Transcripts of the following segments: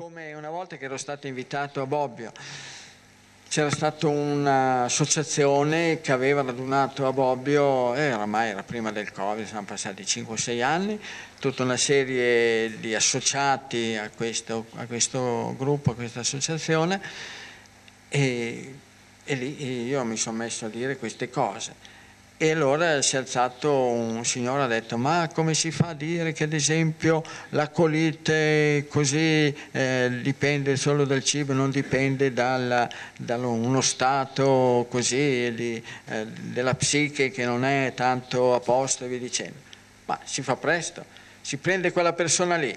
come una volta che ero stato invitato a Bobbio. C'era stata un'associazione che aveva radunato a Bobbio, oramai era prima del Covid, sono passati 5-6 anni, tutta una serie di associati a questo gruppo, a questa associazione, e lì io mi sono messo a dire queste cose. E allora si è alzato un signore e ha detto: ma come si fa a dire che ad esempio la colite così dipende solo dal cibo, non dipende da uno stato così della psiche che non è tanto a posto e via dicendo. Ma si fa presto, si prende quella persona lì,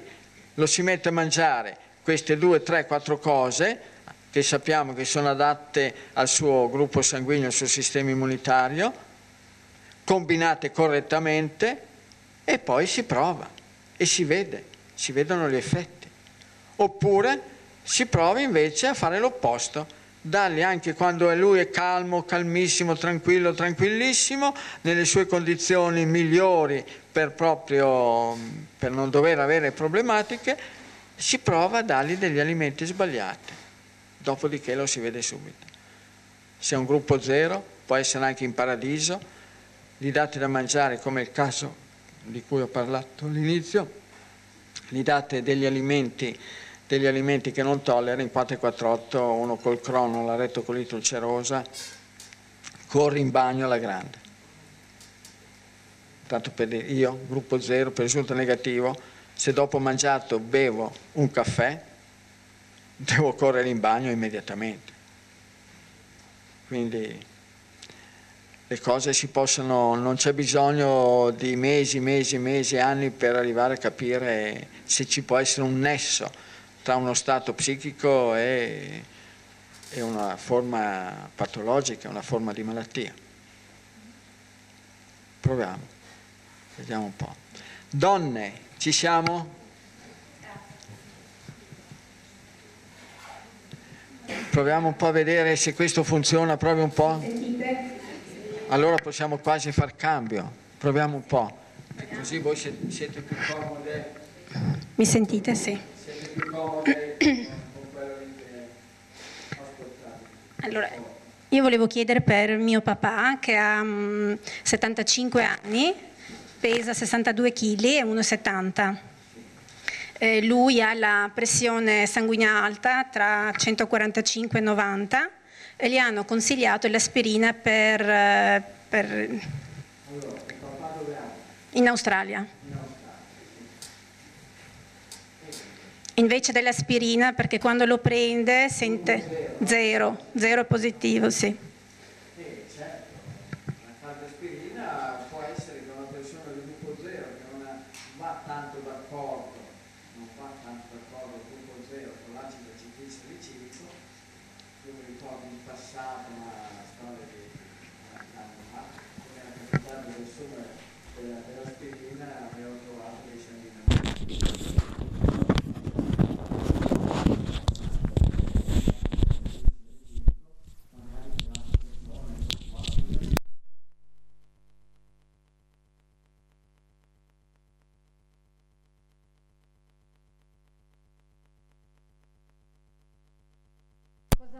lo si mette a mangiare queste 2, 3, 4 cose che sappiamo che sono adatte al suo gruppo sanguigno, al suo sistema immunitario, combinate correttamente, e poi si prova e si vede, si vedono gli effetti. Oppure si prova invece a fare l'opposto, dargli anche quando lui è calmo, calmissimo, tranquillo, tranquillissimo, nelle sue condizioni migliori per non dover avere problematiche, si prova a dargli degli alimenti sbagliati, dopodiché lo si vede subito. Se è un gruppo zero, può essere anche in paradiso, gli date da mangiare, come il caso di cui ho parlato all'inizio, gli date degli alimenti che non tollera, in 448, uno col crono, la rettocolite ulcerosa, corri in bagno alla grande. Tanto per dire, io, gruppo zero, per risultato negativo, se dopo ho mangiato bevo un caffè, devo correre in bagno immediatamente. Quindi le cose si possono, non c'è bisogno di mesi, anni per arrivare a capire se ci può essere un nesso tra uno stato psichico e una forma patologica, una forma di malattia. Proviamo, vediamo un po'. Donne, ci siamo? Proviamo un po' a vedere se questo funziona, provi un po'. Allora possiamo quasi far cambio, proviamo un po', così voi siete più comode. Mi sentite? Sì. Siete più comode con quello che ascoltate. Allora, io volevo chiedere per mio papà che ha 75 anni, pesa 62 kg e 1,70. Lui ha la pressione sanguigna alta tra 145 e 90. E gli hanno consigliato l'aspirina per... Allora, papà dove ha? In Australia. In Australia. Invece dell'aspirina, perché quando lo prende sente zero positivo, sì. Certo. L'aspirina può essere che una persona di gruppo zero che non va tanto d'accordo, gruppo zero con l'acido citrico. Io mi ricordo in passato una storia di un anno fa, come era capitato che insomma della spirina avevo trovato dei sanguinamenti.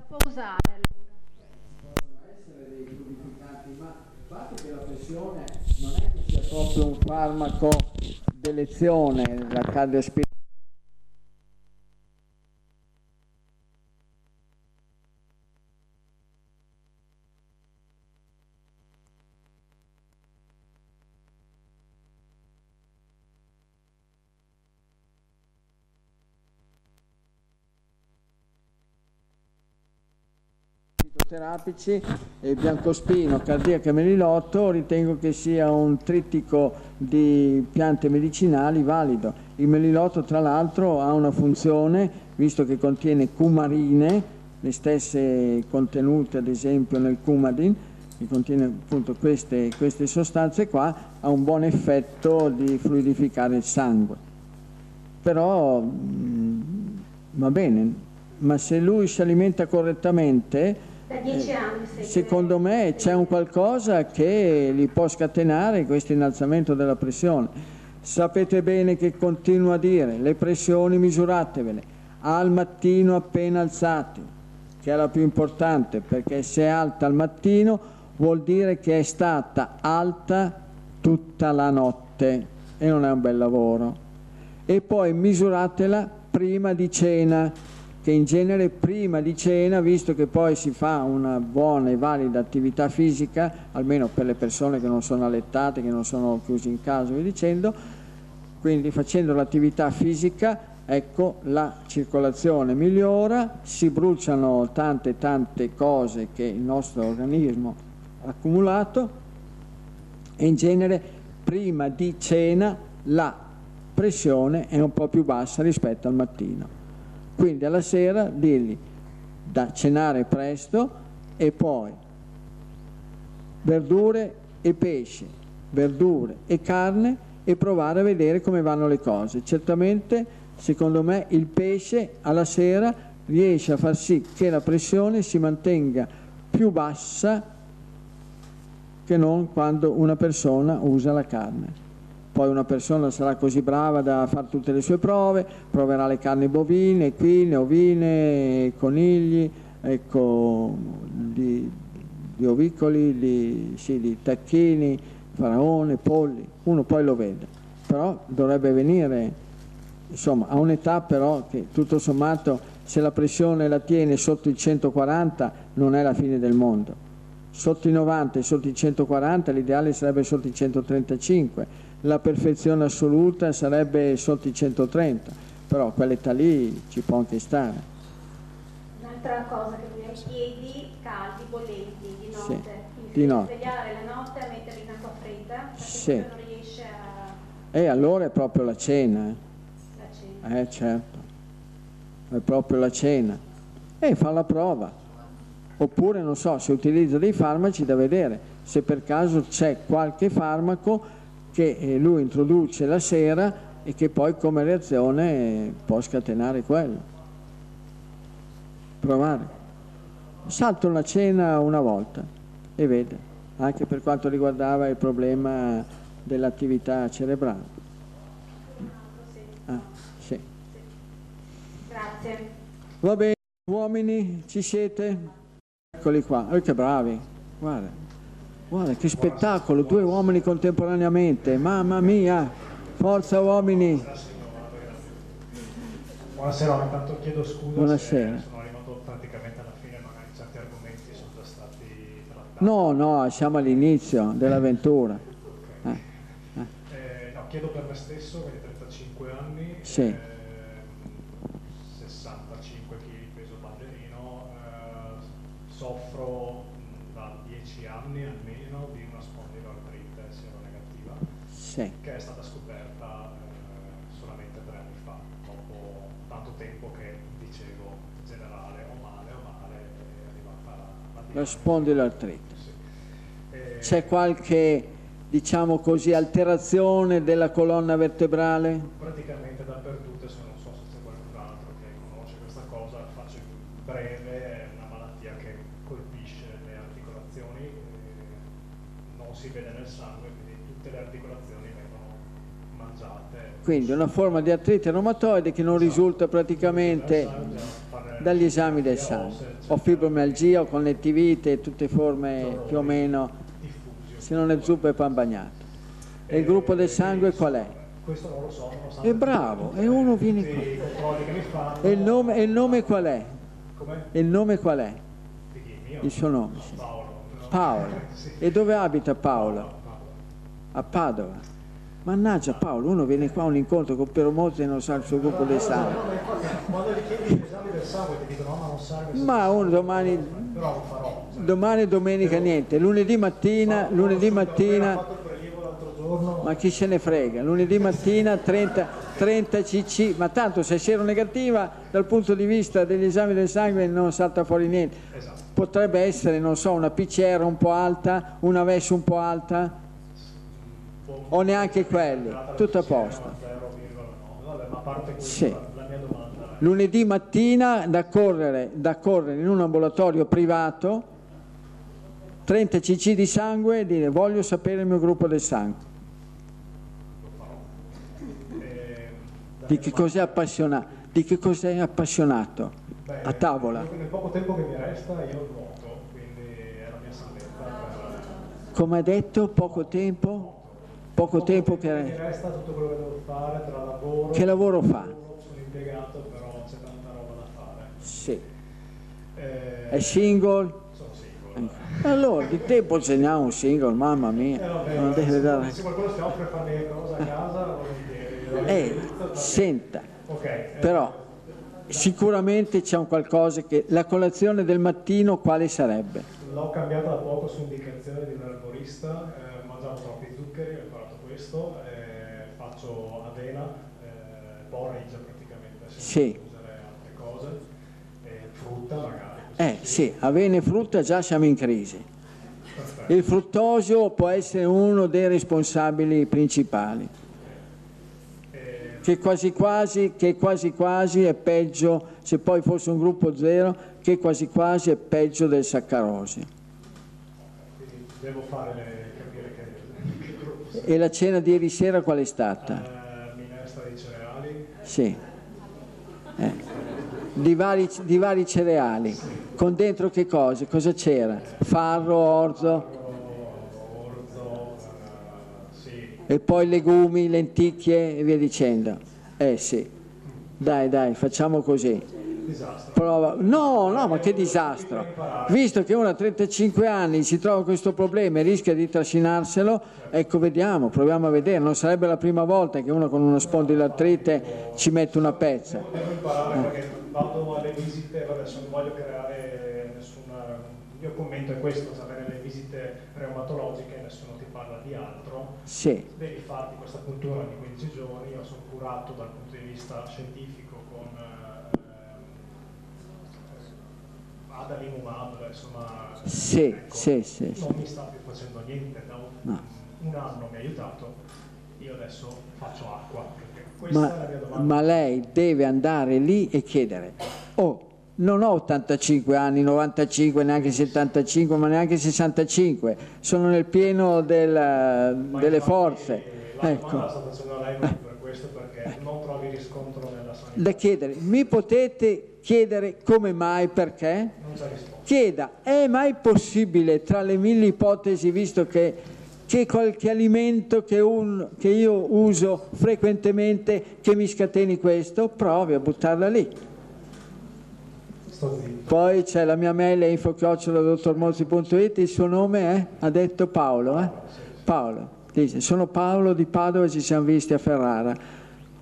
Può usare allora? Possono essere dei lubrificanti, ma il fatto che la pressione non è che sia proprio un farmaco d'elezione, la cardiospirina. Terapici e biancospino, cardiaca e melilotto, ritengo che sia un trittico di piante medicinali valido. Il melilotto tra l'altro ha una funzione, visto che contiene cumarine, le stesse contenute ad esempio nel cumadin, che contiene appunto queste sostanze qua, ha un buon effetto di fluidificare il sangue. Però va bene, ma se lui si alimenta correttamente, da 10 anni, secondo me c'è un qualcosa che gli può scatenare questo innalzamento della pressione. Sapete bene che continuo a dire, le pressioni misuratevele, al mattino appena alzati, che è la più importante, perché se è alta al mattino vuol dire che è stata alta tutta la notte e non è un bel lavoro. E poi misuratela prima di cena, che in genere prima di cena, visto che poi si fa una buona e valida attività fisica, almeno per le persone che non sono allettate, che non sono chiusi in casa, vi dicendo, quindi facendo l'attività fisica, ecco, la circolazione migliora, si bruciano tante cose che il nostro organismo ha accumulato, e in genere prima di cena la pressione è un po' più bassa rispetto al mattino. Quindi alla sera dirgli da cenare presto e poi verdure e pesce, verdure e carne, e provare a vedere come vanno le cose. Certamente, secondo me, il pesce alla sera riesce a far sì che la pressione si mantenga più bassa che non quando una persona usa la carne. Poi una persona sarà così brava da fare tutte le sue prove, proverà le carni bovine, equine, ovine, conigli, ecco, di ovicoli, di tacchini, faraone, polli, uno poi lo vede. Però dovrebbe venire, insomma, a un'età però che tutto sommato, se la pressione la tiene sotto i 140 non è la fine del mondo. Sotto i 90 e sotto i 140 l'ideale sarebbe sotto i 135. La perfezione assoluta sarebbe sotto i 130, però quell'età lì ci può anche stare. Un'altra cosa che vogliamo, piedi caldi, bollenti, di notte. Sì, di notte. Svegliare la notte e metterli in acqua fredda, perché sì, non riesce a... E allora è proprio la cena. La cena. Certo. È proprio la cena. E fa la prova. Oppure, non so, se utilizza dei farmaci, da vedere se per caso c'è qualche farmaco che lui introduce la sera e che poi come reazione può scatenare quello. Provare. Salta una cena una volta e vede, anche per quanto riguardava il problema dell'attività cerebrale. Ah, sì. Grazie. Va bene, uomini, ci siete? Eccoli qua. Oh, che bravi. Guarda. Guarda che spettacolo, due uomini contemporaneamente, mamma mia, forza uomini! Buonasera, intanto chiedo scusa. Buonasera. Se sono arrivato praticamente alla fine, magari certi argomenti sono già stati trattati. No, siamo all'inizio dell'avventura. Okay. No, chiedo per me stesso, ho 35 anni, sì. 65 kg peso ballerino, soffro da 10 anni almeno di una spondiloartrite seronegativa, sì, che è stata scoperta solamente 3 anni fa, dopo tanto tempo che dicevo in generale o male, è arrivata la spondiloartrite. Sì. C'è qualche, diciamo così, alterazione della colonna vertebrale? Praticamente dappertutto, se non so se c'è qualcun altro che conosce questa cosa, faccio in breve. Si vede nel sangue, quindi tutte le articolazioni vengono mangiate. Quindi una forma di artrite reumatoide che non risulta praticamente dagli esami del sangue, o fibromialgia o connettivite, tutte forme più o meno, se non è zuppa e pan bagnato. E il gruppo del sangue qual è? Questo non lo so. E bravo, e uno viene qua. E il nome qual è? Il nome qual è? Il suo nome? Paolo. E dove abita Paolo? A Padova. Mannaggia Paolo, uno viene qua a un incontro con Peromozzi e non sa il suo gruppo del sangue. Quando gli chiedi gli esami del sangue ti dicono ma non serve. Ma uno domani domenica niente, lunedì mattina, ma chi se ne frega, lunedì mattina 30 cc, ma tanto se seronegativa dal punto di vista degli esami del sangue non salta fuori niente. Esatto. Potrebbe essere, non so, una PCR un po' alta, una VES un po' alta, o neanche quelli, tutto a posto. Sì. Lunedì mattina da correre in un ambulatorio privato, 30 cc di sangue e dire voglio sapere il mio gruppo del sangue. Di che cos'è appassionato? di che cosa è appassionato? Beh, a tavola. Nel poco tempo che mi resta io nuoto, quindi è la mia salvezza. Come ha detto, poco tempo? Poco tempo che resta. Mi resta tutto quello che devo fare tra lavoro. Che lavoro fa? Sono impiegato, però c'è tanta roba da fare. Sì. È single? Sono single. Allora, di tempo ce n'è un single, mamma mia. Vabbè, non deve dare. Se qualcuno si offre a fare le cose a casa, volentieri. Senta. Okay. Però sicuramente c'è un qualcosa che... La colazione del mattino quale sarebbe? L'ho cambiata da poco su indicazione di un arborista, mangiavo troppi zuccheri, ho imparato questo, faccio avena, porridge praticamente, se sì. Non usare altre cose, frutta magari. Sì, avena e frutta già siamo in crisi. Perfetto. Il fruttosio può essere uno dei responsabili principali. Che quasi quasi è peggio, se poi fosse un gruppo zero, che quasi quasi è peggio del saccarosio. Quindi devo fare capire che gruppo sia. E la cena di ieri sera qual è stata? Minestra di cereali. Sì. Di vari cereali. Sì. Con dentro che cose? Cosa c'era? Farro, orzo? E poi legumi, lenticchie e via dicendo. Sì, dai, facciamo così. Disastro. Prova. No, ma che disastro. Visto che uno a 35 anni si trova questo problema e rischia di trascinarselo, ecco, vediamo, proviamo a vedere. Non sarebbe la prima volta che uno con una spondilartrite ci mette una pezza. Devo imparare perché vado alle visite, adesso non voglio creare nessuna... Il mio commento è questo, sapere le visite reumatologiche, nessuno ti parla di altro, sì. Devi farti questa cultura di 15 giorni, io sono curato dal punto di vista scientifico con adalimumab, insomma, sì, ecco, sì. Non mi sta più facendo niente, da un anno mi ha aiutato, io adesso faccio acqua, questa è la mia domanda. Ma lei deve andare lì e chiedere, oh, non ho 85 anni, 95, neanche 75, ma neanche 65. Sono nel pieno delle forze. Ecco. La sto facendo a lei per questo, perché non trovi riscontro nella sanità. Da chiedere. Mi potete chiedere come mai, perché? Non c'è risposta. Chieda, è mai possibile, tra le mille ipotesi, visto che qualche alimento che io uso frequentemente, che mi scateni questo, provi a buttarla lì. Poi c'è la mia mail info@dottormozzi.it, il suo nome è? Ha detto Paolo, Paolo, dice, sono Paolo di Padova e ci siamo visti a Ferrara,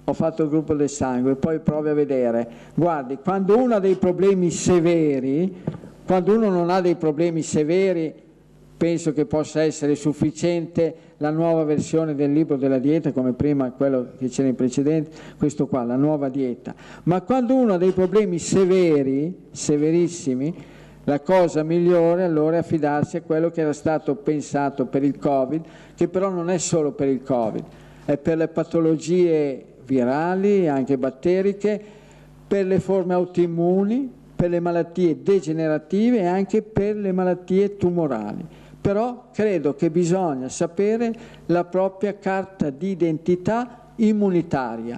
ho fatto il gruppo del sangue, poi provi a vedere. Guardi, quando uno ha dei problemi severi, quando uno non ha dei problemi severi, penso che possa essere sufficiente la nuova versione del libro della dieta, come prima quello che c'era in precedente, questo qua, la nuova dieta. Ma quando uno ha dei problemi severi, severissimi, la cosa migliore allora è affidarsi a quello che era stato pensato per il Covid, che però non è solo per il Covid, è per le patologie virali, anche batteriche, per le forme autoimmuni, per le malattie degenerative e anche per le malattie tumorali. Però credo che bisogna sapere la propria carta di identità immunitaria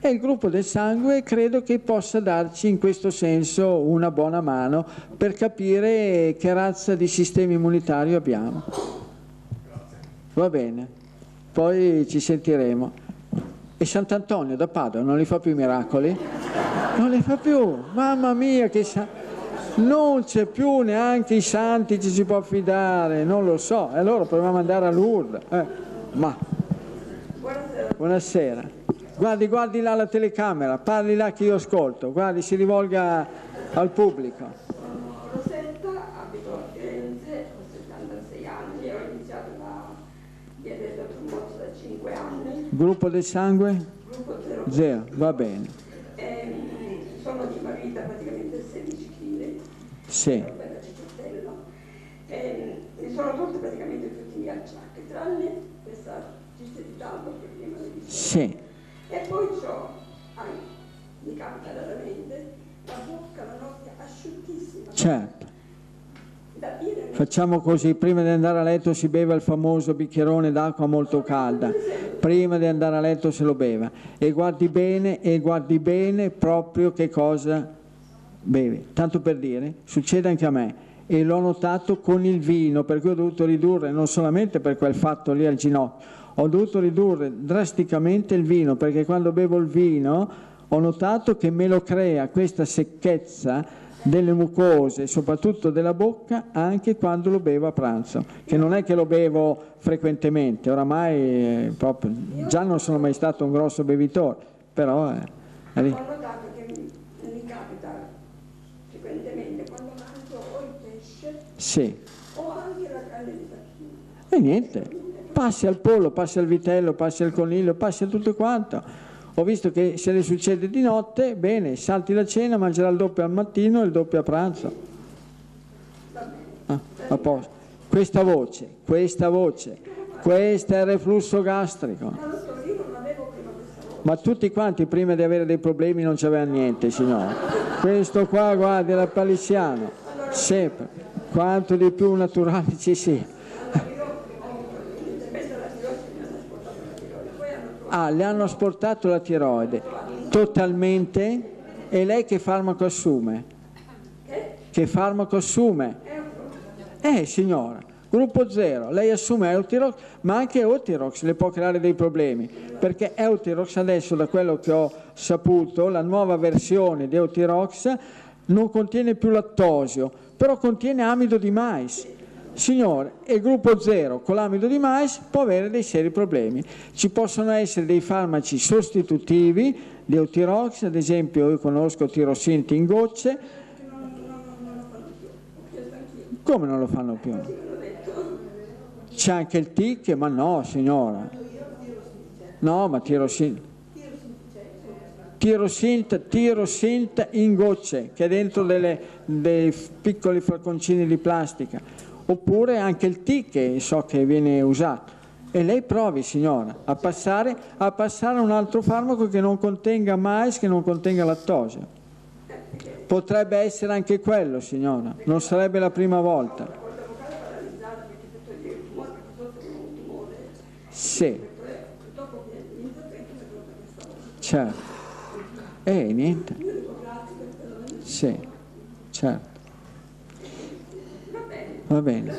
e il gruppo del sangue credo che possa darci in questo senso una buona mano per capire che razza di sistema immunitario abbiamo. Va bene, poi ci sentiremo. E Sant'Antonio da Padova non li fa più i miracoli? Non li fa più, mamma mia che... Non c'è più neanche i santi ci si può affidare, non lo so. E allora proviamo ad andare a Lourdes. Buonasera. Buonasera. Guardi là la telecamera, parli là che io ascolto. Guardi, si rivolga al pubblico. Rosetta, abito a Firenze, ho 76 anni, ho iniziato la dieta del dottor Mozzi da 5 anni. Gruppo del sangue? Gruppo 0. 0, va bene. Sono di Marita praticamente 16 kg. Sì. Mi sono tolto praticamente tutti i miei acciacchi, tranne questa cista di talba che prima vi dicevo. Sì. E poi ho, mi capita raramente, la bocca la notte asciuttissima. Certo. Facciamo così, prima di andare a letto si beva il famoso bicchierone d'acqua molto calda, prima di andare a letto se lo beva e guardi bene proprio che cosa bevi. Tanto per dire, succede anche a me e l'ho notato con il vino, perché ho dovuto ridurre, non solamente per quel fatto lì al ginocchio, ho dovuto ridurre drasticamente il vino, perché quando bevo il vino ho notato che me lo crea questa secchezza delle mucose, soprattutto della bocca, anche quando lo bevo a pranzo, che non è che lo bevo frequentemente, oramai proprio, già non sono mai stato un grosso bevitore, però ho notato che mi capita frequentemente quando mangio o il pesce, sì, o anche la carne di tacchino. E niente, passi al pollo, passi al vitello, passi al coniglio, passi a tutto quanto. Ho visto che se le succede di notte, bene, salti la cena, mangerà il doppio al mattino e il doppio a pranzo. Ah, a posto. Questa voce, questo è il reflusso gastrico. Ma tutti quanti prima di avere dei problemi non c'avevano niente, signore. Questo qua, guarda, era palissiano, sempre, quanto di più naturale ci sia. Ah, le hanno asportato la tiroide totalmente. E lei che farmaco assume? Che farmaco assume? Signora, gruppo 0, lei assume Eutirox, ma anche Eutirox le può creare dei problemi, perché Eutirox adesso, da quello che ho saputo, la nuova versione di Eutirox non contiene più lattosio, però contiene amido di mais. Signore, il gruppo 0 con l'amido di mais può avere dei seri problemi. Ci possono essere dei farmaci sostitutivi di Eutirox, ad esempio io conosco Tirosint in gocce. Come non lo fanno più? C'è anche il tic, ma no signora. No, ma Tirosint in gocce, che è dentro dei piccoli flaconcini di plastica. Oppure anche il tè, che so che viene usato. E lei provi, signora, a passare a un altro farmaco che non contenga mais, che non contenga lattosio. Potrebbe essere anche quello, signora, non sarebbe la prima volta. Sì. Certo. Niente. Sì, certo. Va bene,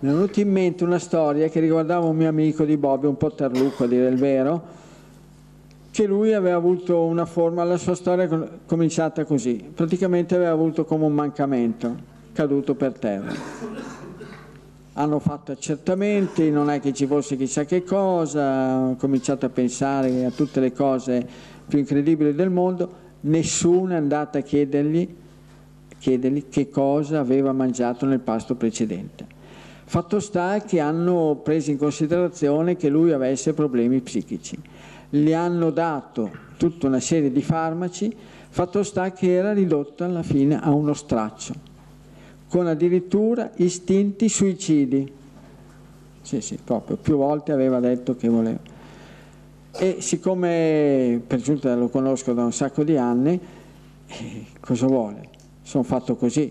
mi è venuta in mente una storia che riguardava un mio amico di Bobbio, un po' tarlucco a dire il vero, che lui aveva avuto una forma, la sua storia è cominciata così, praticamente aveva avuto come un mancamento, caduto per terra. Hanno fatto accertamenti, non è che ci fosse chissà che cosa, hanno cominciato a pensare a tutte le cose più incredibili del mondo, nessuno è andato a chiedergli che cosa aveva mangiato nel pasto precedente. Fatto sta che hanno preso in considerazione che lui avesse problemi psichici. Gli hanno dato tutta una serie di farmaci, fatto sta che era ridotto alla fine a uno straccio, con addirittura istinti suicidi. Sì, proprio, più volte aveva detto che voleva. E siccome per giunta lo conosco da un sacco di anni, cosa vuole? Sono fatto così,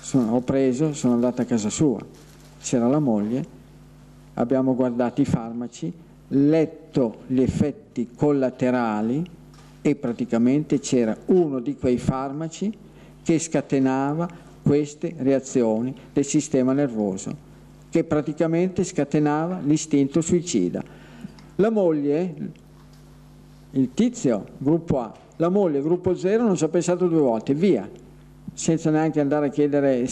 sono andato a casa sua, c'era la moglie, abbiamo guardato i farmaci, letto gli effetti collaterali e praticamente c'era uno di quei farmaci che scatenava queste reazioni del sistema nervoso, che praticamente scatenava l'istinto suicida. La moglie, il tizio, gruppo A, la moglie, gruppo 0, non ci ha pensato due volte, via. Senza neanche andare a chiedere,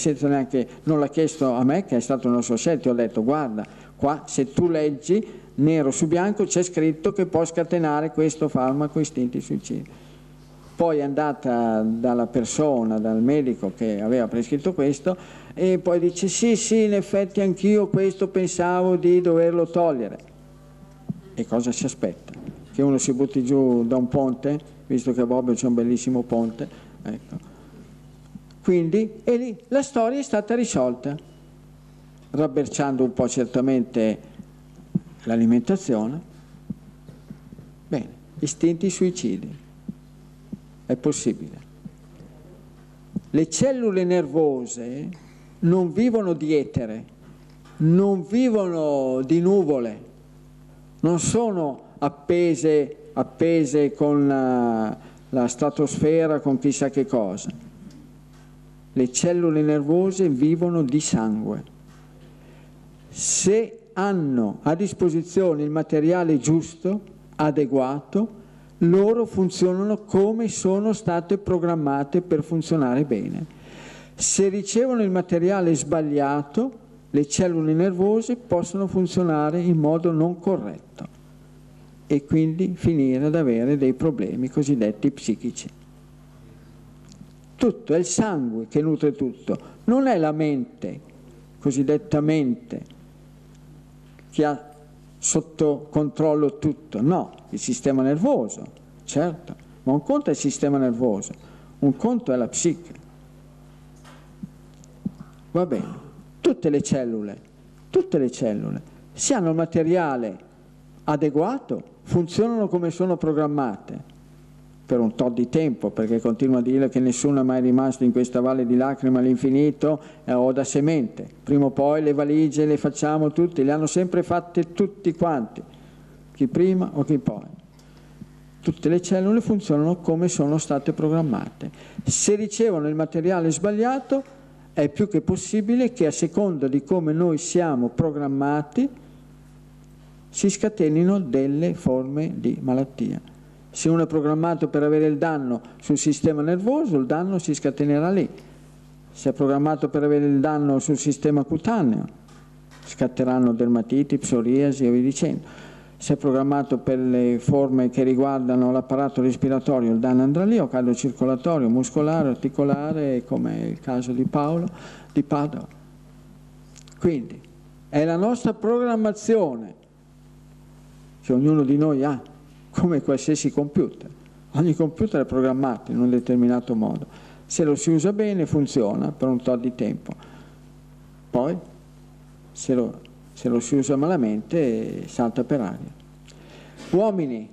non l'ha chiesto a me, che è stato una sua scelta, ho detto guarda, qua se tu leggi nero su bianco c'è scritto che può scatenare questo farmaco istinti suicidi. Poi è andata dalla persona, dal medico che aveva prescritto questo, e poi dice sì, in effetti anch'io questo pensavo di doverlo togliere. E cosa si aspetta? Che uno si butti giù da un ponte, visto che a Bobbio c'è un bellissimo ponte, ecco. Quindi, e lì la storia è stata risolta, rabberciando un po' certamente l'alimentazione. Bene, istinti suicidi, è possibile. Le cellule nervose non vivono di etere, non vivono di nuvole, non sono appese con la stratosfera, con chissà che cosa. Le cellule nervose vivono di sangue. Se hanno a disposizione il materiale giusto, adeguato, loro funzionano come sono state programmate per funzionare bene. Se ricevono il materiale sbagliato, le cellule nervose possono funzionare in modo non corretto e quindi finire ad avere dei problemi cosiddetti psichici. Tutto è il sangue che nutre tutto, non è la mente, cosiddetta mente, che ha sotto controllo tutto, no, il sistema nervoso, certo, ma un conto è il sistema nervoso, un conto è la psiche. Va bene. Tutte le cellule, se hanno il materiale adeguato, funzionano come sono programmate, per un tot di tempo, perché continuo a dire che nessuno è mai rimasto in questa valle di lacrime all'infinito o da semente. Prima o poi le valigie le facciamo tutti, le hanno sempre fatte tutti quanti, chi prima o chi poi. Tutte le cellule funzionano come sono state programmate. Se ricevono il materiale sbagliato, è più che possibile che a seconda di come noi siamo programmati si scatenino delle forme di malattia. Se uno è programmato per avere il danno sul sistema nervoso, il danno si scatenerà lì. Se è programmato per avere il danno sul sistema cutaneo, scatteranno dermatiti, psoriasi e via dicendo. Se è programmato per le forme che riguardano l'apparato respiratorio, il danno andrà lì, o cardiocircolatorio, muscolare, articolare, come il caso di Paolo, di Padova. Quindi è la nostra programmazione che ognuno di noi ha, come qualsiasi computer. Ogni computer è programmato in un determinato modo. Se lo si usa bene funziona per un tot di tempo. Poi, se lo si usa malamente, salta per aria. Uomini.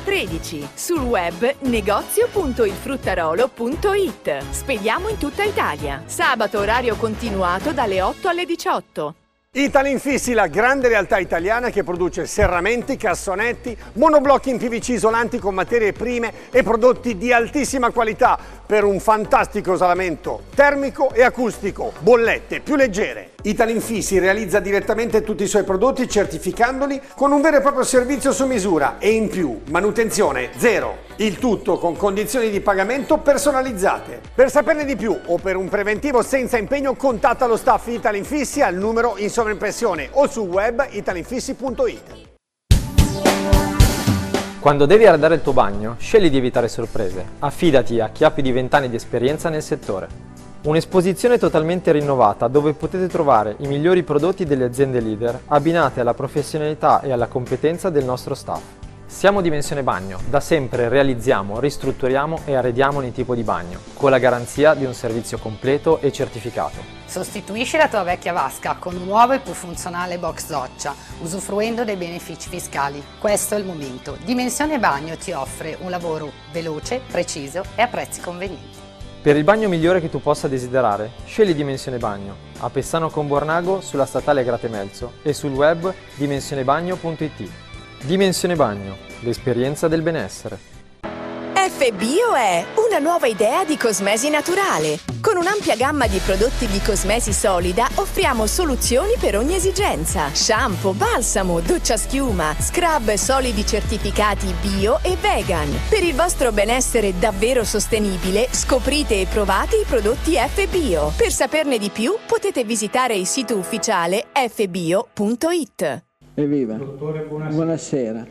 13, sul web negozio.ilfruttarolo.it. Spediamo in tutta Italia. Sabato orario continuato dalle 8 alle 18. Italinfissi, la grande realtà italiana che produce serramenti, cassonetti, monoblocchi in PVC isolanti con materie prime e prodotti di altissima qualità per un fantastico isolamento termico e acustico, bollette più leggere. Italinfissi realizza direttamente tutti i suoi prodotti certificandoli con un vero e proprio servizio su misura e in più manutenzione zero. Il tutto con condizioni di pagamento personalizzate. Per saperne di più o per un preventivo senza impegno contatta lo staff Italinfissi al numero in sovraimpressione o sul web italinfissi.it. Quando devi arredare il tuo bagno, scegli di evitare sorprese. Affidati a chi ha più di 20 anni di esperienza nel settore. Un'esposizione totalmente rinnovata dove potete trovare i migliori prodotti delle aziende leader abbinate alla professionalità e alla competenza del nostro staff. Siamo Dimensione Bagno, da sempre realizziamo, ristrutturiamo e arrediamo ogni tipo di bagno, con la garanzia di un servizio completo e certificato. Sostituisci la tua vecchia vasca con un nuovo e più funzionale box doccia, usufruendo dei benefici fiscali. Questo è il momento. Dimensione Bagno ti offre un lavoro veloce, preciso e a prezzi convenienti. Per il bagno migliore che tu possa desiderare, scegli Dimensione Bagno, a Pessano con Bornago, sulla Statale Grate Melzo e sul web dimensionebagno.it. Dimensione Bagno, l'esperienza del benessere. FBio è una nuova idea di cosmesi naturale. Con un'ampia gamma di prodotti di cosmesi solida offriamo soluzioni per ogni esigenza. Shampoo, balsamo, doccia schiuma, scrub solidi certificati bio e vegan. Per il vostro benessere davvero sostenibile scoprite e provate i prodotti FBio. Per saperne di più potete visitare il sito ufficiale fbio.it. Evviva! Dottore, buonasera.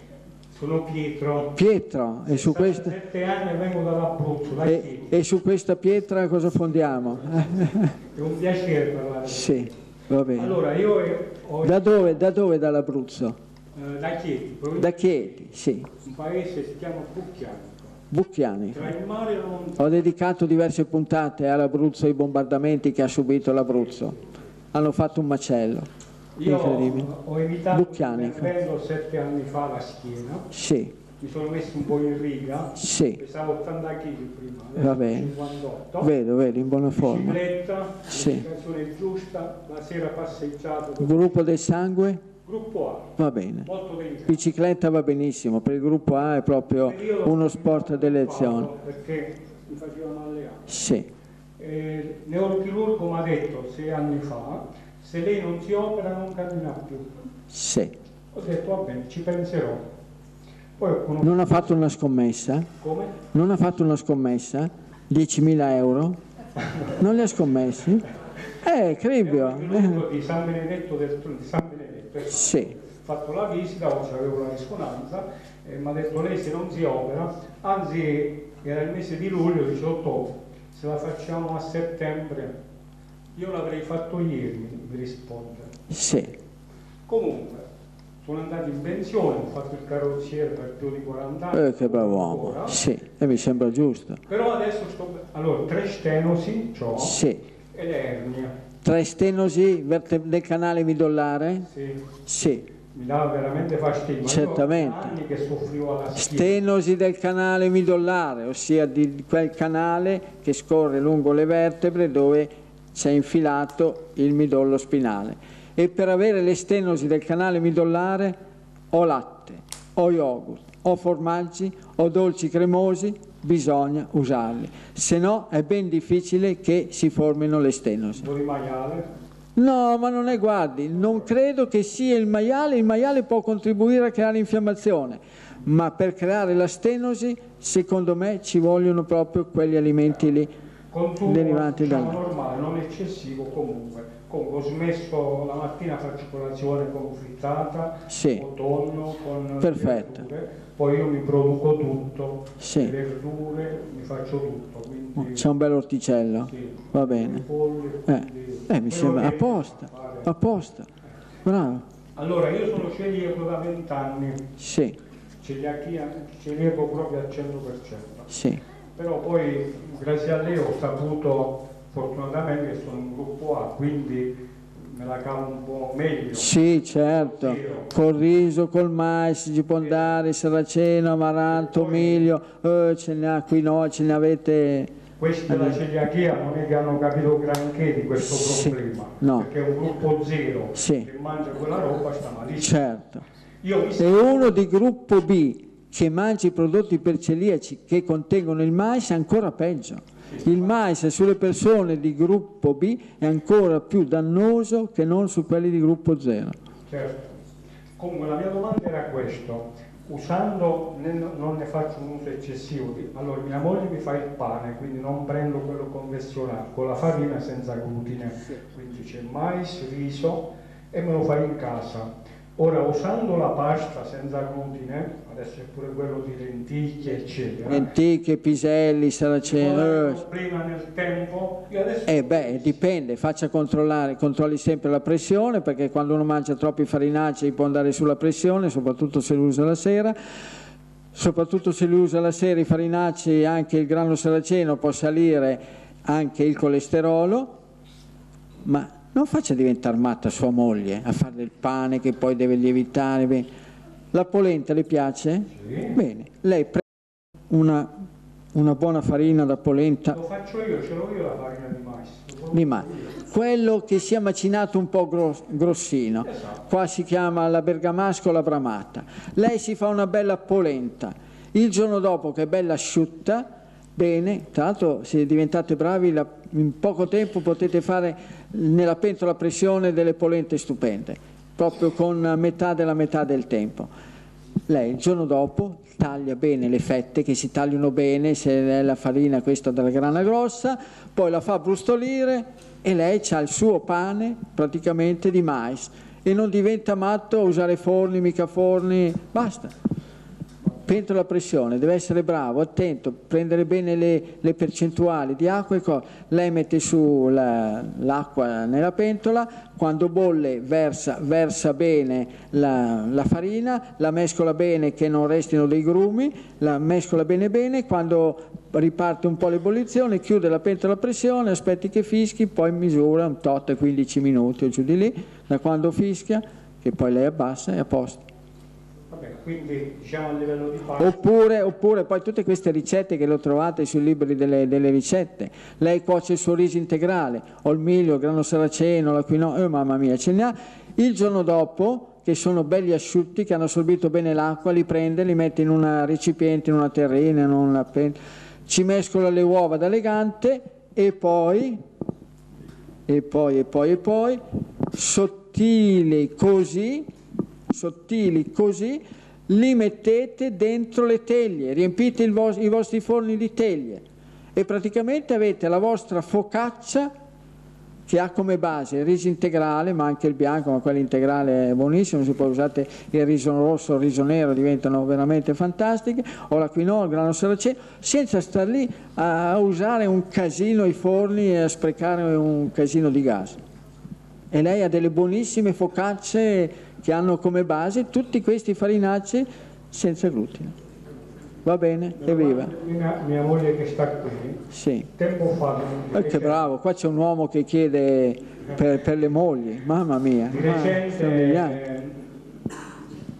Sono Pietro. Pietro, e su questa... 7 anni vengo dall'Abruzzo, da Chieti. E su questa pietra cosa fondiamo? È un piacere parlare. Sì, va bene. Allora, io ho... Da dove dall'Abruzzo? Da Chieti. Da Chieti, sì. Un paese si chiama Bucchianico. Tra il mare e la montagna. Ho dedicato diverse puntate all'Abruzzo e ai bombardamenti che ha subito l'Abruzzo. Hanno fatto un macello. Io ho evitato l'intervento 7 anni fa la schiena, sì. Mi sono messo un po' in riga, sì. Pesavo 80 kg prima, va bene. 58, vedo, in buona forma, bicicletta, sì. L'applicazione giusta, la sera passeggiata. Gruppo del sangue? Gruppo A, va bene. Molto bene. Bicicletta va benissimo, per il gruppo A è proprio uno sport d'elezione. Perché mi faceva male anche. Sì. Il neurochirurgo mi ha detto 6 anni fa... Se lei non si opera non cammina più. Sì. Ho detto, va bene, ci penserò. Poi non ha fatto una scommessa? Come? Non ha fatto una scommessa? 10.000 euro? Non le ha scommessi? Cribio. Di San Benedetto di San Benedetto. Sì. Ho fatto la visita, avevo la risonanza, e mi ha detto, lei se non si opera, anzi era il mese di luglio, 18, se la facciamo a settembre. Io l'avrei fatto ieri, mi risponde. Sì. Comunque, sono andato in pensione, ho fatto il carrozziere per più di 40 anni. Che bravo uomo, sì, e mi sembra giusto. Però adesso sto... Allora, 3 stenosi, ciò, sì. E le ernie. 3 stenosi del canale midollare? Sì. Sì. Mi dava veramente fastidio. Certamente. Io anni che soffrivo alla schiena. Stenosi del canale midollare, ossia di quel canale che scorre lungo le vertebre dove... si è infilato il midollo spinale, e per avere le stenosi del canale midollare o latte, o yogurt, o formaggi, o dolci cremosi bisogna usarli, se no è ben difficile che si formino le stenosi. Il maiale? No, ma non è, guardi, non credo che sia il maiale può contribuire a creare infiammazione, ma per creare la stenosi secondo me ci vogliono proprio quegli alimenti lì. Consumo derivanti diciamo, normale, non eccessivo comunque. Comunque ho smesso la mattina a fare colazione con frittata, sì. Tonno, con perfetto. Verdure, poi io mi produco tutto, sì. Le verdure, mi faccio tutto. Quindi... C'è un bel orticello, sì. Va bene. Pollo, quindi... mi sembra apposta, fare. Apposta, bravo. Allora io sono celiaco da 20 anni, sì. Celiaco proprio al 100%. Sì. Però poi grazie a lei ho saputo fortunatamente che sono un gruppo A, quindi me la cavo un po' meglio. Sì, certo, col riso, col mais, gipondari, saraceno, amaranto, miglio, ce ne ha qui, no, ce ne avete... Questa è la celiachia, non è che hanno capito granché di questo sì, problema, no. Perché è un gruppo zero, sì. Che mangia quella roba sta malissimo. Certo, e uno di gruppo B che mangi i prodotti per celiaci che contengono il mais è ancora peggio. Il mais sulle persone di gruppo B è ancora più dannoso che non su quelli di gruppo 0. Certo. Comunque la mia domanda era questo, usando, non ne faccio un uso eccessivo, allora mia moglie mi fa il pane, quindi non prendo quello convenzionale, con la farina senza glutine, quindi c'è mais, riso e me lo fai in casa. Ora usando la pasta senza glutine, adesso è pure quello di lenticchie, eccetera. Lenticchie, piselli, saraceno. Prima nel tempo. Dipende, faccia controllare, controlli sempre la pressione, perché quando uno mangia troppi farinacei può andare sulla pressione, soprattutto se li usa la sera. Soprattutto se li usa la sera i farinacei, anche il grano saraceno può salire anche il colesterolo, ma non faccia diventare matta sua moglie a fare del pane che poi deve lievitare. Bene. La polenta le piace? Sì. Bene, lei prende una buona farina da polenta. Lo faccio io, ce l'ho io la farina di mais. Quello che sia macinato un po' grossino. Esatto. Qua si chiama la bergamasca o la bramata. Lei si fa una bella polenta. Il giorno dopo che è bella asciutta, bene, tra l'altro se diventate bravi in poco tempo potete fare nella pentola a pressione delle polente stupende, proprio con metà della metà del tempo. Lei il giorno dopo taglia bene le fette, che si tagliano bene, se è la farina questa della grana grossa, poi la fa brustolire e lei ha il suo pane praticamente di mais e non diventa matto a usare forni, mica forni, basta. Pentola la pressione, deve essere bravo, attento, prendere bene le percentuali di acqua e lei mette su l'acqua nella pentola, quando bolle versa bene la farina, la mescola bene che non restino dei grumi, la mescola bene, quando riparte un po' l'ebollizione, chiude la pentola a pressione, aspetti che fischi, poi misura un tot 15 minuti o giù di lì, da quando fischia, che poi lei abbassa, è a posto. Vabbè, quindi diciamo a livello di pasta. Oppure poi tutte queste ricette che le trovate sui libri delle ricette, lei cuoce il suo riso integrale, o il miglio, il grano saraceno, la quinoa, mamma mia, ce ne ha. Il giorno dopo, che sono belli asciutti, che hanno assorbito bene l'acqua, li prende, li mette in un recipiente, in una terrina, in una pentola. Ci mescola le uova da legante e poi sottili così, li mettete dentro le teglie, riempite i vostri forni di teglie e praticamente avete la vostra focaccia che ha come base il riso integrale, ma anche il bianco, ma quello integrale è buonissimo, se poi usate il riso rosso o il riso nero diventano veramente fantastiche, o la quinoa, il grano saraceno, senza star lì a usare un casino i forni e a sprecare un casino di gas. E lei ha delle buonissime focacce che hanno come base tutti questi farinacci senza glutine. Va bene, evviva. Mia moglie che sta qui, sì. Tempo fa... che bravo, qua c'è un uomo che chiede per le mogli, mamma mia. Di recente,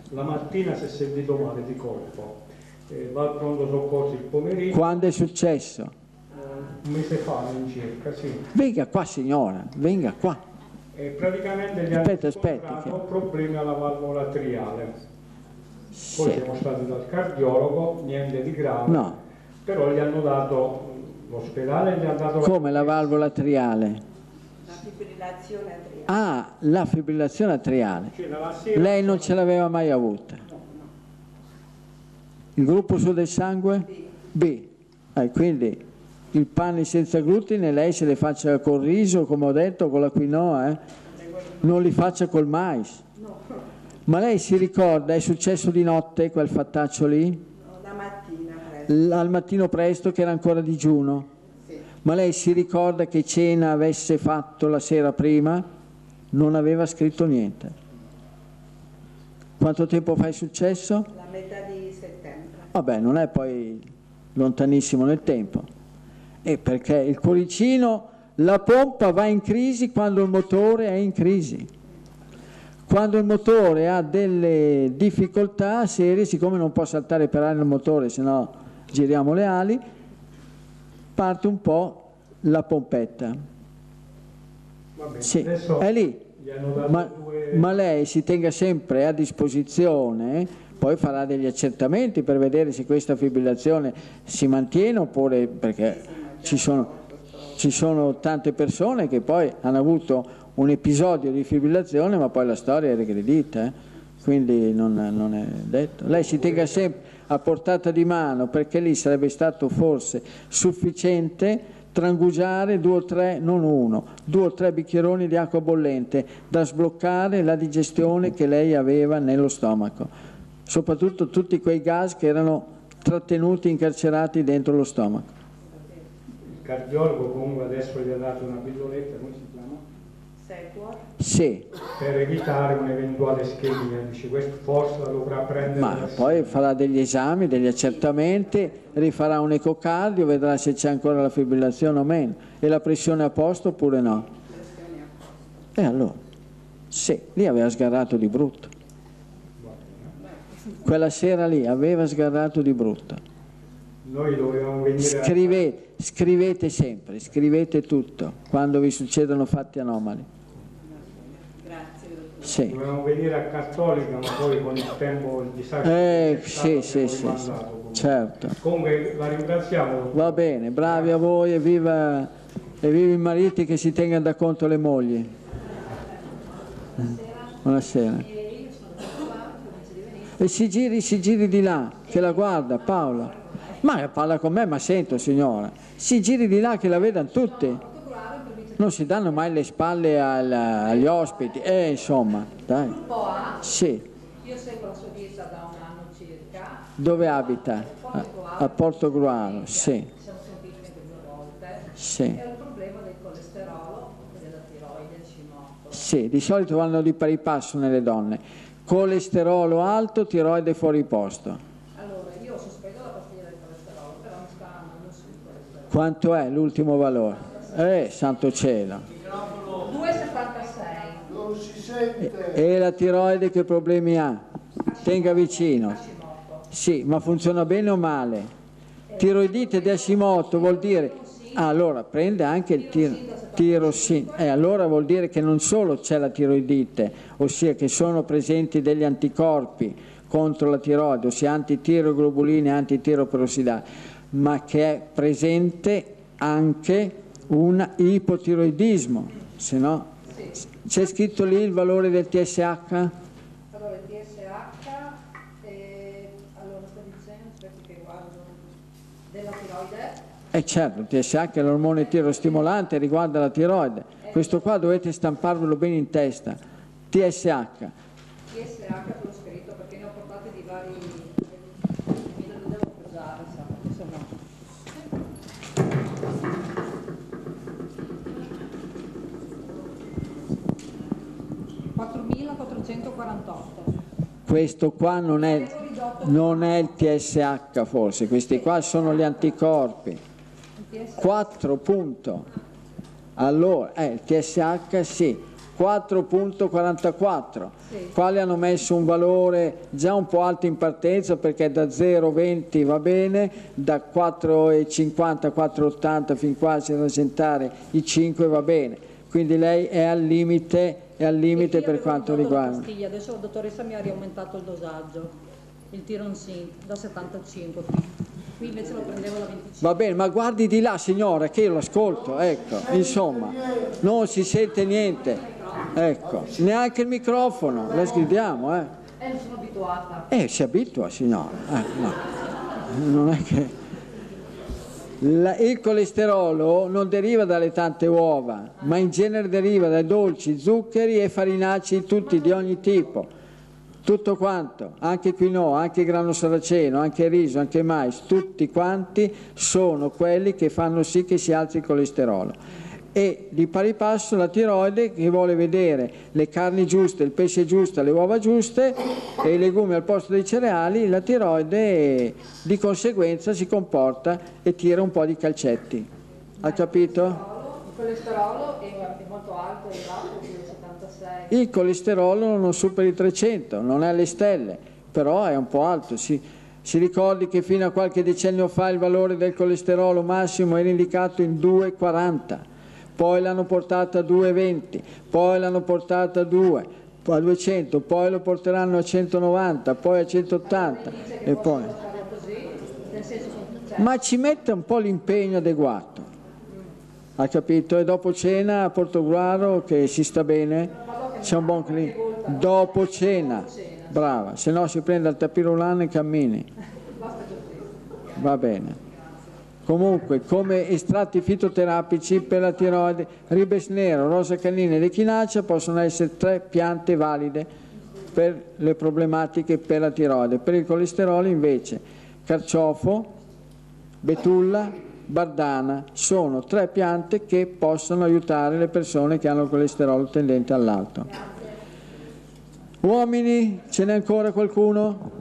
la mattina si è sentito male di colpo, va al pronto soccorso il pomeriggio... Quando è successo? Un mese fa all'incirca, sì. Venga qua signora, venga qua. E praticamente gli hanno problemi alla valvola triale. Poi sì. Siamo stati dal cardiologo, niente di grave, no. Però gli hanno dato l'ospedale, gli hanno dato... Come la valvola triale? La fibrillazione atriale. Ah, la fibrillazione atriale. Cioè, lei non ce l'aveva mai avuta. No, no. Il gruppo suo del sangue? B. Quindi il pane senza glutine lei se le faccia col riso, come ho detto, con la quinoa, non li faccia col mais. No. Ma lei si ricorda, è successo di notte quel fattaccio lì? No, la mattina presto. Al mattino presto che era ancora digiuno? Sì. Ma lei si ricorda che cena avesse fatto la sera prima? Non aveva scritto niente. Quanto tempo fa è successo? La metà di settembre. Vabbè, non è poi lontanissimo nel tempo. E perché il cuoricino, la pompa va in crisi quando il motore è in crisi. Quando il motore ha delle difficoltà serie, siccome non può saltare per aria il motore, se no giriamo le ali, parte un po' la pompetta. Va bene, sì, è lì. Ma lei si tenga sempre a disposizione, poi farà degli accertamenti per vedere se questa fibrillazione si mantiene oppure, perché ci sono tante persone che poi hanno avuto un episodio di fibrillazione, ma poi la storia è regredita, quindi non è detto. Lei si tenga sempre a portata di mano, perché lì sarebbe stato forse sufficiente trangugiare 2 o 3, non uno, 2 o 3 bicchieroni di acqua bollente da sbloccare la digestione che lei aveva nello stomaco, soprattutto tutti quei gas che erano trattenuti, incarcerati dentro lo stomaco. Il cardiologo comunque adesso gli ha dato una pilloletta, come si chiama? Sì. Per evitare un'eventuale ischemia, dice, questo forse la dovrà prendere. Ma poi farà degli esami, degli accertamenti, rifarà un ecocardio, vedrà se c'è ancora la fibrillazione o meno e la pressione a posto oppure no. E allora, sì, lì aveva sgarrato di brutto. Quella sera lì aveva sgarrato di brutto. Noi dovevamo venire. Scrivete sempre, scrivete tutto quando vi succedono fatti anomali. Sì. Dovevamo venire a Cattolica, ma poi con il tempo il disastro sì, certo. Comunque la ringraziamo. Va bene, bravi a voi e viva i mariti che si tengano da conto le mogli. Buonasera. E si giri di là, che la guarda Paola. Ma parla con me, ma sento signora. Si giri di là che la vedano tutti. Non si danno mai le spalle agli ospiti, insomma, dai. Gruppo A, sì. Io seguo la sua vita da un anno circa, Dove abita? A Porto Gruano, sì. Ci siamo sentiti due volte. Sì. Era il problema del colesterolo e della tiroide, cimotto. Sì, di solito vanno di pari passo nelle donne. Colesterolo alto, tiroide fuori posto. Allora, io sospendo la pastiglia del colesterolo, però mi sta andando sul colesterolo. Quanto è l'ultimo valore? Santo cielo. 2,76. Non si sente. E la tiroide che problemi ha? Tenga vicino. Sì, ma funziona bene o male? Tiroidite di Hashimoto vuol dire... allora prende anche il tirosint. Allora vuol dire che non solo c'è la tiroidite, ossia che sono presenti degli anticorpi contro la tiroide, ossia antitiroglobuline e antitiroperossida, ma che è presente anche un ipotiroidismo. Se no, c'è scritto lì il valore del TSH? Certo, il TSH è l'ormone tirostimolante, riguarda la tiroide. Questo qua dovete stamparvelo bene in testa. TSH. TSH te l'ho scritto perché ne ho portate di vari... mi devo usare, se no. 4.448. Questo qua non è il TSH forse, questi qua sono gli anticorpi. 4. Allora, il TSH sì, 4.44, sì. Quali hanno messo un valore già un po' alto in partenza perché da 0,20 va bene, da 4,50, 4,80 fin quasi a rasentare i 5 va bene, quindi lei è al limite per quanto riguarda. Adesso la dottoressa mi ha riaumentato il dosaggio, il Tirosint da 75 più. Qui invece lo prendevo da 25. Va bene, ma guardi di là signora che io l'ascolto, ecco, insomma, non si sente niente, ecco, neanche il microfono, la sgridiamo, eh. Sono abituata. Si abitua signora, no. Non è che... il colesterolo non deriva dalle tante uova, ma in genere deriva dai dolci, zuccheri e farinacei tutti di ogni tipo. Tutto quanto, anche quinoa, anche grano saraceno, anche riso, anche mais, tutti quanti sono quelli che fanno sì che si alzi il colesterolo. E di pari passo la tiroide che vuole vedere le carni giuste, il pesce giusto, le uova giuste e i legumi al posto dei cereali, la tiroide di conseguenza si comporta e tira un po' di calcetti. Ha capito? Il colesterolo è molto alto, il colesterolo non supera i 300, non è alle stelle, però è un po' alto. Si ricordi che fino a qualche decennio fa il valore del colesterolo massimo era indicato in 2,40, poi l'hanno portato a 2,20, poi l'hanno portato a 200, poi lo porteranno a 190, poi a 180 e poi... Ma ci mette un po' l'impegno adeguato, ha capito? E dopo cena a Portogruaro che si sta bene... c'è un buon clima dopo cena, brava, se no si prende il tapirulano e cammini. Va bene. Comunque, come estratti fitoterapici per la tiroide, ribes nero, rosa canina e echinacea possono essere 3 piante valide per le problematiche per la tiroide. Per il colesterolo invece carciofo, betulla, bardana sono 3 piante che possono aiutare le persone che hanno il colesterolo tendente all'alto. Uomini, ce n'è ancora qualcuno?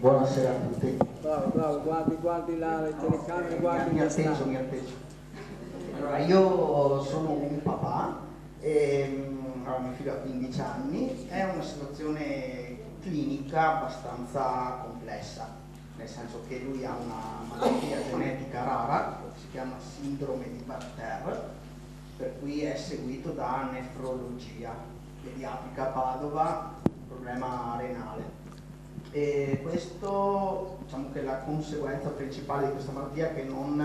Buonasera a tutti. Bravo, guardi là le telecamere, guardi. Mi atteso. Allora, io sono un papà, mio figlio ha 15 anni, è una situazione clinica abbastanza complessa, nel senso che lui ha una malattia genetica rara, si chiama sindrome di Bartter, per cui è seguito da nefrologia pediatrica a Padova, problema renale. E questo, diciamo che la conseguenza principale di questa malattia è che non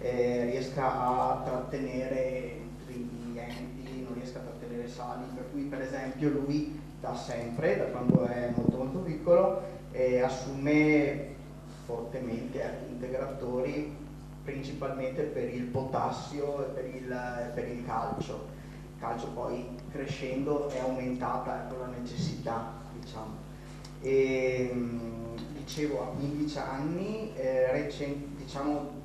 riesca a trattenere nutrienti, non riesca a trattenere sali, per cui per esempio lui da sempre, da quando è molto piccolo, assume fortemente integratori principalmente per il potassio e per il calcio. calcio poi crescendo è aumentata la necessità, diciamo. E, dicevo, a 15 anni, diciamo...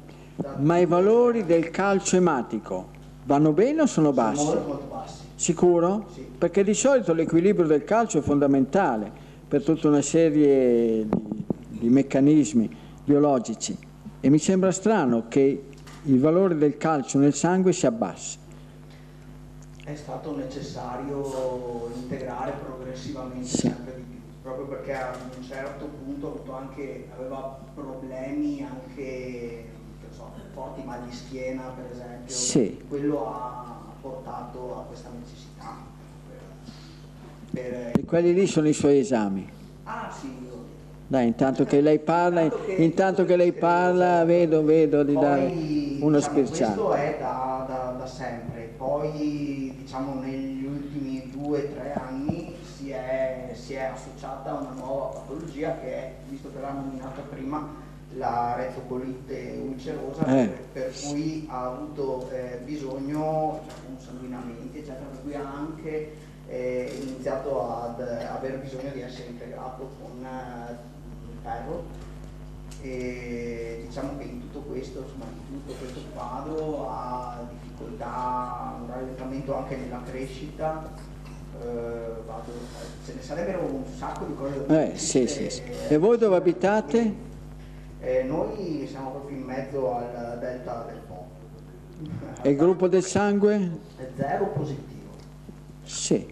Ma i valori del calcio ematico vanno bene o sono bassi? Sono molto bassi. Sicuro? Sì. Perché di solito l'equilibrio del calcio è fondamentale per tutta una serie di meccanismi biologici e mi sembra strano che il valore del calcio nel sangue si abbassi. È stato necessario integrare progressivamente sempre di più, proprio perché a un certo punto anche, aveva problemi anche, non so, forti mal di schiena per esempio, sì. Quello ha portato a questa necessità. E quelli lì sono i suoi esami? Ah sì. Dai, intanto che lei parla, vedo di dare uno scherzato. Questo è da sempre, poi diciamo negli ultimi 2 o 3 anni si è associata a una nuova patologia che è, visto che l'ha nominata prima, la retocolite ulcerosa, per cui ha avuto bisogno di consanguinamenti, eccetera, per cui ha anche iniziato ad aver bisogno di essere integrato con... E diciamo che in tutto questo, insomma, in tutto questo quadro ha difficoltà, un rallentamento anche nella crescita, ce ne sarebbero un sacco di cose da dire. Sì. E voi dove abitate? Noi siamo proprio in mezzo al delta del Po. E il gruppo del sangue? È 0 positivo. Sì.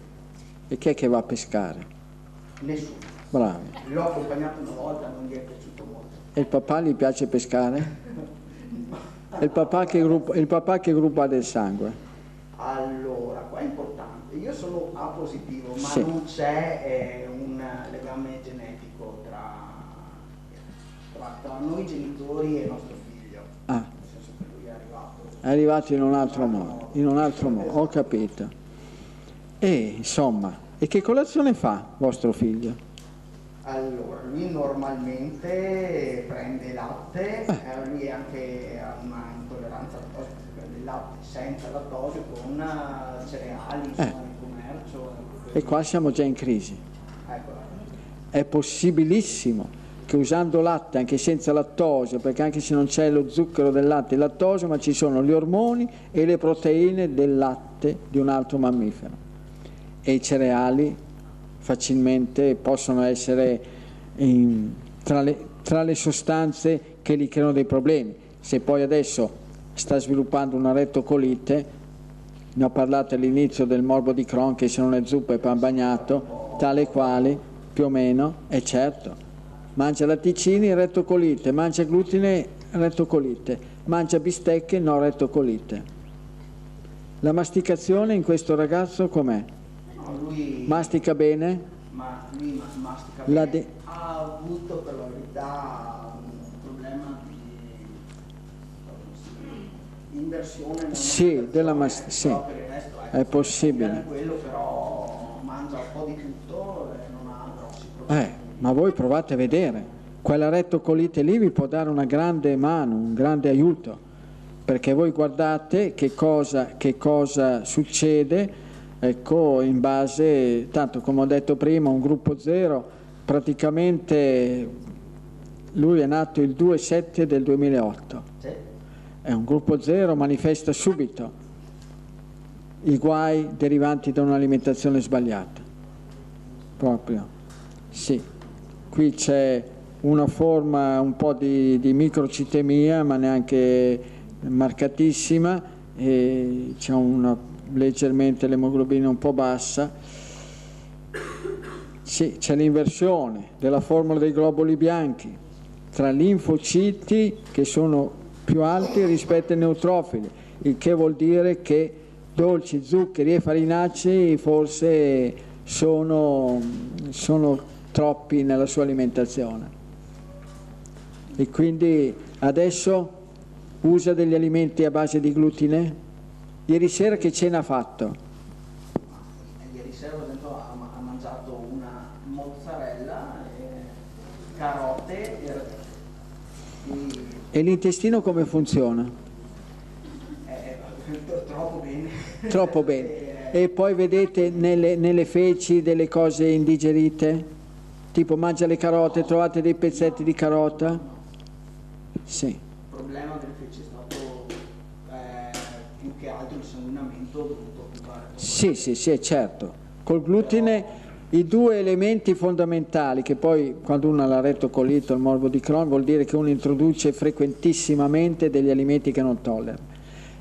E chi è che va a pescare? Nessuno. Bravi. L'ho accompagnato una volta, non gli è piaciuto molto. E il papà gli piace pescare? E il papà che gruppo ha del sangue? Allora, qua è importante, io sono A positivo, ma sì, non c'è un legame genetico tra noi genitori e nostro figlio. Ah. Nel senso che lui è arrivato in un altro modo. In un altro modo, esatto. Ho capito. E insomma, e che colazione fa vostro figlio? Allora, lui normalmente prende latte, lui anche ha una intolleranza al lattosio, prende latte senza lattosio con cereali, insomma, nel commercio. E qua siamo già in crisi. Eccola. È possibilissimo che usando latte anche senza lattosio, perché anche se non c'è lo zucchero del latte e il lattosio, ma ci sono gli ormoni e le proteine del latte di un altro mammifero. E i cereali facilmente possono essere tra le sostanze che gli creano dei problemi. Se poi adesso sta sviluppando una rettocolite, ne ho parlato all'inizio del morbo di Crohn, che se non è zuppa è pan bagnato, tale quale, più o meno, è certo. Mangia latticini, rettocolite, mangia glutine, rettocolite, mangia bistecche, no rettocolite. La masticazione in questo ragazzo com'è? Lui mastica bene, ha avuto per la verità un problema di inversione. Sì, della mastica, sì, è possibile. Quello però mangia un po' di tutto e non ha grossi problemi. Ma voi provate a vedere, quella rettocolite lì vi può dare una grande mano, un grande aiuto, perché voi guardate che cosa succede. Ecco, in base, tanto come ho detto prima, un gruppo 0, praticamente lui è nato il 2-7 del 2008, è un gruppo 0, manifesta subito i guai derivanti da un'alimentazione sbagliata, proprio, sì, qui c'è una forma un po' di microcitemia, ma neanche marcatissima, e c'è una... leggermente l'emoglobina un po' bassa, sì, c'è l'inversione della formula dei globuli bianchi tra linfociti che sono più alti rispetto ai neutrofili, il che vuol dire che dolci, zuccheri e farinacei forse sono troppi nella sua alimentazione, e quindi adesso usa degli alimenti a base di glutine. Ieri sera che cena ha fatto? Ieri sera ha mangiato una mozzarella, carote e l'intestino come funziona? Troppo bene. Troppo bene. E poi vedete nelle feci delle cose indigerite, tipo mangia le carote, trovate dei pezzetti di carota. Sì. Il problema delle feci è stato più che altro il sanguinamento dovuto occupare. Sì, certo. Col glutine i due elementi fondamentali, che poi quando uno ha l'arretto-colito, il morbo di Crohn, vuol dire che uno introduce frequentissimamente degli alimenti che non tollera.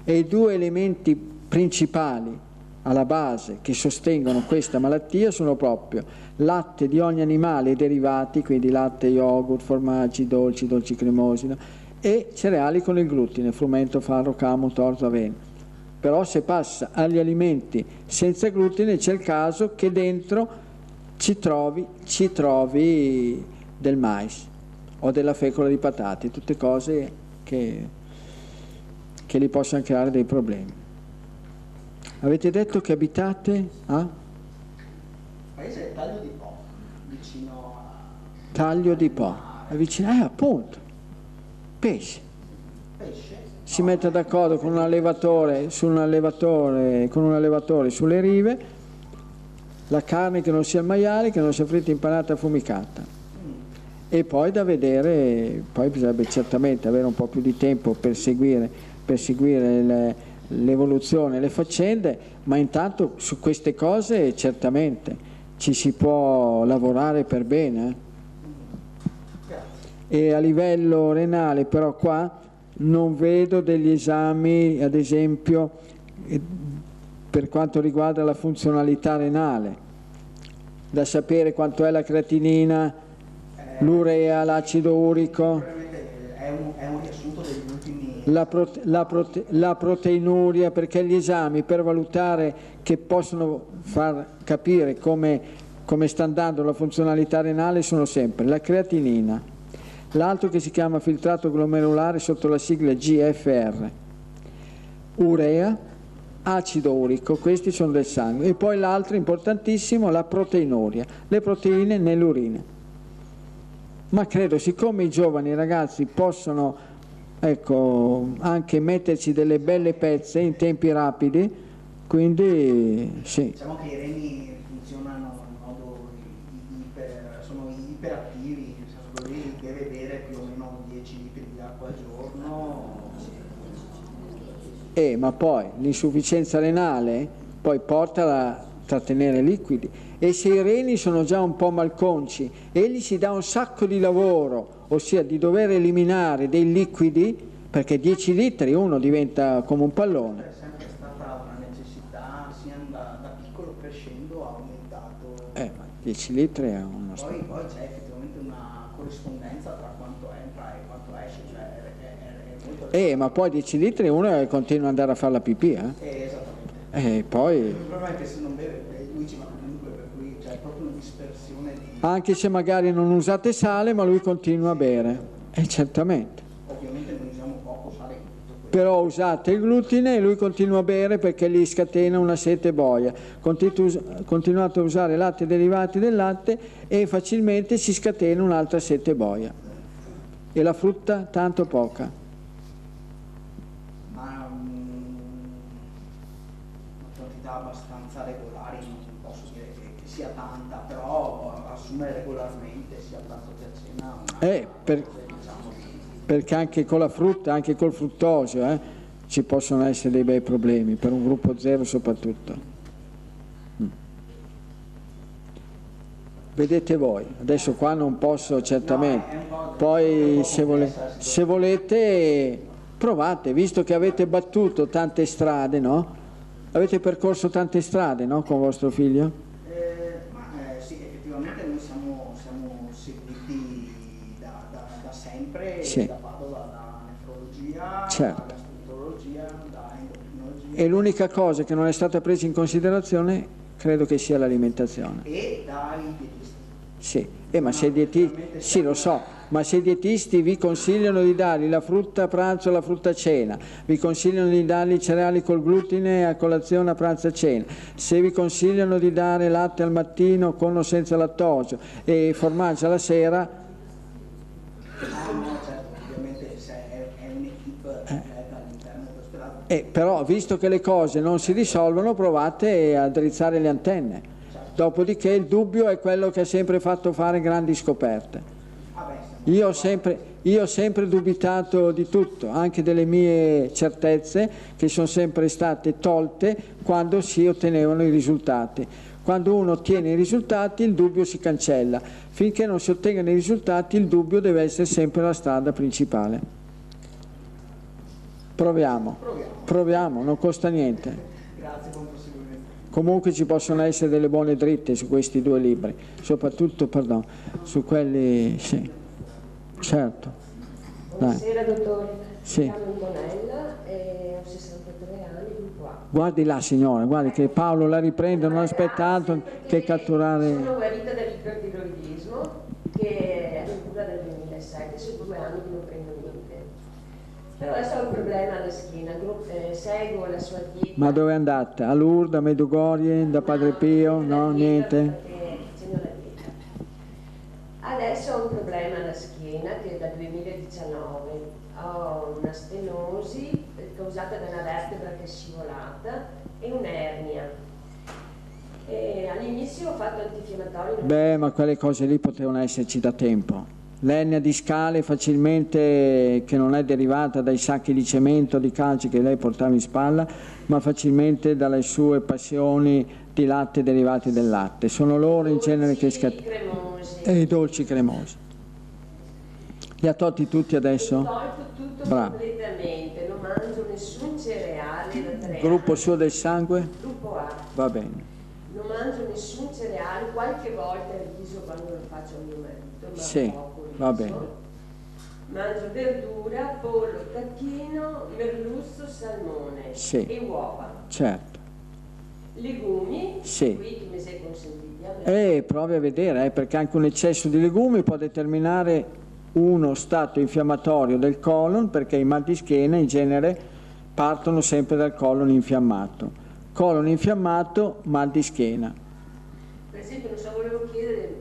E i due elementi principali alla base che sostengono questa malattia sono proprio latte di ogni animale e derivati, quindi latte, yogurt, formaggi, dolci cremosi, no? E cereali con il glutine, frumento, farro, camo, orzo, avena. Però se passa agli alimenti senza glutine c'è il caso che dentro ci trovi del mais o della fecola di patate, tutte cose che li possono creare dei problemi. Avete detto che abitate a? Il paese è Taglio di Po, vicino a... Taglio di Po, è vicino... appunto, pesce. Pesce? Si mette d'accordo con un allevatore, sulle rive, la carne che non sia il maiale, che non sia fritta, impanata, affumicata. E poi da vedere, poi bisognerebbe certamente avere un po' più di tempo per seguire l'evoluzione, le faccende, ma intanto su queste cose certamente ci si può lavorare per bene. E a livello renale però qua non vedo degli esami, ad esempio per quanto riguarda la funzionalità renale, da sapere quanto è la creatinina, l'urea, l'acido urico, è un riassunto degli ultimi. La proteinuria, perché gli esami per valutare, che possono far capire come sta andando la funzionalità renale, sono sempre la creatinina, l'altro che si chiama filtrato glomerulare sotto la sigla GFR, urea, acido urico, questi sono del sangue, e poi l'altro importantissimo, la proteinuria, le proteine nell'urina. Ma credo, siccome i giovani ragazzi possono anche metterci delle belle pezze in tempi rapidi, quindi sì. Diciamo che i reni funzionano in modo sono iperattivi, nel senso che lui deve bere più o meno 10 litri di acqua al giorno. Ma poi l'insufficienza renale poi porta a trattenere liquidi, e se i reni sono già un po' malconci e gli si dà un sacco di lavoro, ossia di dover eliminare dei liquidi, perché 10 litri uno diventa come un pallone. È sempre stata una necessità, da piccolo crescendo ha aumentato. 10 litri è uno. Poi c'è effettivamente una corrispondenza tra quanto entra e quanto esce, cioè è molto... ma poi 10 litri uno continua ad andare a fare la pipì, esattamente. Poi... Il problema è che se non beve, lui ci va comunque, per cui c'è proprio una dispersione di... Anche se magari non usate sale, ma lui continua a bere, certamente. Ovviamente noi usiamo poco sale. Però usate il glutine e lui continua a bere, perché gli scatena una sete boia. Continuate a usare latte e derivati del latte e facilmente si scatena un'altra sete boia. E la frutta tanto poca. Ma una quantità abbastanza regolare, non posso dire che sia tanta, però... regolarmente sia tanto per cena perché anche con la frutta, anche col fruttosio ci possono essere dei bei problemi, per un gruppo zero soprattutto. Vedete voi, adesso qua non posso certamente, poi se volete provate, visto che avete battuto tante strade, no? Avete percorso tante strade, no? Con vostro figlio? Sì. Da Padova, da nefrologia, certo. Da gastrologia, da endocrinologia. E l'unica cosa che non è stata presa in considerazione credo che sia l'alimentazione. E dai dietisti. Sì, ma se i dietisti, sì, lo so, ma se i dietisti vi consigliano di dargli la frutta a pranzo e la frutta a cena, vi consigliano di dargli i cereali col glutine a colazione, a pranzo e a cena, se vi consigliano di dare latte al mattino con o senza lattosio e formaggio alla sera. Però visto che le cose non si risolvono, provate a drizzare le antenne. Dopodiché il dubbio è quello che ha sempre fatto fare grandi scoperte. Io ho sempre dubitato di tutto, anche delle mie certezze, che sono sempre state tolte quando si ottenevano i risultati. Quando uno ottiene i risultati, il dubbio si cancella. Finché non si ottengano i risultati, il dubbio deve essere sempre la strada principale. Proviamo, non costa niente. Grazie, buon proseguimento. Comunque ci possono essere delle buone dritte su questi due libri, soprattutto, pardon, su quelli... Sì. Certo. Buonasera dottore, sì. Mi chiamo Bonella e ho 63 anni qua. Guardi là signora, guardi che Paolo la riprende, non aspetta altro che catturare. Sono guarita dall'ipertiroidismo che è cura del 2007, sono 2 anni che non prendo niente. Però adesso ho un problema alla schiena, seguo la sua dieta. Ma dove è andata? A Lourdes, a Medjugorje, da Padre Pio? No, niente. Adesso ho un problema alla schiena che è dal 2019, ho una stenosi causata da una vertebra che è scivolata e un'ernia. All'inizio ho fatto antinfiammatorio. Beh, ma quelle cose lì potevano esserci da tempo. L'ernia discale facilmente, che non è derivata dai sacchi di cemento, di calci che lei portava in spalla, ma facilmente dalle sue passioni di latte derivate dal latte. Sono loro in genere che scatenano. E i dolci cremosi. Li ha tolti tutti adesso? Li ho tolti tutto. Bravo. Completamente, non mangio nessun cereale da 3 anni. Gruppo suo del sangue? Gruppo A. Va bene. Non mangio nessun cereale, qualche volta il riso quando lo faccio a mio marito, ma sì, poco riso. Va bene. Mangio verdura, pollo, tacchino, merluzzo, salmone, sì, e uova. Certo. Legumi? Sì. Qui che mi sei consentito. Provi a vedere, perché anche un eccesso di legumi può determinare uno stato infiammatorio del colon, perché i mal di schiena in genere partono sempre dal colon infiammato. Colon infiammato, mal di schiena. Per esempio, non so, volevo chiedere,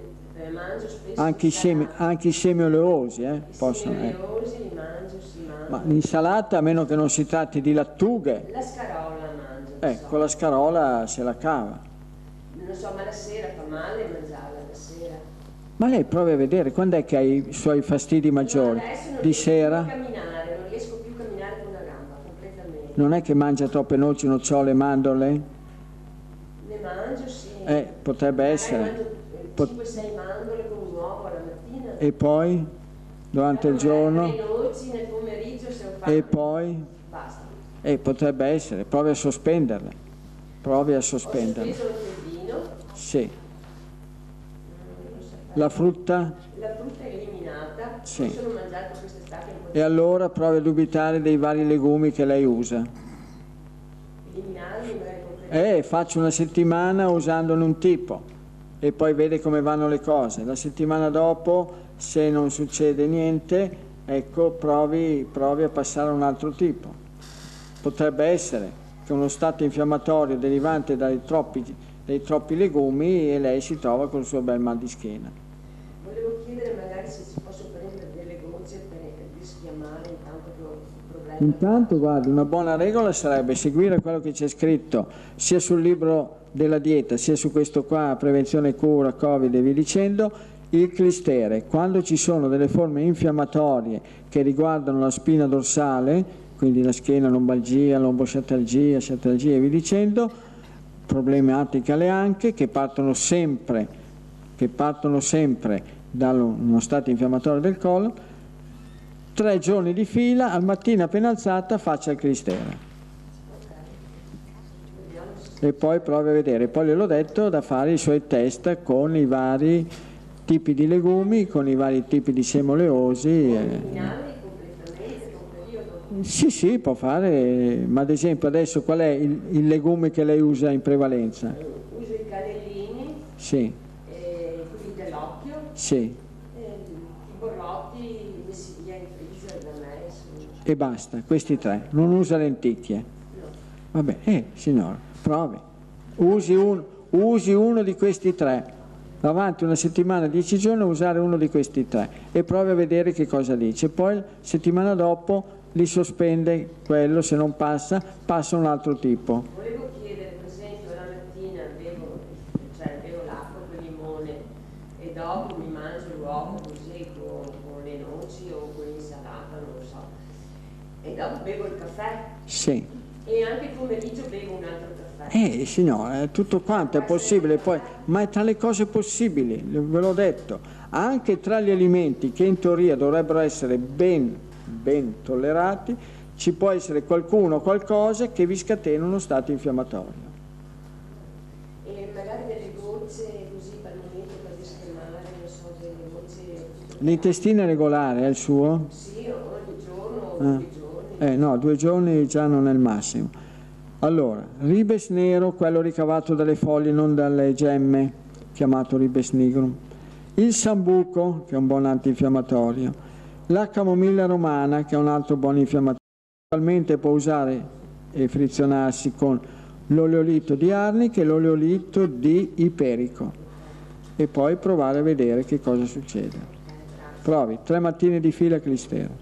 mangio spesso anche i semi oleosi, possono essere. I semi oleosi li mangio, si mangia. Ma l'insalata, a meno che non si tratti di lattughe. La scarola mangio. Con la scarola se la cava. Non so, ma la sera fa male mangiarla la sera. Ma lei provi a vedere, quando è che ha i suoi fastidi maggiori? No, di sera? Non riesco più a camminare con una gamba, completamente. Non è che mangia troppe noci, nocciole, mandorle? Le mangio, sì. Potrebbe essere. Mangio 5-6 mandorle con un uovo alla mattina. E poi? Durante il giorno? Le noci nel pomeriggio se lo fa. E poi? Basta. Potrebbe essere, provi a sospenderle. Sì. La frutta? La frutta è eliminata, sì. Non sono mangiata quest'estate. E allora provi a dubitare dei vari legumi che lei usa. Eliminarli? Faccio una settimana usandone un tipo e poi vede come vanno le cose. La settimana dopo, se non succede niente, ecco, provi a passare a un altro tipo. Potrebbe essere che uno stato infiammatorio derivante dai troppi legumi e lei si trova col suo bel mal di schiena. Volevo chiedere magari se si posso prendere delle gocce per rischiamare intanto che ho il problema. Intanto guardi, una buona regola sarebbe seguire quello che c'è scritto sia sul libro della dieta sia su questo qua, prevenzione e cura, Covid e via dicendo, il clistere. Quando ci sono delle forme infiammatorie che riguardano la spina dorsale, quindi la schiena, lombalgia, lombosciatalgia, sciatalgia e via dicendo, problematica le anche, che partono sempre da uno stato infiammatorio del colon, 3 giorni di fila, al mattino appena alzata faccia il clistere. E poi provi a vedere, poi gliel'ho detto, da fare i suoi test con i vari tipi di legumi, con i vari tipi di semi oleosi. Sì, può fare, ma ad esempio adesso qual è il legume che lei usa in prevalenza? Uso i cannellini, sì, quelli dell'occhio, sì, i borlotti messi via in freezer da me. Sì. E basta, questi 3, non usa lenticchie? No. Vabbè, signora, provi, usi uno di questi 3, davanti una settimana, 10 giorni, usare uno di questi 3 e provi a vedere che cosa dice, poi settimana dopo li sospende quello, se non passa, passa un altro tipo. Volevo chiedere, per esempio, la mattina bevo, cioè, bevo l'acqua con limone e dopo mi mangio l'uovo così con le noci o con l'insalata, non lo so, e dopo bevo il caffè? Sì. E anche il pomeriggio bevo un altro caffè? Signora, tutto quanto è possibile, poi, ma è tra le cose possibili, ve l'ho detto, anche tra gli alimenti che in teoria dovrebbero essere ben tollerati, ci può essere qualcuno o qualcosa che vi scatena uno stato infiammatorio. E magari delle gocce così per il momento, per sistemare, non so, delle gocce... L'intestino regolare è il suo? Sì, ogni giorno, ogni giorno. No, 2 giorni già non è il massimo. Allora, ribes nero, quello ricavato dalle foglie, non dalle gemme, chiamato ribes nigrum. Il sambuco, che è un buon antinfiammatorio. La camomilla romana, che è un altro buon infiammatorio, naturalmente può usare e frizionarsi con l'oleolito di arnica e l'oleolito di iperico, e poi provare a vedere che cosa succede. Provi 3 mattine di fila clistero.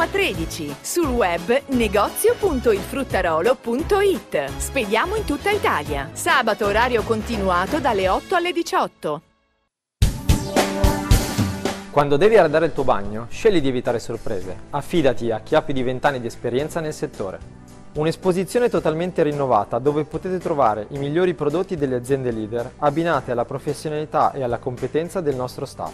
13, sul web negozio.ilfruttarolo.it. Spediamo in tutta Italia. Sabato orario continuato dalle 8 alle 18. Quando devi arredare il tuo bagno, scegli di evitare sorprese. Affidati a chi ha più di 20 anni di esperienza nel settore. Un'esposizione totalmente rinnovata dove potete trovare i migliori prodotti delle aziende leader abbinate alla professionalità e alla competenza del nostro staff.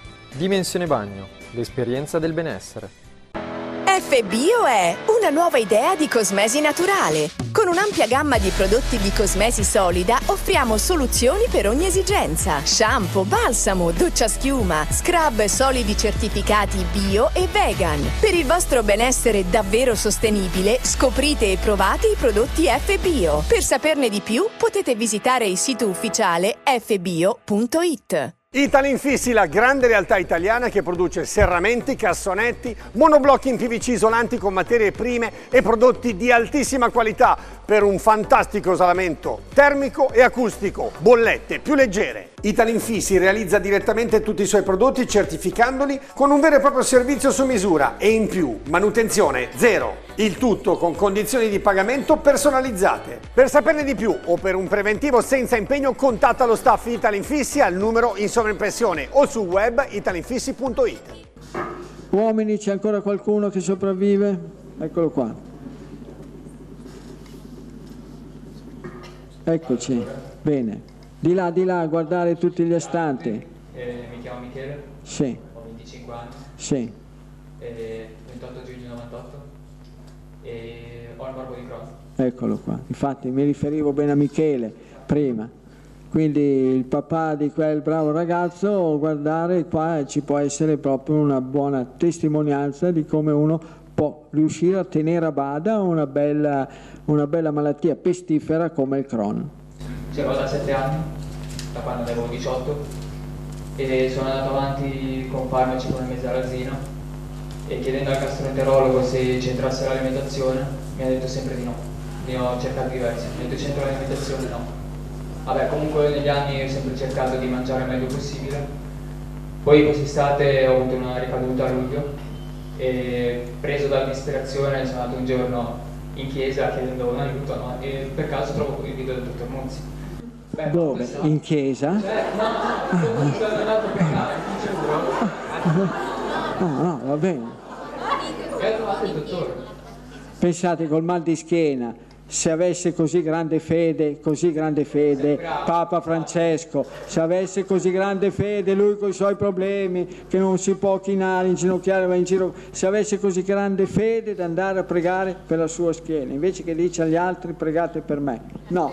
Dimensione Bagno, l'esperienza del benessere. FBio è una nuova idea di cosmesi naturale. Con un'ampia gamma di prodotti di cosmesi solida offriamo soluzioni per ogni esigenza. Shampoo, balsamo, doccia schiuma, scrub solidi certificati bio e vegan. Per il vostro benessere davvero sostenibile scoprite e provate i prodotti FBio. Per saperne di più potete visitare il sito ufficiale fbio.it. Italinfissi, la grande realtà italiana che produce serramenti, cassonetti, monoblocchi in PVC isolanti con materie prime e prodotti di altissima qualità per un fantastico isolamento termico e acustico, bollette più leggere. Italinfissi realizza direttamente tutti i suoi prodotti certificandoli con un vero e proprio servizio su misura e in più manutenzione zero. Il tutto con condizioni di pagamento personalizzate. Per saperne di più o per un preventivo senza impegno contatta lo staff Italinfissi al numero in sovraimpressione o sul web italinfissi.it. Uomini, c'è ancora qualcuno che sopravvive? Eccolo qua. Eccoci, bene. Di là, guardare tutti gli astanti. Mi chiamo Michele? Sì. Ho 25 anni? Sì. 28 giugno 98? E ho il morbo di Crohn. Eccolo qua, infatti mi riferivo bene a Michele prima, quindi il papà di quel bravo ragazzo, guardare qua ci può essere proprio una buona testimonianza di come uno può riuscire a tenere a bada una bella malattia pestifera come il Crohn. C'ero da 7 anni, da quando avevo 18, e sono andato avanti con farmaci come mesalazina. E chiedendo al gastroenterologo se c'entrasse l'alimentazione, mi ha detto sempre di no, ne ho cercato diversi, mi ha detto c'entra l'alimentazione no. Vabbè, comunque negli anni ho sempre cercato di mangiare il meglio possibile, poi quest'estate ho avuto una ricaduta a luglio e preso dall'ispirazione sono andato un giorno in chiesa chiedendo un aiuto, no? E per caso trovo il video del dottor Monzi. Beh, dove? Questo... In chiesa? Cioè, no, non ho andato a peccare, sicuro. No, va bene. Pensate, col mal di schiena, se avesse così grande fede, Papa Francesco, se avesse così grande fede, lui con i suoi problemi, che non si può chinare, inginocchiare, va in giro, se avesse così grande fede da andare a pregare per la sua schiena, invece che dice agli altri pregate per me. No,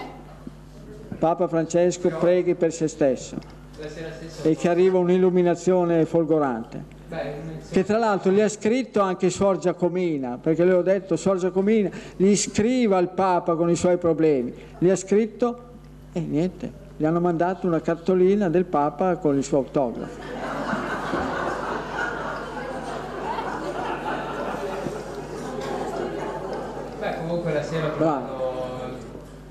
Papa Francesco preghi per se stesso e che arriva un'illuminazione folgorante. Che tra l'altro gli ha scritto anche Suor Giacomina, perché le ho detto Suor Giacomina gli scriva al Papa con i suoi problemi, gli ha scritto e niente, gli hanno mandato una cartolina del Papa con il suo autografo. Beh, comunque la sera ho trovato, in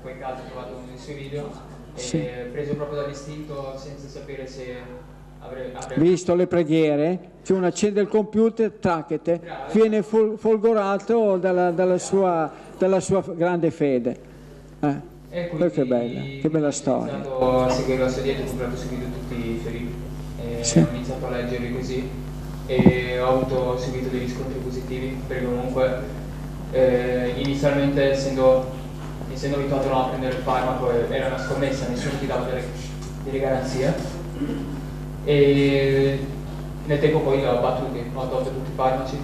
quel caso ho trovato uno dei suoi video, sì. E preso proprio dall'istinto senza sapere se... Visto le preghiere, che uno accende il computer, tracchete, viene folgorato dalla sua grande fede. Che bella, che bella storia. Ho iniziato a seguire la sua dieta, ho comprato subito tutti i feriti, sì. Ho iniziato a leggerli così e ho subito dei riscontri positivi, perché comunque inizialmente essendo abituato a prendere il farmaco era una scommessa, nessuno ti dava delle garanzie. E nel tempo poi ho abbattuto, ho dato tutti i farmaci.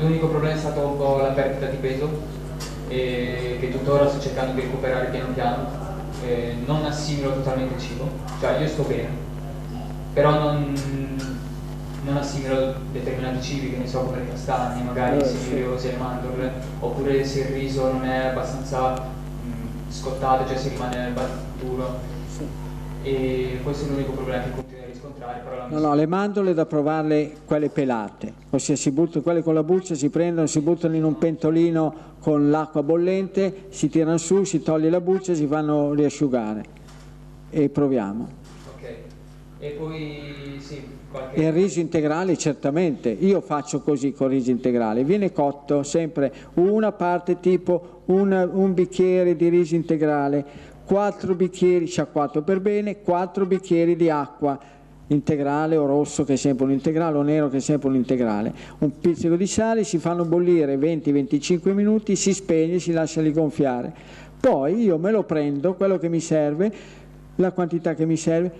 L'unico problema è stato un po' la perdita di peso, che tuttora sto cercando di recuperare piano piano. Non assimilo totalmente il cibo, cioè io sto bene, però non assimilo determinati cibi, che ne so, come le castagne, magari se le mandorle, oppure se il riso non è abbastanza scottato, cioè se rimane duro. E questo è l'unico problema che continua a riscontrare. No, le mandorle da provarle quelle pelate, ossia si buttano quelle con la buccia, si prendono, si buttano in un pentolino con l'acqua bollente, si tirano su, si toglie la buccia e si fanno riasciugare. E proviamo. Ok. E poi sì, qualche... E il riso integrale certamente, io faccio così con il riso integrale, viene cotto sempre una parte tipo un bicchiere di riso integrale, 4 bicchieri, sciacquato per bene, 4 bicchieri di acqua integrale o rosso che è sempre un integrale o nero che è sempre un integrale, un pizzico di sale, si fanno bollire 20-25 minuti, si spegne, si lascia lì gonfiare. Poi io me lo prendo, quello che mi serve, la quantità che mi serve,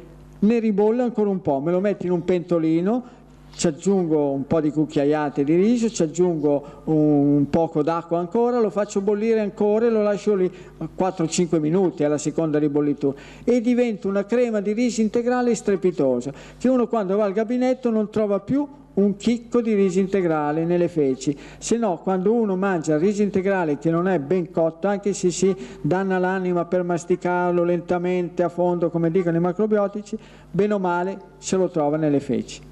ne ribollo ancora un po', me lo metto in un pentolino, ci aggiungo un po' di cucchiaiate di riso, ci aggiungo un poco d'acqua ancora, lo faccio bollire ancora e lo lascio lì 4-5 minuti alla seconda ribollitura e diventa una crema di riso integrale strepitosa, che uno quando va al gabinetto non trova più un chicco di riso integrale nelle feci, se no quando uno mangia il riso integrale che non è ben cotto, anche se si danna l'anima per masticarlo lentamente a fondo, come dicono i macrobiotici, bene o male se lo trova nelle feci.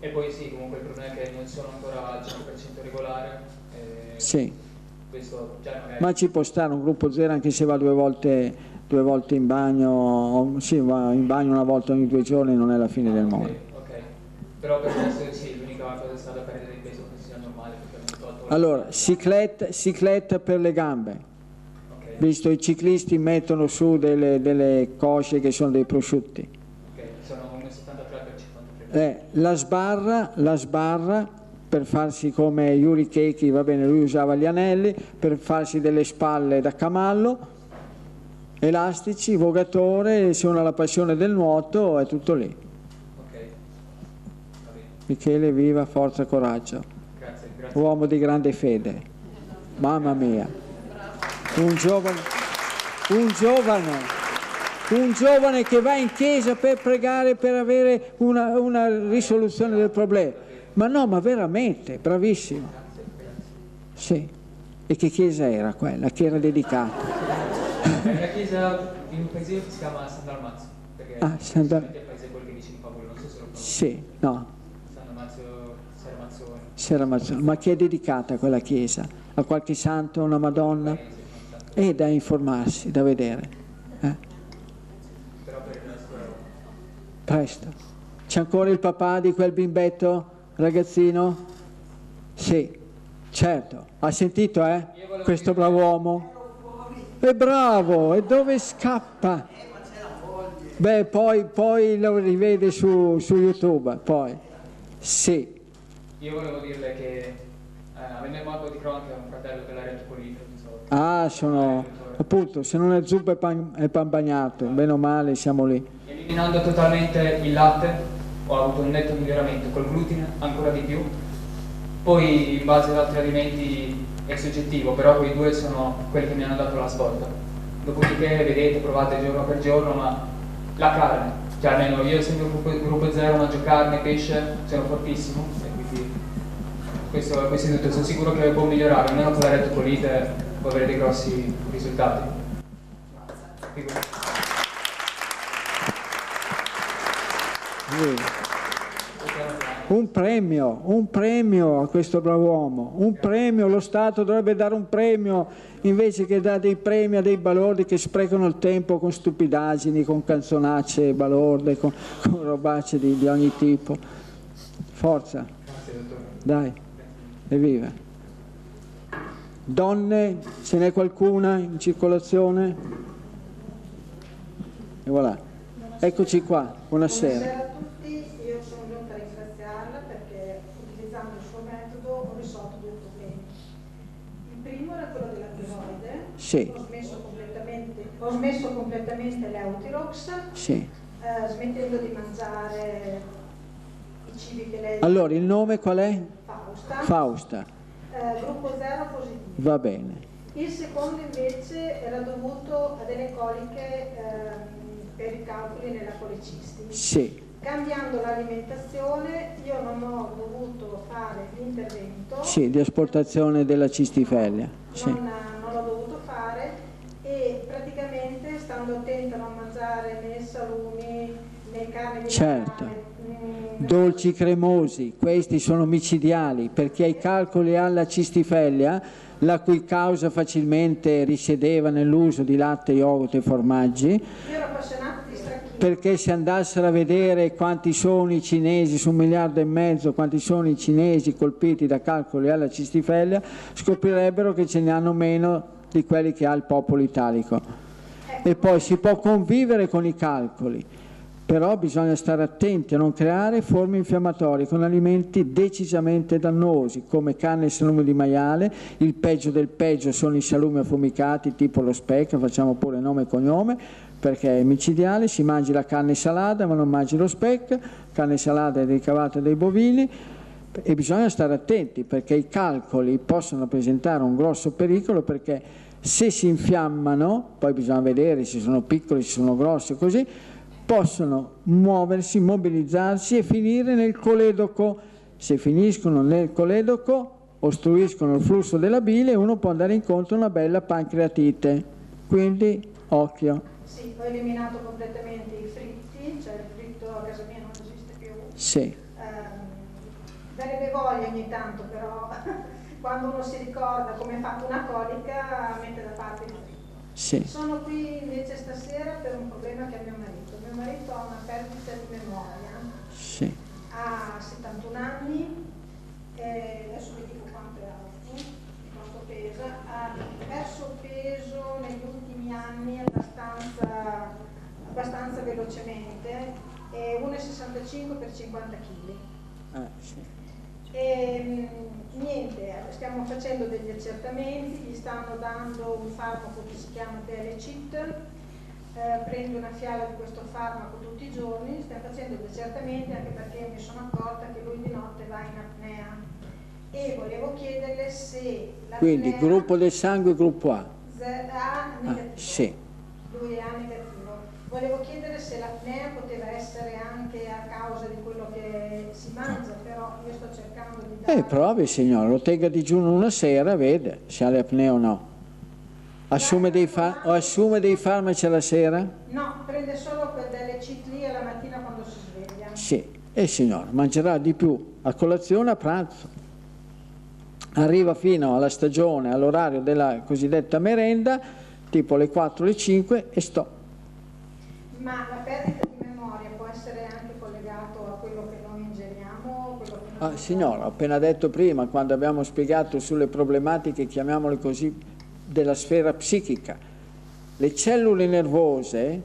E poi sì, comunque il problema è che non sono ancora al 100% regolare. Sì. Questo già magari... Ma ci può stare un gruppo zero anche se va due volte in bagno, sì, va in bagno una volta ogni 2 giorni, non è la fine del mondo. Ok. Però per questo sì, l'unica cosa è stata perdere il peso che sia normale. Allora, ciclette per le gambe. Okay. Visto i ciclisti mettono su delle cosce che sono dei prosciutti. La sbarra per farsi come Yuri Keiki, va bene, lui usava gli anelli per farsi delle spalle da cavallo, elastici, vogatore, se uno ha la passione del nuoto è tutto lì. Okay. Va bene. Michele, viva, forza, coraggio. Grazie, grazie. Uomo di grande fede, mamma mia, un giovane che va in chiesa per pregare, per avere una risoluzione del problema. Ma no, ma veramente, bravissimo. Sì. E che chiesa era quella? Che era dedicata? È una chiesa in un paese che si chiama Santa Ramazzo. Perché è il paese quello che dice in Paolo, non so se lo conosco. Sì, no. San Ramazzo, Seramazzone. Ma chi è dedicata quella chiesa? A qualche santo, una Madonna? È da informarsi, da vedere. Presto. C'è ancora il papà di quel bimbetto, ragazzino? Sì, certo. Ha sentito, questo bravo uomo? È bravo, e dove scappa? Ma c'è la moglie. Beh, poi lo rivede su YouTube, poi. Sì. Io volevo dirle che avendo il modo di cronaca un fratello della Reggio Pulita. Ah, sono... appunto, se non è zuppa è pan bagnato, bene o male siamo lì. Eliminando totalmente il latte ho avuto un netto miglioramento, col glutine ancora di più. Poi in base ad altri alimenti è soggettivo, però quei due sono quelli che mi hanno dato la svolta. Dopodiché vedete, provate giorno per giorno, ma la carne, cioè almeno io essendo gruppo zero mangio carne, pesce, sono fortissimo, e quindi questo è tutto. Sono sicuro che può migliorare, almeno con la retocolite può avere dei grossi risultati. Grazie. Un premio a questo bravo uomo, un premio, lo Stato dovrebbe dare un premio invece che dare dei premi a dei balordi che sprecano il tempo con stupidaggini, con canzonacce balorde, con robacce di ogni tipo. Forza, dai, evviva. Donne, ce n'è qualcuna in circolazione? E voilà, eccoci qua, buonasera. Sì. Ho smesso completamente l'Eutirox, sì. Smettendo di mangiare i cibi che lei... Allora, il nome qual è? Fausta. Gruppo 0 positivo. Va bene. Il secondo invece era dovuto a delle coliche per i calcoli nella colecisti. Sì. Cambiando l'alimentazione io non ho dovuto fare l'intervento... Sì, di asportazione della cistifellia. Sì. Non l'ho dovuto fare e praticamente stando attenta a non mangiare né salumi né carne di certo. Dolci cremosi, questi sono micidiali perché ai calcoli alla cistifellia, la cui causa facilmente risiedeva nell'uso di latte, yogurt e formaggi. Io ero appassionato di stracchino. Perché se andassero a vedere quanti sono i cinesi, su 1,5 miliardi, quanti sono i cinesi colpiti da calcoli alla cistifellia, scoprirebbero che ce ne hanno meno di quelli che ha il popolo italico. E poi si può convivere con i calcoli, però bisogna stare attenti a non creare forme infiammatorie con alimenti decisamente dannosi, come carne e salumi di maiale. Il peggio del peggio sono i salumi affumicati, tipo lo speck, facciamo pure nome e cognome, perché è micidiale, si mangi la carne salata ma non mangi lo speck, carne salata è ricavata dai bovini e bisogna stare attenti perché i calcoli possono presentare un grosso pericolo perché se si infiammano, poi bisogna vedere se sono piccoli, se sono grossi così, possono muoversi, mobilizzarsi e finire nel coledoco. Se finiscono nel coledoco ostruiscono il flusso della bile e uno può andare incontro a una bella pancreatite, quindi occhio. Sì, ho eliminato completamente i fritti, cioè il fritto a casa mia non esiste più. Sì. Verrebbe voglia ogni tanto, però quando uno si ricorda come è fatta una colica, mette da parte il fritto. Sì. Sono qui invece stasera per un problema che ha mio marito. Mio marito ha una perdita di memoria, sì. Ha 71 anni, adesso vi dico quanto è alto, quanto pesa, ha perso peso negli ultimi anni abbastanza velocemente, 1,65 per 50 kg. Sì. E, niente, stiamo facendo degli accertamenti, gli stanno dando un farmaco che si chiama Telecit, prendo una fiala di questo farmaco tutti i giorni, stiamo facendo gli accertamenti anche perché mi sono accorta che lui di notte va in apnea e volevo chiederle se l'apnea... Quindi gruppo del sangue gruppo A. Negativo. Sì. Lui ha negativo. Volevo chiedere se l'apnea poteva essere anche a causa di quello che si mangia, però io sto cercando di dare... Provi signora, lo tenga a digiuno una sera, vede se ha l'apnea o no. Assume dei farmaci alla sera? No, prende solo delle citli alla mattina quando si sveglia. Sì, e signora, mangerà di più a colazione a pranzo. Arriva fino alla stagione, all'orario della cosiddetta merenda, tipo le 4, le 5 e sto. Ma la perdita di memoria può essere anche collegato a quello che noi ingeriamo? Quello che non signora, ho appena detto prima, quando abbiamo spiegato sulle problematiche, chiamiamole così, della sfera psichica, le cellule nervose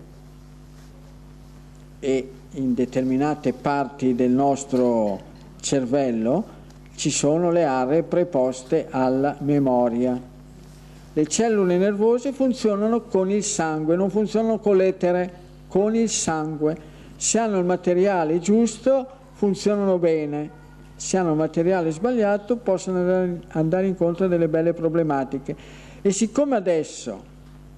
e in determinate parti del nostro cervello ci sono le aree preposte alla memoria. Le cellule nervose funzionano con il sangue, non funzionano con l'etere, con il sangue. Se hanno il materiale giusto funzionano bene, se hanno il materiale sbagliato possono andare incontro a delle belle problematiche. E siccome adesso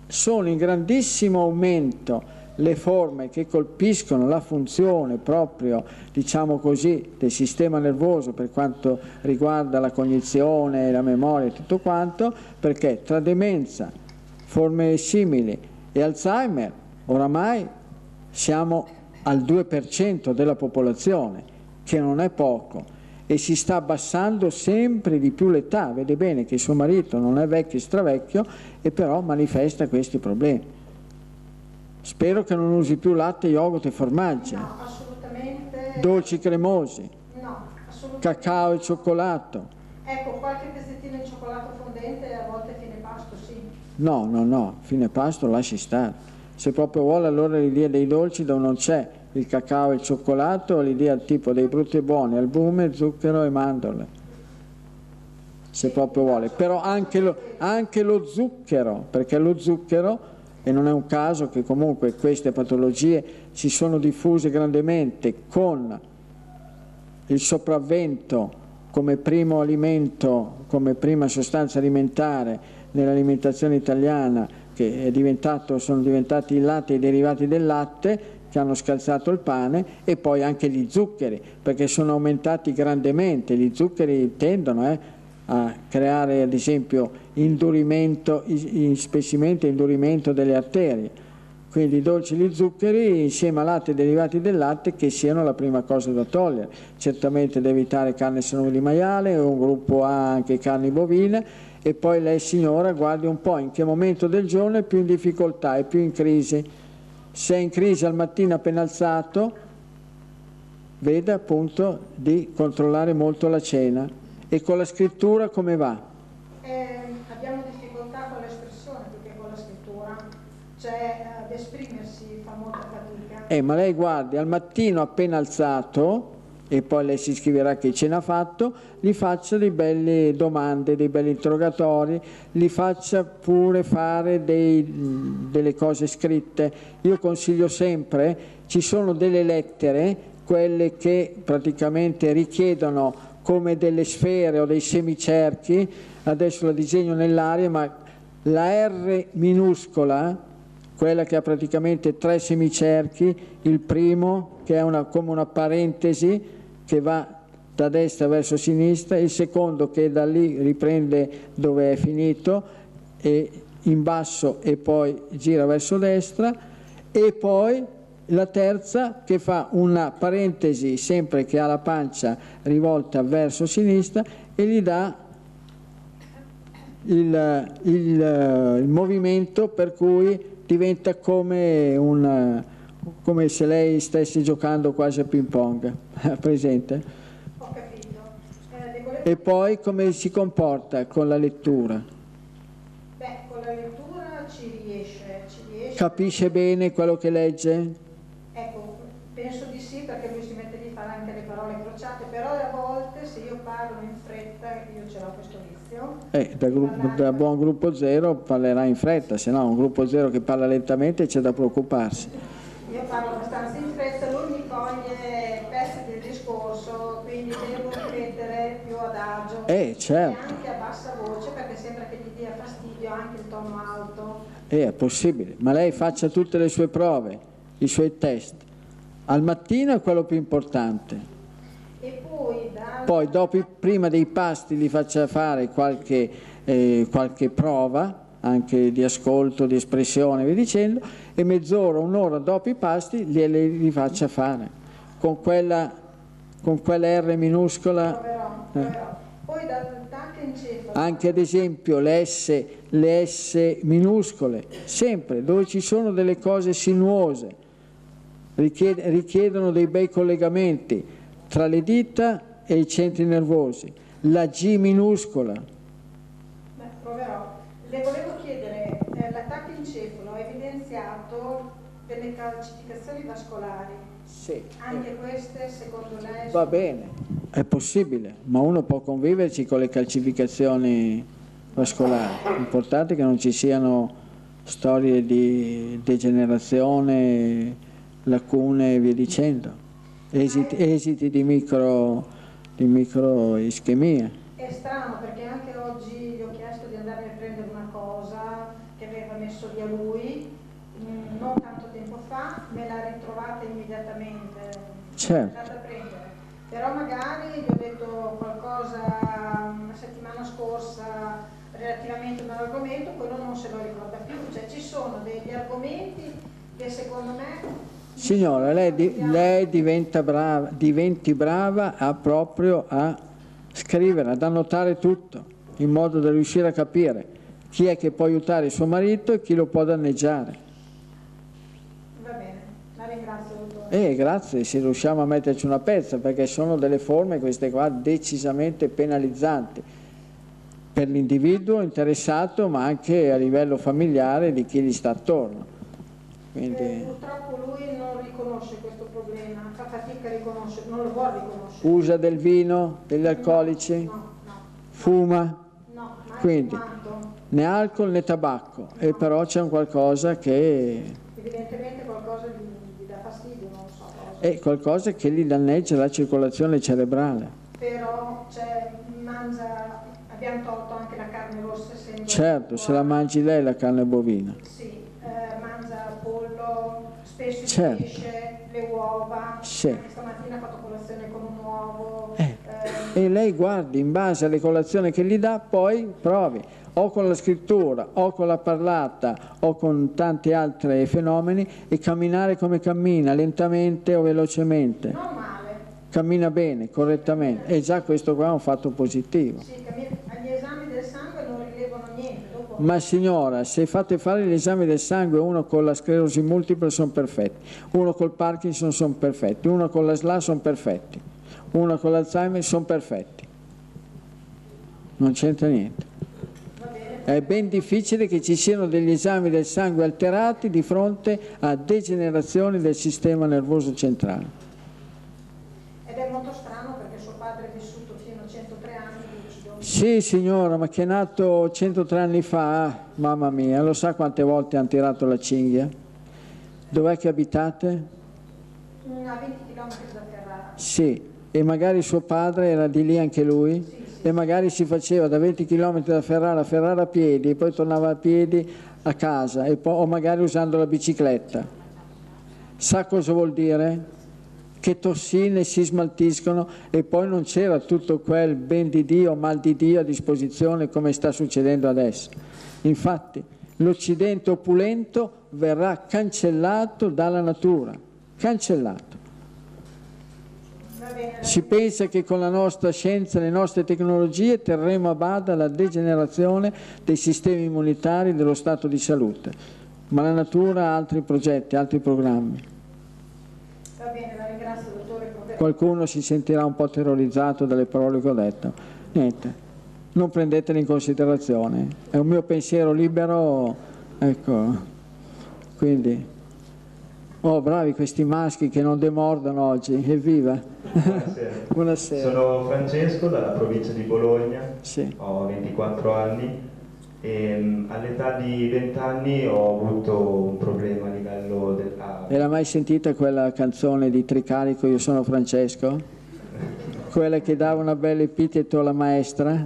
sono in grandissimo aumento le forme che colpiscono la funzione proprio, diciamo così, del sistema nervoso per quanto riguarda la cognizione, la memoria e tutto quanto, perché tra demenza, forme simili e Alzheimer oramai siamo al 2% della popolazione, che non è poco, e si sta abbassando sempre di più l'età. Vede bene che suo marito non è vecchio, stravecchio, e però manifesta questi problemi. Spero che non usi più latte, yogurt e formaggi. No, assolutamente. Dolci cremosi. No, assolutamente. Cacao e cioccolato. Ecco, qualche pezzettino di cioccolato fondente a volte fine pasto, sì. No, no, no, fine pasto lasci stare. Se proprio vuole allora l'idea dei dolci dove non c'è il cacao e il cioccolato, l'idea tipo dei brutti e buoni, albume, zucchero e mandorle. Se proprio vuole. Però anche lo zucchero, perché lo zucchero... E non è un caso che comunque queste patologie si sono diffuse grandemente con il sopravvento come primo alimento, come prima sostanza alimentare nell'alimentazione italiana, che sono diventati il latte e i derivati del latte, che hanno scalzato il pane, e poi anche gli zuccheri, perché sono aumentati grandemente. Gli zuccheri tendono a creare ad esempio indurimento, ispessimento e indurimento delle arterie, quindi i dolci e gli zuccheri insieme a latte e derivati del latte che siano la prima cosa da togliere, certamente da evitare carne e salumi di maiale, un gruppo A anche carni bovine. E poi lei signora guardi un po' in che momento del giorno è più in difficoltà, è più in crisi. Se è in crisi al mattino appena alzato, veda appunto di controllare molto la cena. E con la scrittura come va? Abbiamo difficoltà con l'espressione, perché con la scrittura, cioè ad esprimersi fa molta fatica. Ma lei guardi, al mattino appena alzato, e poi lei si scriverà che ce n'ha fatto, gli faccia delle belle domande, dei belli interrogatori, gli faccia pure fare delle cose scritte. Io consiglio sempre, ci sono delle lettere, quelle che praticamente richiedono come delle sfere o dei semicerchi, adesso la disegno nell'aria, ma la R minuscola, quella che ha praticamente 3 semicerchi, il primo che è come una parentesi che va da destra verso sinistra, il secondo che da lì riprende dove è finito e in basso e poi gira verso destra, e poi la terza che fa una parentesi sempre che ha la pancia rivolta verso sinistra e gli dà il movimento per cui diventa come se lei stesse giocando quasi a ping pong, presente? Ho capito. E poi come si comporta con la lettura? Beh, con la lettura ci riesce. Capisce bene quello che legge? Ecco, penso di sì, perché lui si mette lì a fare anche le parole crociate, però a volte se io parlo in fretta, io ce l'ho questo vizio. Da buon gruppo zero parlerà in fretta, se no un gruppo zero che parla lentamente c'è da preoccuparsi. Io parlo abbastanza in fretta, lui mi coglie pezzi del discorso, quindi devo ripetere più ad agio, certo. E anche a bassa voce, perché sembra che gli dia fastidio anche il tono alto. È possibile, ma lei faccia tutte le sue prove, i suoi test. Al mattino è quello più importante. E poi prima dei pasti gli faccia fare qualche prova, anche di ascolto, di espressione, via dicendo, e mezz'ora, un'ora dopo i pasti li faccia fare. Con quella R minuscola. Però. Poi anche ad esempio le S minuscole, sempre dove ci sono delle cose sinuose, richiedono dei bei collegamenti tra le dita e i centri nervosi. La G minuscola. Beh, proverò. Le volevo chiedere, l'attacco in cefalo ha evidenziato delle calcificazioni vascolari. Sì. Anche queste, secondo lei? Va bene, è possibile, ma uno può conviverci con le calcificazioni vascolari. L'importante è che non ci siano storie di degenerazione, lacune e via dicendo, esiti di micro ischemia. È strano perché anche oggi gli ho chiesto di andarmi a prendere una cosa che aveva messo via lui non tanto tempo fa, me l'ha ritrovata immediatamente, certo, andata a prendere, però magari gli ho detto qualcosa una settimana scorsa relativamente ad un argomento, quello non se lo ricorda più, cioè ci sono degli argomenti che secondo me... Signora, lei diventi brava proprio a scrivere, ad annotare tutto, in modo da riuscire a capire chi è che può aiutare suo marito e chi lo può danneggiare. Va bene, la ringrazio, dottore. Grazie, se riusciamo a metterci una pezza, perché sono delle forme, queste qua, decisamente penalizzanti per l'individuo interessato, ma anche a livello familiare di chi gli sta attorno. Quindi... Purtroppo lui non riconosce questo problema, fa fatica a riconoscere, non lo vuole riconoscere. Usa del vino, degli alcolici? No, no, no. Fuma? No, mai. Quindi fumato. Né alcol né tabacco, no. E però c'è un qualcosa che... Evidentemente qualcosa gli dà fastidio, non so cosa. È qualcosa che gli danneggia la circolazione cerebrale. Però cioè, mangia, abbiamo tolto anche la carne rossa. Certo, se la mangi lei la carne bovina. Sì. Spesso certo. Pesce, le uova, sì. Stamattina ha fatto colazione con un uovo. E lei guardi, in base alle colazioni che gli dà, poi provi, o con la scrittura, o con la parlata, o con tanti altri fenomeni, e camminare come cammina, lentamente o velocemente. Non male. Cammina bene, correttamente. E già questo qua è un fatto positivo. Sì, agli esami del sangue non rilevano niente. Ma signora, se fate fare gli esami del sangue, uno con la sclerosi multipla sono perfetti, uno col Parkinson sono perfetti, uno con la SLA sono perfetti, uno con l'Alzheimer sono perfetti. Non c'entra niente. È ben difficile che ci siano degli esami del sangue alterati di fronte a degenerazioni del sistema nervoso centrale. Ed è molto strano perché suo padre è vissuto fino a 103 anni. Sì signora, ma che è nato 103 anni fa, mamma mia, lo sa quante volte hanno tirato la cinghia? Dov'è che abitate? A 20 km da Ferrara. Sì, e magari suo padre era di lì anche lui? Sì, sì. E magari si faceva da 20 km da Ferrara a Ferrara a piedi, poi tornava a piedi a casa, e poi, o magari usando la bicicletta. Sa cosa vuol dire? Che tossine si smaltiscono, e poi non c'era tutto quel ben di Dio, mal di Dio a disposizione come sta succedendo adesso. Infatti l'Occidente opulento verrà cancellato dalla natura, cancellato. Si pensa che con la nostra scienza e le nostre tecnologie terremo a bada la degenerazione dei sistemi immunitari, dello stato di salute, ma la natura ha altri progetti, altri programmi. Va bene, la ringrazio, dottore. Qualcuno si sentirà un po' terrorizzato dalle parole che ho detto. Niente, non prendetele in considerazione. È un mio pensiero libero, ecco. Quindi, oh, bravi questi maschi che non demordono oggi, evviva! Buonasera. Buonasera. Sono Francesco dalla provincia di Bologna, sì. Ho 24 anni. All'età di 20 anni ho avuto un problema a livello del... Era mai sentita quella canzone di Tricarico, Io sono Francesco? Quella che dava una bella epiteto alla maestra?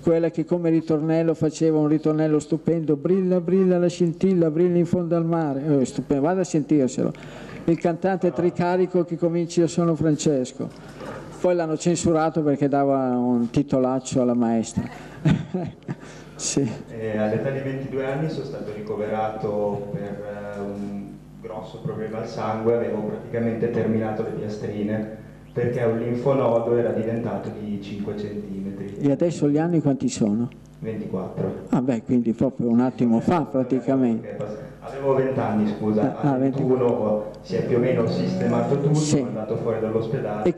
Quella che come ritornello faceva un ritornello stupendo, brilla, brilla la scintilla, brilla in fondo al mare. Stupendo, vada a sentirselo. Il cantante Tricarico che comincia Io sono Francesco. Poi l'hanno censurato perché dava un titolaccio alla maestra. Sì. All'età di 22 anni sono stato ricoverato per un grosso problema al sangue, avevo praticamente terminato le piastrine perché un linfonodo era diventato di 5 centimetri. E adesso gli anni quanti sono? 24. Ah beh, quindi proprio un attimo fa praticamente. Avevo 20 anni, scusa, a 21 si è più o meno sistemato tutto, sì. È andato fuori dall'ospedale. E in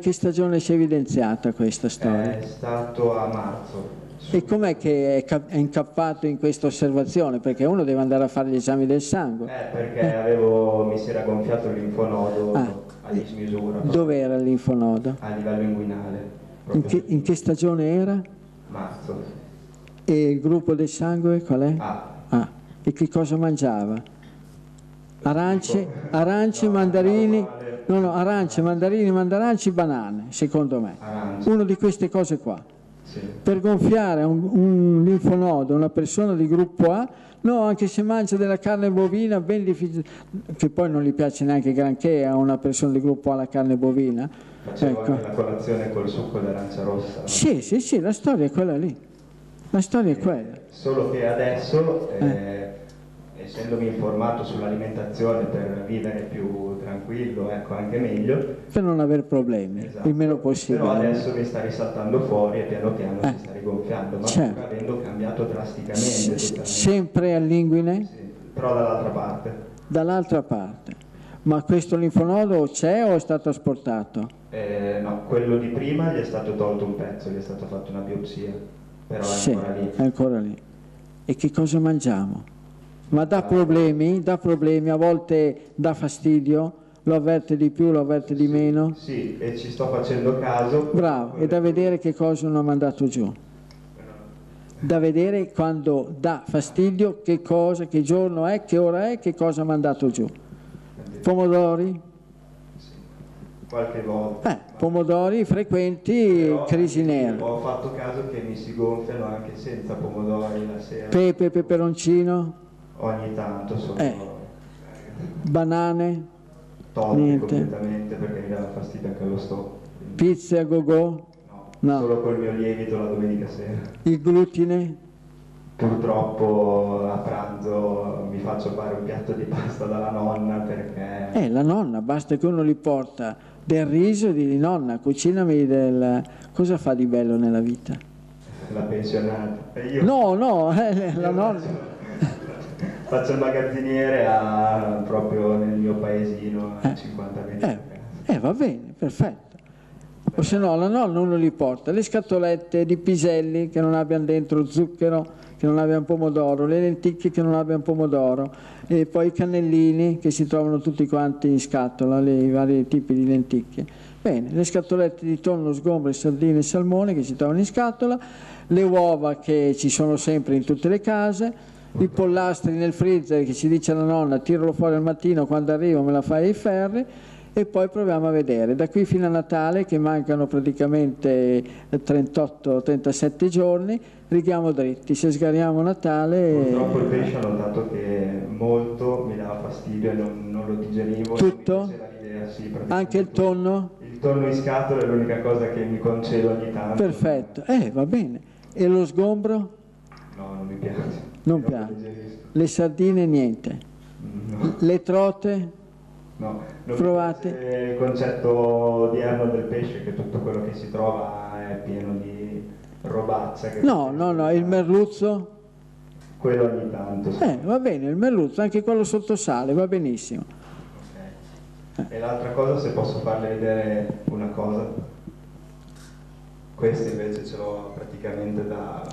che stagione si è evidenziata questa storia? È stato a marzo. E com'è che è incappato in questa osservazione? Perché uno deve andare a fare gli esami del sangue. Perché mi si era gonfiato il linfonodo a dismisura. Dove era il linfonodo? A livello inguinale. In che stagione era? Marzo. E il gruppo del sangue qual è? A. E che cosa mangiava? Arance, no, mandarini... No, arance, mandarini, mandaranci, banane, secondo me. Arance. Uno di queste cose qua. Sì. Per gonfiare un linfonodo, una persona di gruppo A, no, anche se mangia della carne bovina, ben difficile, che poi non gli piace neanche granché a una persona di gruppo A la carne bovina. Facevo anche la colazione col succo d'arancia rossa. No? Sì, la storia è quella lì. La storia è quella. Solo che adesso, essendomi informato sull'alimentazione per vivere più tranquillo, ecco, anche meglio. Per non avere problemi, esatto. Il meno possibile. Però adesso mi sta risaltando fuori e piano piano si sta rigonfiando, ma certo. Avendo cambiato drasticamente. Sempre all'inguine? Sì, però dall'altra parte. Dall'altra parte. Ma questo linfonodo c'è o è stato asportato? No, quello di prima gli è stato tolto un pezzo, gli è stata fatta una biopsia, però è ancora lì. È ancora lì. E che cosa mangiamo? Ma dà problemi, a volte dà fastidio, lo avverte di più, lo avverte di meno? Sì, e ci sto facendo caso. Bravo, è da vedere che cosa uno ha mandato giù. Da vedere quando dà fastidio, che cosa, che giorno è, che ora è, che cosa ha mandato giù. Pomodori? Sì, qualche volta. Pomodori frequenti, però, crisi nera. Ho fatto caso che mi si gonfiano anche senza pomodori la sera. Pepe, peperoncino? Ogni tanto sono banane, togli completamente perché mi dava fastidio anche lo stomaco. Pizza a go-go? No, solo col mio lievito la domenica sera. Il glutine? Purtroppo a pranzo mi faccio fare un piatto di pasta dalla nonna perché... la nonna, basta che uno gli porta del riso e dici nonna, cucinami del... Cosa fa di bello nella vita? La pensionata. Io... la nonna... Faccio il magazziniere proprio nel mio paesino a 50 metri. Va bene, perfetto. O se no la nonna uno li porta, le scatolette di piselli che non abbiano dentro zucchero, che non abbiano pomodoro, le lenticchie che non abbiano pomodoro, e poi i cannellini che si trovano tutti quanti in scatola, i vari tipi di lenticchie. Bene, le scatolette di tonno, sgombre, sardine e salmone che si trovano in scatola, le uova che ci sono sempre in tutte le case, i pollastri nel freezer che ci dice la nonna tiralo fuori al mattino, quando arrivo me la fai ai ferri, e poi proviamo a vedere da qui fino a Natale, che mancano praticamente 38-37 giorni, righiamo dritti. Se sgariamo Natale, purtroppo il pesce ho notato che molto mi dava fastidio e non lo digerivo tutto, anche il tonno? Il tonno in scatola è l'unica cosa che mi concedo ogni tanto. Perfetto, va bene. E lo sgombro? No, non mi piace. Non piace. Le sardine niente. No. Le trote? No. Provate. Il concetto odierno del pesce è che tutto quello che si trova è pieno di robazza. No, il merluzzo? Quello ogni tanto. Sì. Va bene, il merluzzo, anche quello sotto sale, va benissimo. Okay. E l'altra cosa, se posso farle vedere una cosa? Questo invece ce l'ho praticamente da...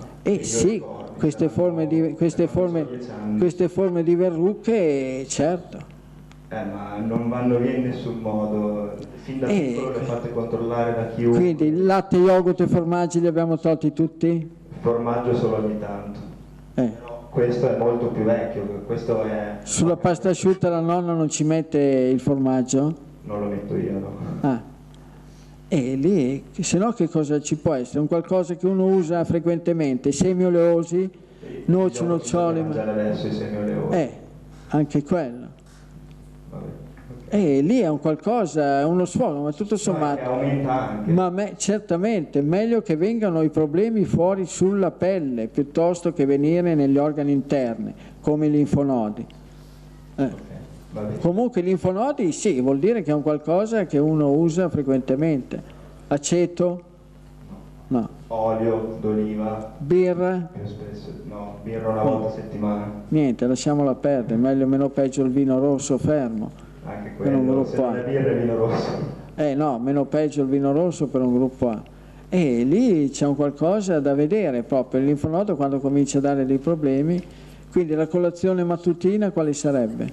queste forme di verruche, certo. Ma non vanno via in nessun modo, fin da piccolo le fate controllare da chiunque. Quindi latte, yogurt e formaggi li abbiamo tolti tutti? Formaggio solo ogni tanto. Però questo è molto più vecchio, questo è... Sulla pasta asciutta la nonna non ci mette il formaggio? Non lo metto io, no. E lì, se no che cosa ci può essere? Un qualcosa che uno usa frequentemente, semi oleosi, noci, noccioli. Adesso i semi oleosi. Anche quello. Vabbè, okay. E lì è un qualcosa, uno sfogo, ma tutto sommato. Aumenta anche. Ma certamente, meglio che vengano i problemi fuori sulla pelle, piuttosto che venire negli organi interni, come i linfonodi. Okay. Comunque i linfonodi sì, vuol dire che è un qualcosa che uno usa frequentemente. Aceto? No. Olio d'oliva. Birra? No, birra una volta a settimana. Niente, lasciamola perdere, meglio meno peggio il vino rosso fermo. Anche quello, per un gruppo A. La birra e il vino rosso. No, meno peggio il vino rosso per un gruppo A. E lì c'è un qualcosa da vedere proprio, il linfonodo quando comincia a dare dei problemi. Quindi la colazione mattutina quale sarebbe?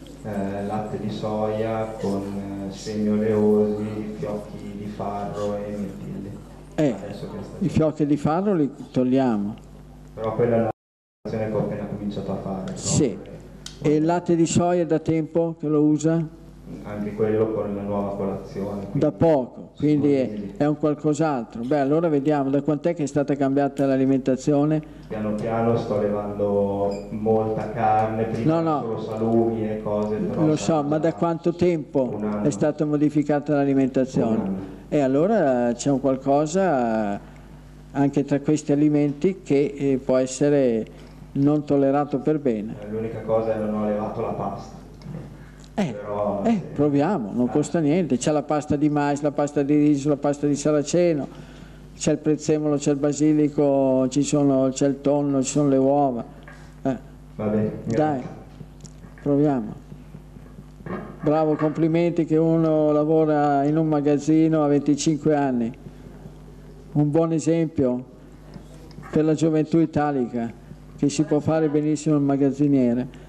Latte di soia con semi oleosi, fiocchi di farro e mirtilli. I fiocchi di farro li togliamo. Però quella è la colazione che ho appena cominciato a fare. Sì. E il latte di soia da tempo che lo usa? Anche quello con la nuova colazione. Da poco, quindi è un qualcos'altro. Beh, allora vediamo da quant'è che è stata cambiata l'alimentazione. Piano piano sto levando molta carne, prima solo salumi e cose. Però lo so, ma da quanto tempo è stata modificata l'alimentazione? E allora c'è un qualcosa anche tra questi alimenti che può essere non tollerato per bene. L'unica cosa è che non ho levato la pasta. Però, proviamo, non costa niente, c'è la pasta di mais, la pasta di riso, la pasta di saraceno, c'è il prezzemolo, c'è il basilico, c'è il tonno, ci sono le uova. Va bene, dai, proviamo. Bravo, complimenti che uno lavora in un magazzino a 25 anni, un buon esempio per la gioventù italica, che si può fare benissimo il magazziniere.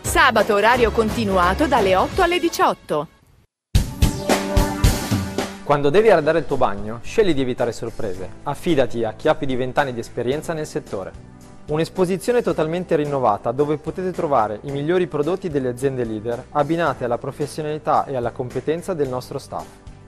Sabato orario continuato dalle 8 alle 18. Quando devi arredare il tuo bagno, scegli di evitare sorprese. Affidati a chi ha più di 20 anni di esperienza nel settore. Un'esposizione totalmente rinnovata dove potete trovare i migliori prodotti delle aziende leader abbinate alla professionalità e alla competenza del nostro staff.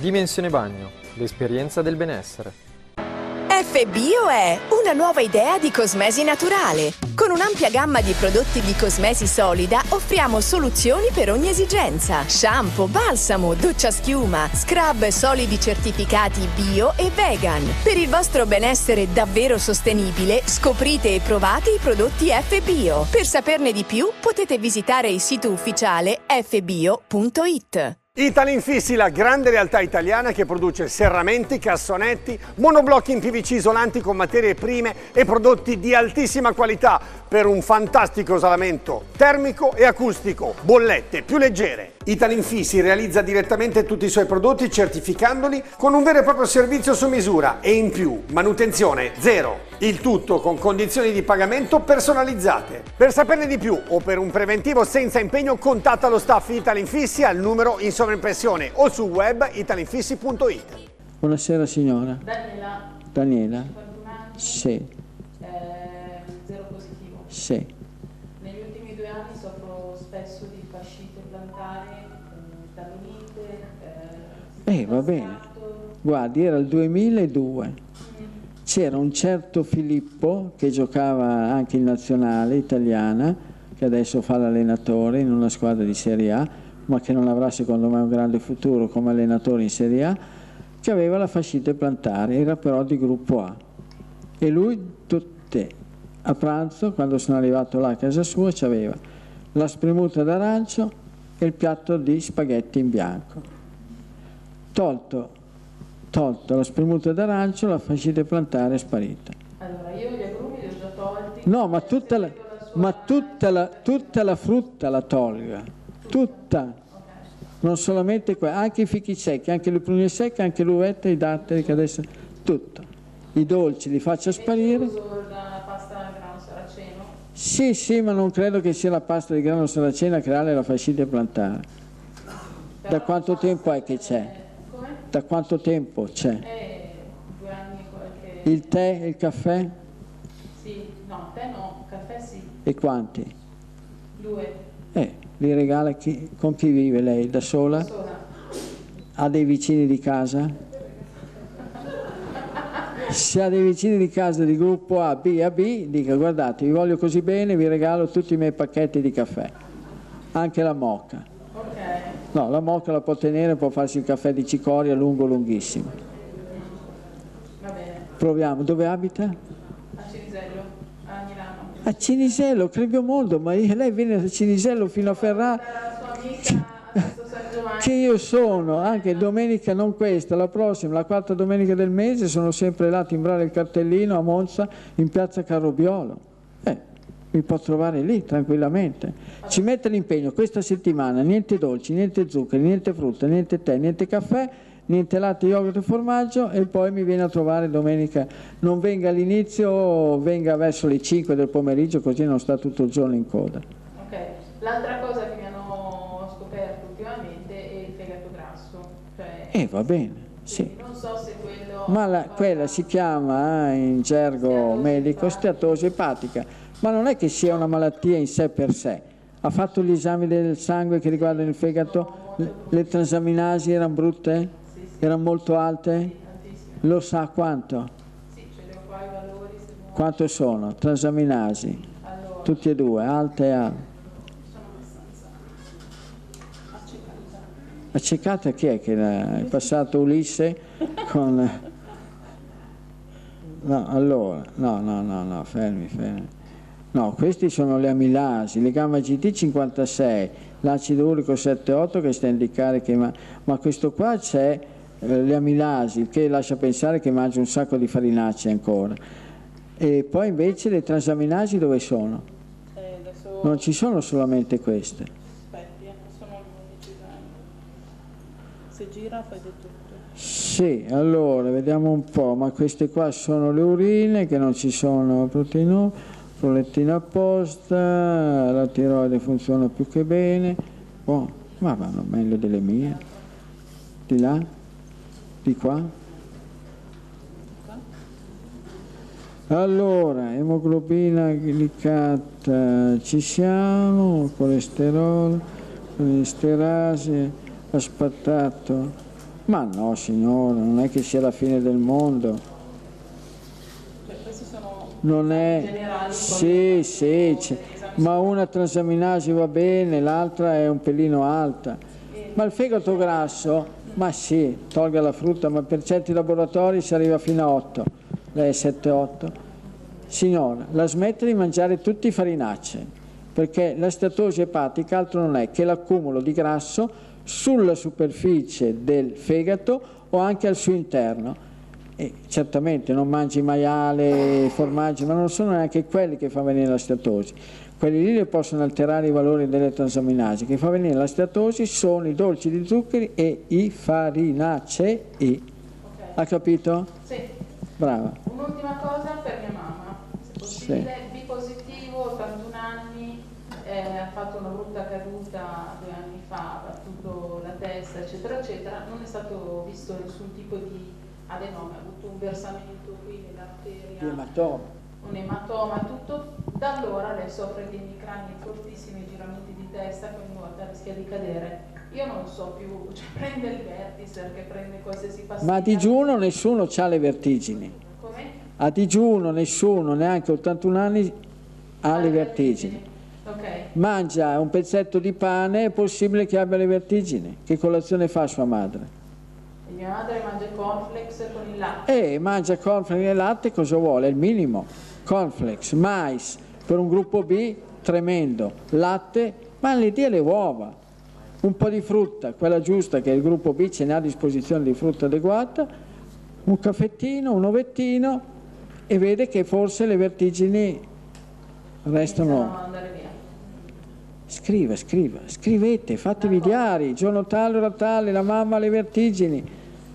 Dimensione Bagno, l'esperienza del benessere. FBio è una nuova idea di cosmesi naturale. Con un'ampia gamma di prodotti di cosmesi solida offriamo soluzioni per ogni esigenza. Shampoo, balsamo, doccia schiuma, scrub solidi certificati bio e vegan. Per il vostro benessere davvero sostenibile, scoprite e provate i prodotti FBio. Per saperne di più potete visitare il sito ufficiale fbio.it. Italinfissi, la grande realtà italiana che produce serramenti, cassonetti, monoblocchi in PVC isolanti con materie prime e prodotti di altissima qualità per un fantastico isolamento termico e acustico, bollette più leggere. Italinfissi realizza direttamente tutti i suoi prodotti certificandoli con un vero e proprio servizio su misura e in più manutenzione zero. Il tutto con condizioni di pagamento personalizzate. Per saperne di più o per un preventivo senza impegno contatta lo staff Italinfissi al numero in sovraimpressione o sul web italinfissi.it. Buonasera signora. Daniela. Daniela. Sì. Zero positivo. Sì. Negli ultimi 2 anni soffro spesso di fascite plantare, talonite. Va bene. Guardi, era il 2002. C'era un certo Filippo che giocava anche in nazionale italiana, che adesso fa l'allenatore in una squadra di Serie A, ma che non avrà secondo me un grande futuro come allenatore in Serie A, che aveva la fascite plantare, era però di gruppo A. E lui a pranzo, quando sono arrivato là a casa sua, c'aveva la spremuta d'arancio e il piatto di spaghetti in bianco. Tolto la spremuta d'arancio, la fascite plantare è sparita. Allora, io gli agrumi li ho già tolti. No, ma tutta la frutta la tolga. Tutta. Okay. non solamente qua, anche i fichi secchi, anche le prune secche, anche le uvette, i datteri, che adesso tutto. I dolci li faccio sparire. La pasta al grano saraceno? Sì, sì, ma non credo che sia la pasta di grano saraceno a creare la fascite plantare. Però da quanto tempo è che c'è? Come? Da quanto tempo c'è? 2 anni qualche... Il tè, il caffè? Sì, no, tè no, caffè sì. E quanti? 2. Li regala chi, con chi vive lei? Da sola? Da sola. Ha dei vicini di casa? Se ha dei vicini di casa di gruppo A, B, AB, dica: guardate, vi voglio così bene, vi regalo tutti i miei pacchetti di caffè, anche la moca. Okay. No, la moca la può tenere, può farsi il caffè di cicoria lungo, lunghissimo. Va bene. Proviamo. Dove abita? A Cinisello, a Milano. A Cinisello, credo molto, ma lei viene da Cinisello fino a Ferrara. La sua amica... che io sono, anche domenica, non questa, la prossima, la 4ª domenica del mese, sono sempre là a timbrare il cartellino a Monza, in piazza Carrobiolo. Mi può trovare lì tranquillamente. Ci mette l'impegno questa settimana, niente dolci, niente zuccheri, niente frutta, niente tè, niente caffè, niente latte, yogurt e formaggio, e poi mi viene a trovare domenica. Non venga all'inizio, venga verso le 5 del pomeriggio, così non sta tutto il giorno in coda. Ok, l'altra cosa che mi hanno scoperto ultimamente è il fegato grasso. Cioè... va bene, sì. Non so se quello... Ma quella si chiama in gergo medico steatosi epatica, ma non è che sia una malattia in sé per sé. Ha fatto gli esami del sangue che riguardano il fegato, le transaminasi erano brutte? Sì, sì. Erano molto alte? Sì, lo sa quanto? Sì, ce li ho qua i valori. Se non... Quanto sono? Transaminasi? Allora, tutti e due, alte e alte. Sono abbastanza accecata. Accecata chi è che è passato Ulisse con... No, allora, no, fermi. No, questi sono le amilasi, le gamma GT 56, l'acido urico 7,8 che sta a indicare che... Ma questo qua c'è le amilasi, che lascia pensare che mangia un sacco di farinacee ancora. E poi invece le transaminasi dove sono? Adesso... Non ci sono solamente queste. Aspetti, sono 11 anni. Se gira fai di tutto. Sì, allora, vediamo un po', ma queste qua sono le urine, che non ci sono proteine... Prolettina apposta, la tiroide funziona più che bene, oh, ma vanno meglio delle mie, di là, di qua. Allora, emoglobina glicata, ci siamo, colesterolo, colesterasi, aspartato, ma no signora, non è che sia la fine del mondo. Non è, sì, sì, ma una transaminasi va bene, l'altra è un pelino alta. Ma il fegato grasso, ma sì, tolga la frutta, ma per certi laboratori si arriva fino a 8, lei è 7-8. Signora, la smette di mangiare tutti i farinacei, perché la steatosi epatica altro non è che l'accumulo di grasso sulla superficie del fegato o anche al suo interno. E certamente non mangi maiale, formaggi, ma non sono neanche quelli che fa venire la steatosi. Quelli lì le possono alterare i valori delle transaminasi. Che fa venire la steatosi sono i dolci di zuccheri e i farinacei. Okay. Ha capito? Sì. Brava. Un'ultima cosa per mia mamma. Se possibile, sì. B positivo, 81 anni, ha fatto una brutta caduta 2 anni fa, ha battuto la testa, eccetera, eccetera. Non è stato visto nessun tipo di... adenoma, ha avuto un versamento qui nell'arteria, un ematoma, tutto. Da allora lei soffre di emicranie fortissimi, giramenti di testa, ogni volta rischia di cadere. Io non so più, cioè prende il vertice, che prende qualsiasi pastiglia. Ma a digiuno nessuno ha le vertigini. Come? A digiuno nessuno, neanche 81 anni, ha le vertigini. Okay. Mangia un pezzetto di pane, è possibile che abbia le vertigini. Che colazione fa sua madre? E mia madre mangia cornflakes con il latte. Mangia cornflakes e latte, cosa vuole? È il minimo. Cornflakes, mais, per un gruppo B, tremendo. Latte, ma le dia le uova. Un po' di frutta, quella giusta che il gruppo B ce n'ha a disposizione di frutta adeguata, un caffettino, un ovettino, e vede che forse le vertigini restano... Scriva, scriva, scrivete, fatevi diari, giorno tale, ora tale, la mamma ha le vertigini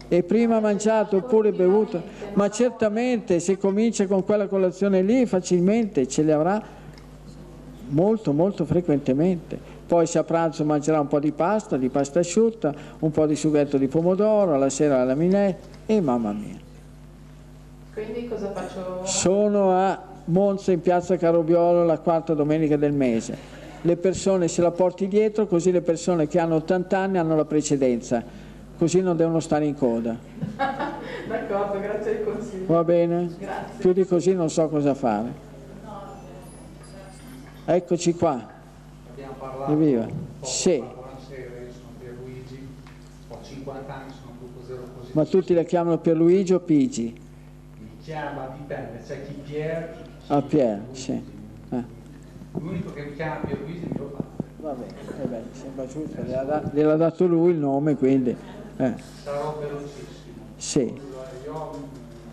e prima ha mangiato oppure bevuto, ma certamente se comincia con quella colazione lì facilmente ce le avrà molto molto frequentemente. Poi se a pranzo mangerà un po' di pasta asciutta, un po' di sughetto di pomodoro, alla sera la minetta e mamma mia. Quindi cosa faccio? Sono a Monza in piazza Carobiolo la quarta domenica del mese. Le persone se la porti dietro, così le persone che hanno 80 anni hanno la precedenza, così non devono stare in coda. D'accordo, grazie al consiglio. Va bene? Grazie. Più di così non so cosa fare. Eccoci qua. Abbiamo parlato. Evviva. Sì. Buonasera, io sono Pierluigi, ho 50 anni, sono gruppo 0 positivo. Ma tutti la chiamano Pierluigi o Pigi? Mi chiama, dipende, c'è chi Pier, chi ah, Pier, sì. L'unico che mi chiama Pierluigi è mio padre. Va bene, beh, sembra giusto, gliel'ha dato lui il nome, quindi. Sarò velocissimo. Sì. Io ho una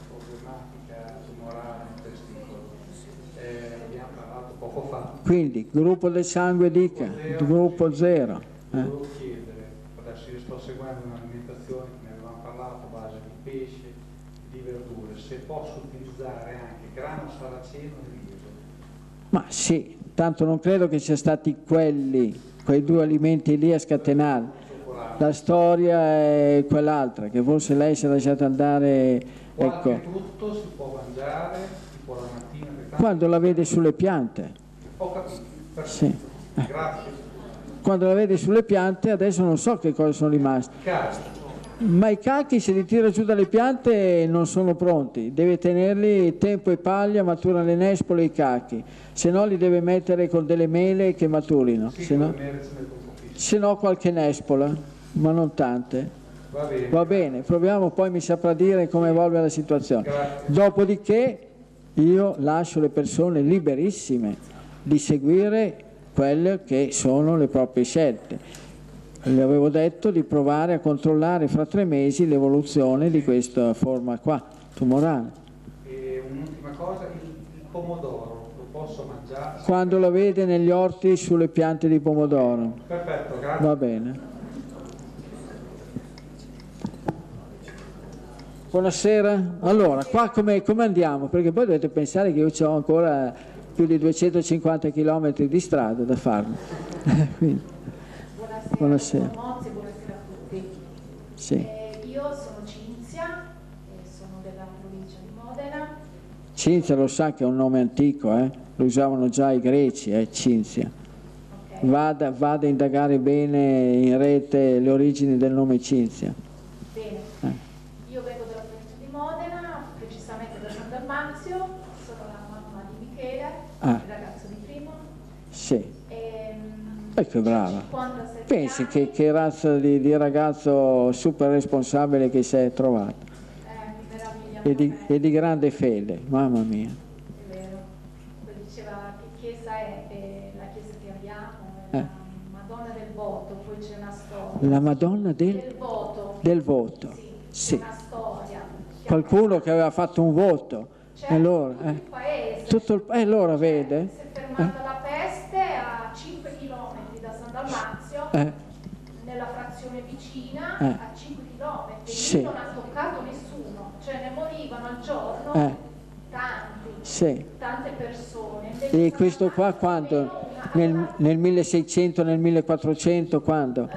problematica tumorale in testicolo. Abbiamo parlato poco fa. Quindi, gruppo del sangue dica, gruppo 0. Volevo chiedere, adesso io sto seguendo un'alimentazione che ne avevamo parlato, a base di pesce, di verdure, se posso utilizzare anche grano saraceno e riso. Ma sì. Tanto non credo che siano stati quei due alimenti lì a scatenare. La storia è quell'altra, che forse lei si è lasciata andare. Ecco. Tutto si può mangiare, tipo la mattina, quando la vede sulle piante. Sì. Grazie. Quando la vede sulle piante, adesso non so che cosa sono rimaste. Ma i cachi se li tira giù dalle piante non sono pronti, deve tenerli tempo e paglia, maturano le nespole e i cachi, se no li deve mettere con delle mele che maturino, se no qualche nespola, ma non tante. Va bene, proviamo, poi mi saprà dire come evolve la situazione. Dopodiché io lascio le persone liberissime di seguire quelle che sono le proprie scelte. Le avevo detto di provare a controllare fra 3 mesi l'evoluzione di questa forma qua, tumorale. E un'ultima cosa, il pomodoro lo posso mangiare? Quando lo vede negli orti sulle piante di pomodoro. Perfetto, grazie. Va bene. Buonasera. Allora, qua come andiamo? Perché poi dovete pensare che io ho ancora più di 250 km di strada da farlo. Quindi. Buonasera. Monza, buonasera a tutti. Sì. Io sono Cinzia, sono della provincia di Modena. Cinzia lo sa che è un nome antico, lo usavano già i greci, Cinzia. Okay. Vada a indagare bene in rete le origini del nome Cinzia. Bene. Io vengo dalla provincia di Modena, precisamente da San Ramazzo, sono la mamma di Michele, il ragazzo di primo. Sì. Che brava, pensi che razza di ragazzo super responsabile che si è trovato e di grande fede, mamma mia. È vero, come diceva che chiesa è la chiesa che abbiamo, è la Madonna del Voto, poi c'è una storia. La Madonna del Voto? Del Voto, sì. Una storia. Qualcuno che aveva fatto un voto, certo, allora, tutto il paese. Allora vede? Si è fermata la peste a 5 km. Dalmazio, nella frazione vicina a 5 km, sì. Non ha toccato nessuno, cioè ne morivano al giorno tanti, sì. Tante persone. E questo qua quando? Nel 1600, nel 1400, quando? Non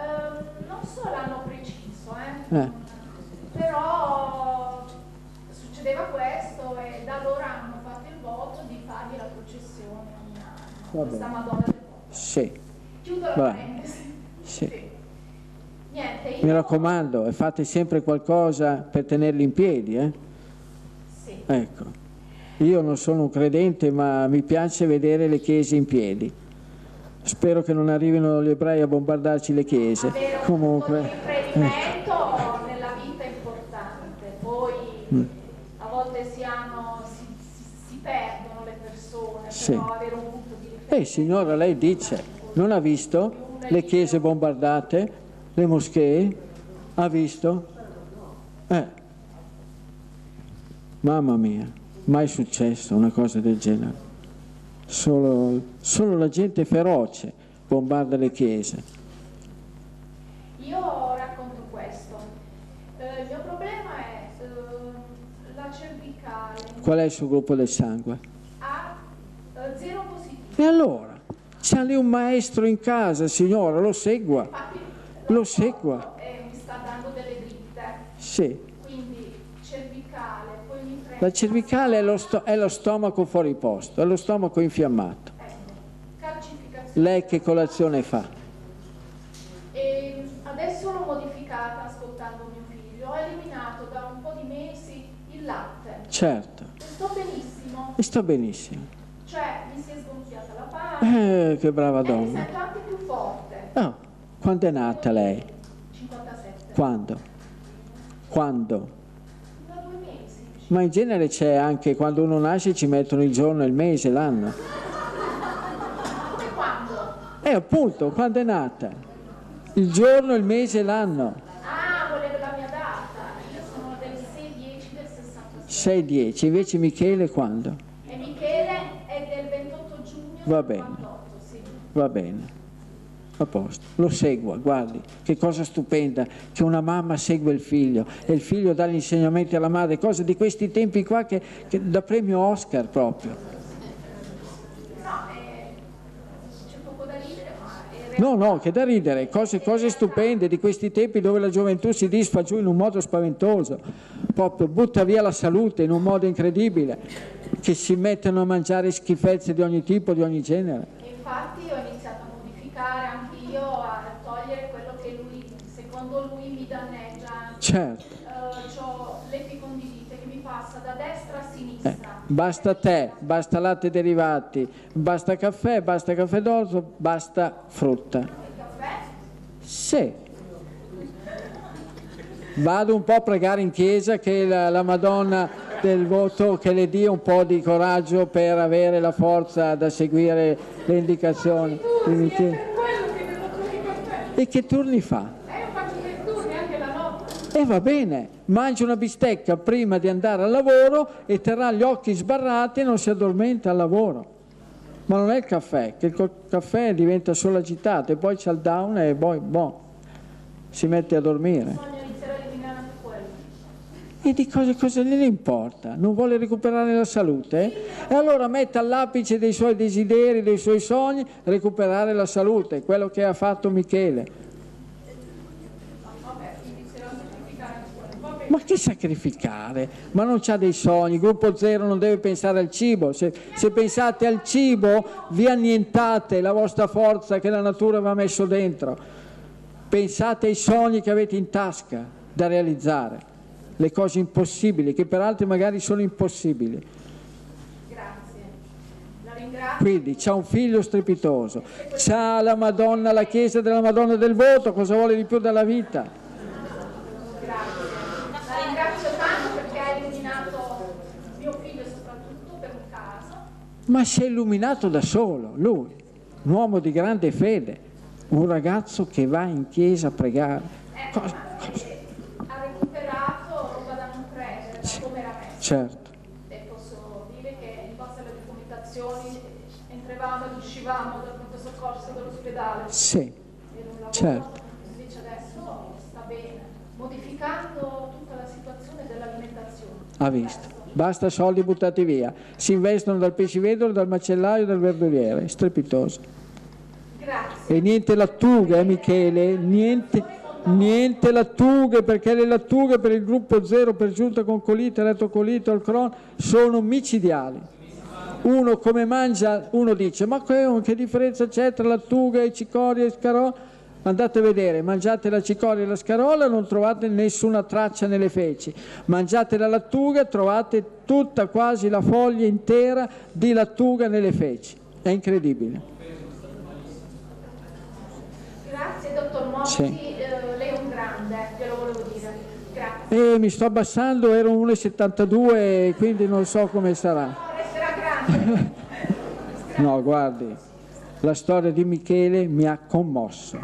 so l'anno preciso, però succedeva questo e da allora hanno fatto il voto di fargli la processione ogni anno, questa Madonna del Voto. Sì. Chiudo la parentesi. Sì. Sì. Niente, mi raccomando, fate sempre qualcosa per tenerli in piedi. Sì. Ecco. Io non sono un credente, ma mi piace vedere le chiese in piedi. Spero che non arrivino gli ebrei a bombardarci le chiese. Avere comunque un riferimento nella vita è importante. Poi a volte si perdono le persone, sì. Però avere un punto di riferimento. Signora, lei dice. Non ha visto le chiese bombardate, le moschee? Ha visto? Mamma mia, mai successo una cosa del genere. Solo la gente feroce, bombarda le chiese. Io racconto questo. Il mio problema è la cervicale. Qual è il suo gruppo del sangue? A, zero positivo. E allora? C'ha lì un maestro in casa, signora, lo segua. Infatti, lo segua. E mi sta dando delle dritte. Sì. La cervicale è lo stomaco fuori posto, è lo stomaco infiammato. Lei che colazione fa? E adesso l'ho modificata ascoltando mio figlio, ho eliminato da un po' di mesi il latte. Certo. E sto benissimo. E sto benissimo. Cioè mi si è sgonfiata la pancia. Che brava donna. Mi sento anche più forte. Oh. Quando è nata lei? 57. Quando? Quando? Ma in genere c'è anche, quando uno nasce ci mettono il giorno, il mese, l'anno. E quando? Appunto, quando è nata. Il giorno, il mese, l'anno. Ah, volevo la mia data. Io sono del 6-10 del 67. 6-10, invece Michele quando? E Michele è del 28 giugno. Va bene. 48, sì. Va bene. A posto, lo segua, guardi che cosa stupenda che una mamma segue il figlio e il figlio dà gli insegnamenti alla madre, cose di questi tempi qua che da premio Oscar proprio. No, c'è poco da ridere, ma no, che da ridere, cose stupende di questi tempi dove la gioventù si disfa giù in un modo spaventoso, proprio butta via la salute in un modo incredibile, che si mettono a mangiare schifezze di ogni tipo, di ogni genere. E infatti io ho iniziato a modificare anche a togliere quello che lui, secondo lui, mi danneggia. Certo. C'ho l'epicondilite che mi passa da destra a sinistra. Basta tè, basta latte derivati, basta caffè d'orzo, basta frutta. Il caffè? Sì. Vado un po' a pregare in chiesa che la Madonna del Voto che le dia un po' di coraggio per avere la forza da seguire le indicazioni. E che turni fa? Io faccio dei turni anche la notte. E va bene, mangia una bistecca prima di andare al lavoro e terrà gli occhi sbarrati e non si addormenta al lavoro. Ma non è il caffè, che il caffè diventa solo agitato e poi c'è il down e poi boh, si mette a dormire. Voglio iniziare a eliminare anche quello. E di cosa gliene importa? Non vuole recuperare la salute? E allora mette all'apice dei suoi desideri, dei suoi sogni, recuperare la salute, quello che ha fatto Michele. Ma che sacrificare? Ma non c'ha dei sogni, gruppo zero non deve pensare al cibo, se pensate al cibo vi annientate la vostra forza che la natura vi ha messo dentro, pensate ai sogni che avete in tasca da realizzare, le cose impossibili, che per altri magari sono impossibili. Quindi c'ha un figlio strepitoso, c'ha la Madonna, la Chiesa della Madonna del Voto, cosa vuole di più dalla vita? Grazie, la ringrazio tanto perché ha illuminato mio figlio soprattutto per un caso. Ma si è illuminato da solo, lui, un uomo di grande fede, un ragazzo che va in chiesa a pregare. Ha recuperato roba da non credere, da come era messo. Certo. Entravamo, uscivamo dal pronto soccorso dall'ospedale. Sì, certo. Invece adesso sta bene, modificando tutta la situazione dell'alimentazione. Ha visto, basta soldi buttati via, si investono dal pescivedolo, dal macellaio, dal verduriere, strepitoso. Grazie. E niente lattughe, Michele, niente lattughe, perché le lattughe per il gruppo zero, per giunta con colite, elettrocolite, al Crohn, sono micidiali. Uno come mangia, uno dice, ma che differenza c'è tra lattuga e cicoria e scarola? Andate a vedere, mangiate la cicoria e la scarola, non trovate nessuna traccia nelle feci. Mangiate la lattuga, trovate tutta quasi la foglia intera di lattuga nelle feci. È incredibile. Grazie, dottor Mossi, sì. Lei è un grande, glielo volevo dire. Grazie. Mi sto abbassando, ero 1,72, quindi non so come sarà. No, guardi, la storia di Michele mi ha commosso.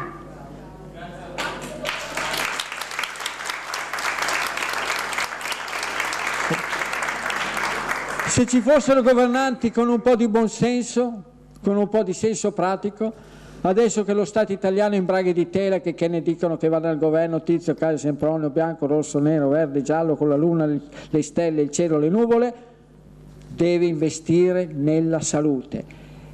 Se ci fossero governanti con un po' di buonsenso, con un po' di senso pratico, Adesso che lo Stato italiano in braghe di tela, che ne dicono che vanno al governo Tizio, Caio, Sempronio, bianco, rosso, nero, verde, giallo, con la luna, le stelle, il cielo, le nuvole, deve investire nella salute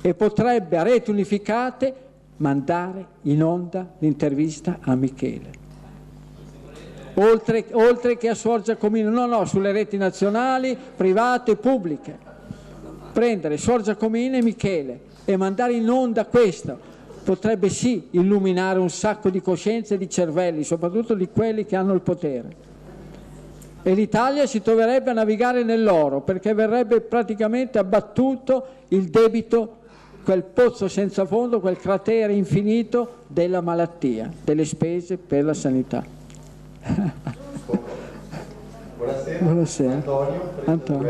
e potrebbe a reti unificate mandare in onda l'intervista a Michele. Oltre che a Suor Giacomino, sulle reti nazionali, private e pubbliche. Prendere Suor Giacomino e Michele e mandare in onda questo potrebbe sì illuminare un sacco di coscienze e di cervelli, soprattutto di quelli che hanno il potere. E l'Italia si troverebbe a navigare nell'oro, perché verrebbe praticamente abbattuto il debito, quel pozzo senza fondo, quel cratere infinito della malattia, delle spese per la sanità. Buonasera. Buonasera. Antonio.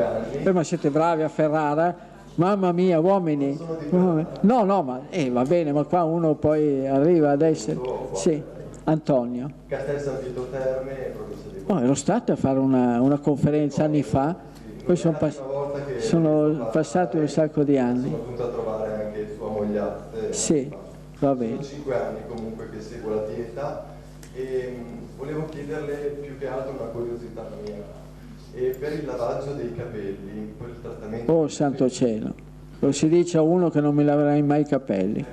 Ma siete bravi a Ferrara, mamma mia, uomini. Va bene, ma qua uno poi arriva ad essere. Sì, Antonio. Castel San Vito Terme, provincia di Bologna. Ero stato a fare una conferenza anni fa, poi sono passati un sacco di anni. Sono venuto a trovare anche tua moglie. Sì, va bene. Sono 5 anni comunque che seguo la dieta. E volevo chiederle più che altro una curiosità mia, per il lavaggio dei capelli, quel trattamento... Oh santo cielo, lo si dice a uno che non mi laverai mai i capelli.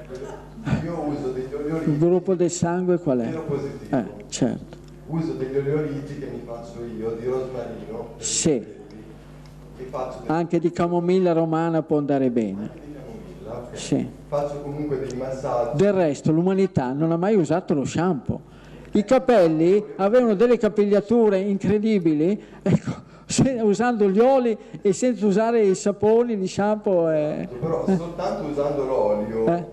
Io uso degli oleoriti... Il gruppo del sangue qual è? Positivo. Certo. Uso degli oleoriti che mi faccio io, di rosmarino... Sì. Anche di camomilla romana può andare bene. Sì. Faccio comunque dei massaggi... Del resto l'umanità non ha mai usato lo shampoo. I capelli avevano delle capigliature incredibili, usando gli oli e senza usare i saponi, gli shampoo. Però soltanto usando l'olio,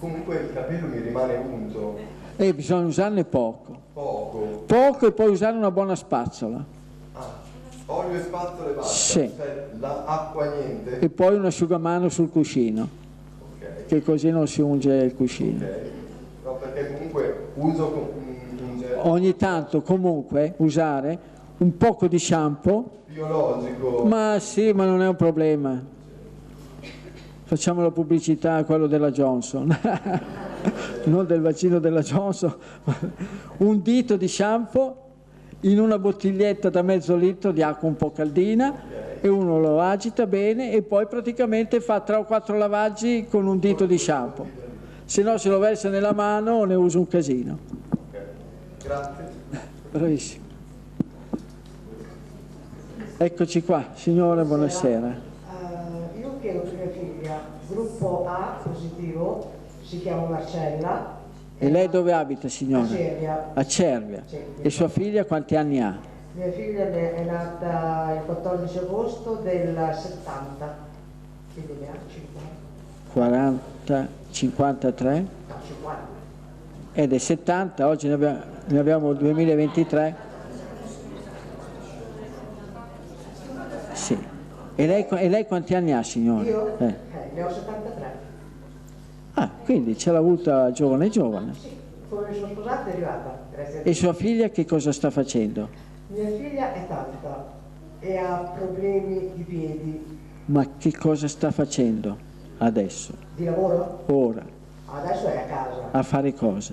comunque il capello mi rimane unto. E bisogna usarne poco. Poco e poi usare una buona spazzola. Olio e spazzola e basta? Sì. Cioè, l'acqua niente? E poi un asciugamano sul cuscino, che così non si unge il cuscino. No, perché comunque uso ogni tanto comunque usare un poco di shampoo biologico. Ma sì, ma non è un problema. Facciamo la pubblicità a quello della Johnson, non del vaccino della Johnson. Un dito di shampoo in una bottiglietta da mezzo litro di acqua un po' caldina, e uno lo agita bene e poi praticamente fa 3 o 4 lavaggi con un dito di shampoo. Se no se lo versa nella mano ne uso un casino. Grazie. Bravissimo. Eccoci qua, signora, buonasera. Io chiedo per mia figlia, gruppo A positivo, si chiama Marcella. E lei dove abita, signora? A Cervia. A Cervia. Sì, e sua figlia quanti anni ha? Mia figlia è nata il 14 agosto del 70, quindi ne ha 53 ed è 70, oggi ne abbiamo 2023. Sì. E lei quanti anni ha, signora? Io? Ne ho 73. Quindi ce l'ha avuta giovane. Sì, come mi sono sposata è arrivata. E sua figlia che cosa sta facendo? Mia figlia è tanta e ha problemi di piedi. Ma che cosa sta facendo? Adesso. Di lavoro? Ora. Adesso è a casa. A fare cosa?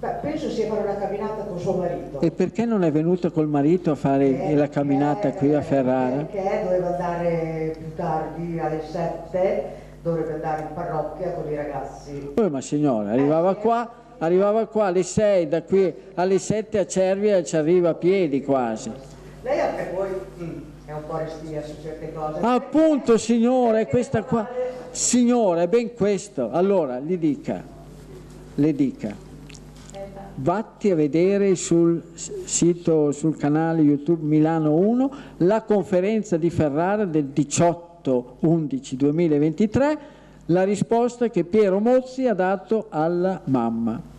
Beh, penso sia fare una camminata con suo marito. E perché non è venuto col marito a fare la camminata qui a Ferrara? Perché doveva andare più tardi, alle 7, dovrebbe andare in parrocchia con i ragazzi. Ma signora, arrivava qua alle 6, da qui alle 7 a Cervia ci arriva a piedi quasi. Lei anche poi è un po' restia su certe cose. Appunto, signora, è questa qua. Signora, è ben questo. Allora, le dica, vatti a vedere sul sito, sul canale YouTube Milano 1, la conferenza di Ferrara del 18/11/2023, la risposta che Piero Mozzi ha dato alla mamma.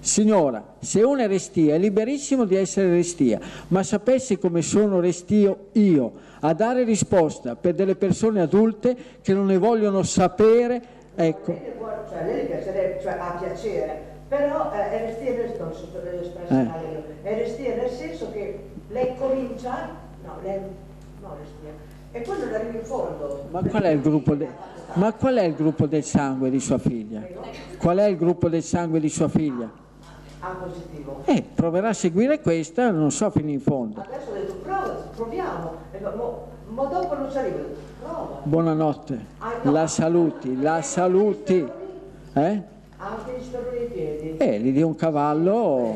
Signora, se uno è restia, è liberissimo di essere restia, ma sapessi come sono restio io a dare risposta per delle persone adulte che non ne vogliono sapere, ecco. Cioè, lei piacerebbe, cioè ha piacere, però è restia nel senso, è restia nel senso che lei comincia, no, lei E quando arrivi in fondo... Ma qual è il gruppo del... Ma qual è il gruppo del sangue di sua figlia? Qual è il gruppo del sangue di sua figlia? A positivo. Proverà a seguire questa, non so fino in fondo. Adesso ho detto prova, proviamo, ma dopo non ci arrivo. Prova. Buonanotte, la saluti, la saluti. Anche gli storni dei piedi. Gli dia un cavallo,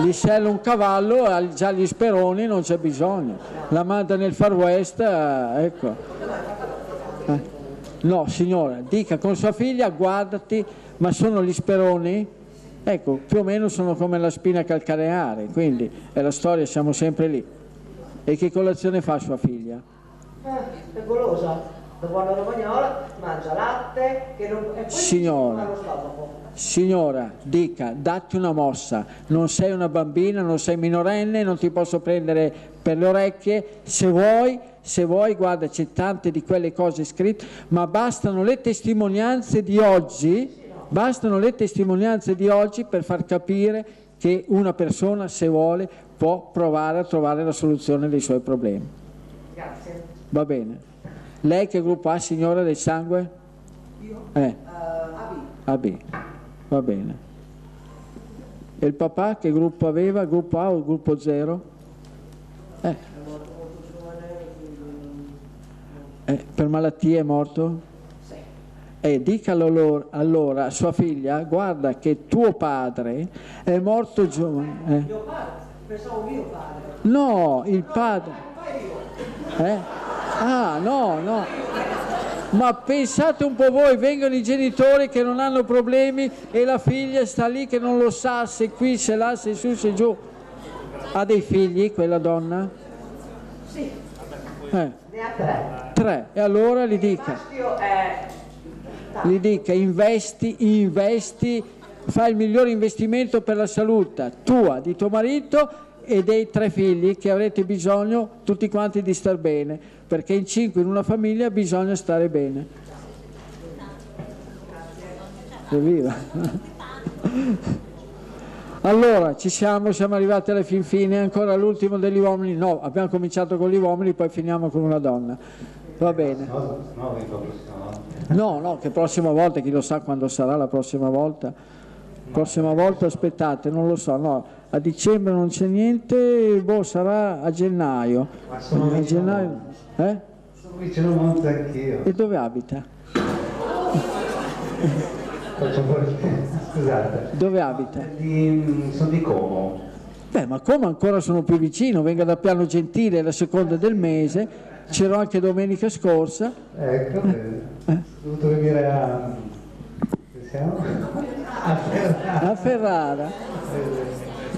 gli sella un cavallo, già gli speroni non c'è bisogno. La manda nel Far West, ecco. No signora, dica con sua figlia, guardati, ma sono gli speroni? Ecco, più o meno sono come la spina calcareare, quindi è la storia, siamo sempre lì. E che colazione fa sua figlia? È golosa, la buona romagnola, mangia latte, che non... e poi signora, lo stomaco. Signora, dica, datti una mossa, non sei una bambina, non sei minorenne, non ti posso prendere per le orecchie, se vuoi... Se vuoi, guarda, c'è tante di quelle cose scritte, ma bastano le testimonianze di oggi, bastano le testimonianze di oggi per far capire che una persona, se vuole, può provare a trovare la soluzione dei suoi problemi. Grazie. Va bene. Lei che gruppo ha, signora del sangue? Io? AB. AB. Va bene. E il papà che gruppo aveva? Gruppo A o gruppo 0? Per malattia è morto? Sì. Dicalo allora a sua figlia, guarda che tuo padre è morto giovane. Mio padre? Pensavo mio padre. No, il padre. Ah, no, no. Ma pensate un po' voi, vengono i genitori che non hanno problemi e la figlia sta lì che non lo sa se qui, se là, se su, se giù. Ha dei figli quella donna? Sì. Ne ha 3. E allora gli dica, investi, fai il miglior investimento per la salute tua, di tuo marito e dei 3 figli che avrete bisogno tutti quanti di star bene, perché in 5 in una famiglia bisogna stare bene. Evviva. Allora, ci siamo arrivati alla fin fine, ancora l'ultimo degli uomini, no, abbiamo cominciato con gli uomini, poi finiamo con una donna, va bene. No, che prossima volta, chi lo sa quando sarà la prossima volta, aspettate, non lo so, no, a dicembre non c'è niente, boh, sarà a gennaio. Ma sono vicino a Monza anch'io. E dove abita? Scusate. Dove abita? Sono di Como. Beh, ma Como ancora sono più vicino, vengo da Piano Gentile, la seconda del mese, c'ero anche domenica scorsa. Ecco, ho dovuto venire a Ferrara.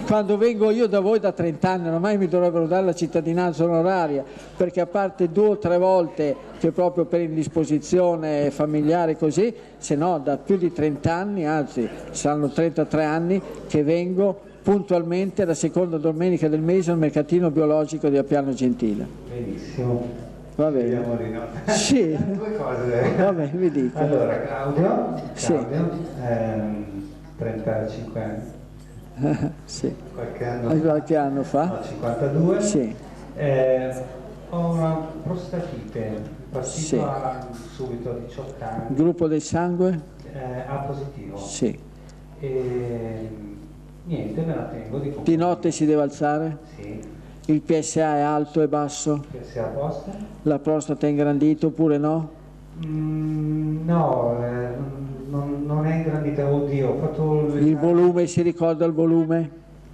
Quando vengo io da voi da 30 anni, ormai mi dovrebbero dare la cittadinanza onoraria, perché a parte 2 o 3 volte che proprio per indisposizione familiare così, se no da più di 30 anni, anzi saranno 33 anni, che vengo puntualmente la seconda domenica del mese al mercatino biologico di Appiano Gentile. Benissimo. Va bene. Sì. 2 cose. Va bene, vi dico. Allora, Claudio, sì. 35 anni. Sì. Qualche anno fa, no, 52, sì. Ho una prostatite, partita sì. Subito a 18 anni. Gruppo del sangue? A positivo. Sì. E, niente, me la tengo di compagnia. Di notte si deve alzare? Sì. Il PSA è alto e basso? Il PSA posta? La prostata è ingrandita oppure no? No. Non è ingrandita, oddio, ho fatto... Il volume, si ricorda il volume?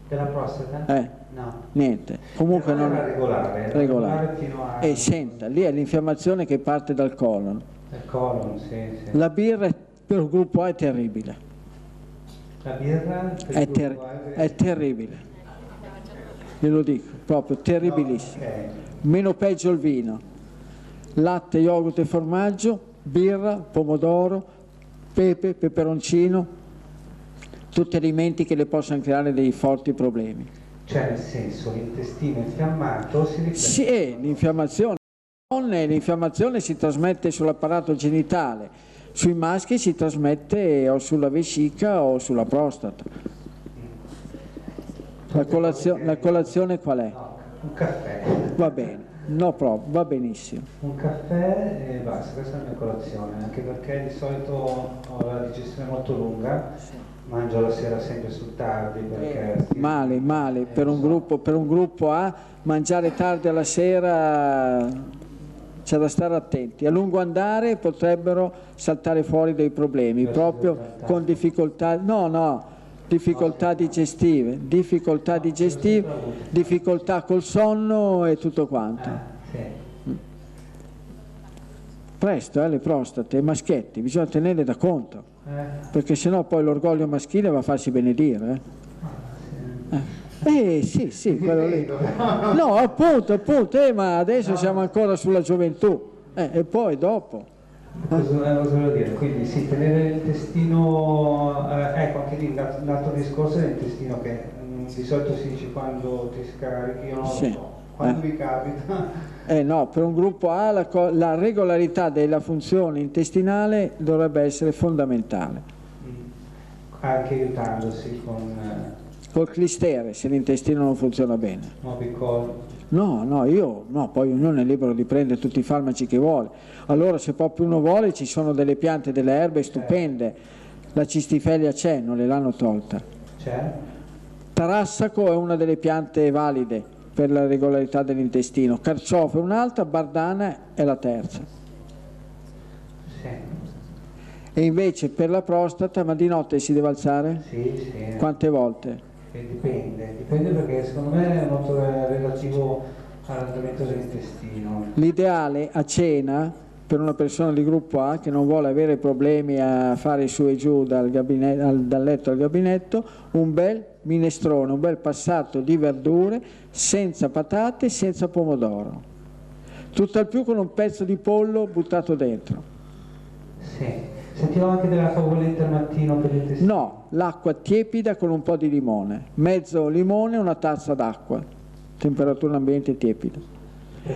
Della prostata? No. Niente. Comunque non è regolare. Regolare fino a... senta, lì è l'infiammazione che parte dal colon. Dal colon, sì. La birra per il gruppo A è terribile. La birra per il gruppo A è terribile. Glielo dico, proprio terribilissimo. No, okay. Meno peggio il vino. Latte, yogurt e formaggio, birra, pomodoro... pepe, peperoncino, tutti alimenti che le possano creare dei forti problemi. Cioè nel senso l'intestino infiammato si riflette? Sì, l'infiammazione si trasmette sull'apparato genitale, sui maschi si trasmette o sulla vescica o sulla prostata. La colazione qual è? Un caffè. Va bene, no problem, va benissimo. Un caffè e basta, questa è la mia colazione, anche perché di solito ho la digestione molto lunga, sì. Mangio la sera sempre sul tardi perché... Male, per un gruppo A, mangiare tardi alla sera... C'è da stare attenti, a lungo andare potrebbero saltare fuori dei problemi, proprio con difficoltà digestive, difficoltà col sonno e tutto quanto. Sì. Presto, le prostate, i maschietti, bisogna tenere da conto, perché sennò poi l'orgoglio maschile va a farsi benedire. Sì, quello lì. No, appunto, ma adesso siamo ancora sulla gioventù, e poi dopo. Cosa volevo dire? Quindi sì, tenere l'intestino, ecco anche lì l'altro discorso è l'intestino che di solito si dice quando ti scarichi, io non lo so, quando mi capita. No, per un gruppo A la regolarità della funzione intestinale dovrebbe essere fondamentale. Anche aiutandosi con... Col clistere, se l'intestino non funziona bene. Poi ognuno è libero di prendere tutti i farmaci che vuole. Allora se proprio uno vuole ci sono delle piante, delle erbe stupende. La cistifelia c'è, non le l'hanno tolta. C'è? Tarassaco è una delle piante valide per la regolarità dell'intestino. Carciofo è un'altra, bardana è la terza. Sì. E invece per la prostata, ma di notte si deve alzare? Sì. Quante volte? Dipende perché secondo me è molto relativo all'andamento dell'intestino. L'ideale a cena per una persona di gruppo A che non vuole avere problemi a fare su e giù dal letto al gabinetto, un bel minestrone, un bel passato di verdure senza patate, senza pomodoro. Tutt'al più con un pezzo di pollo buttato dentro. Sì. Sentivo anche dell'acqua bollente al mattino per l'intestino? No, l'acqua tiepida con un po' di limone, mezzo limone e una tazza d'acqua, temperatura ambiente tiepida.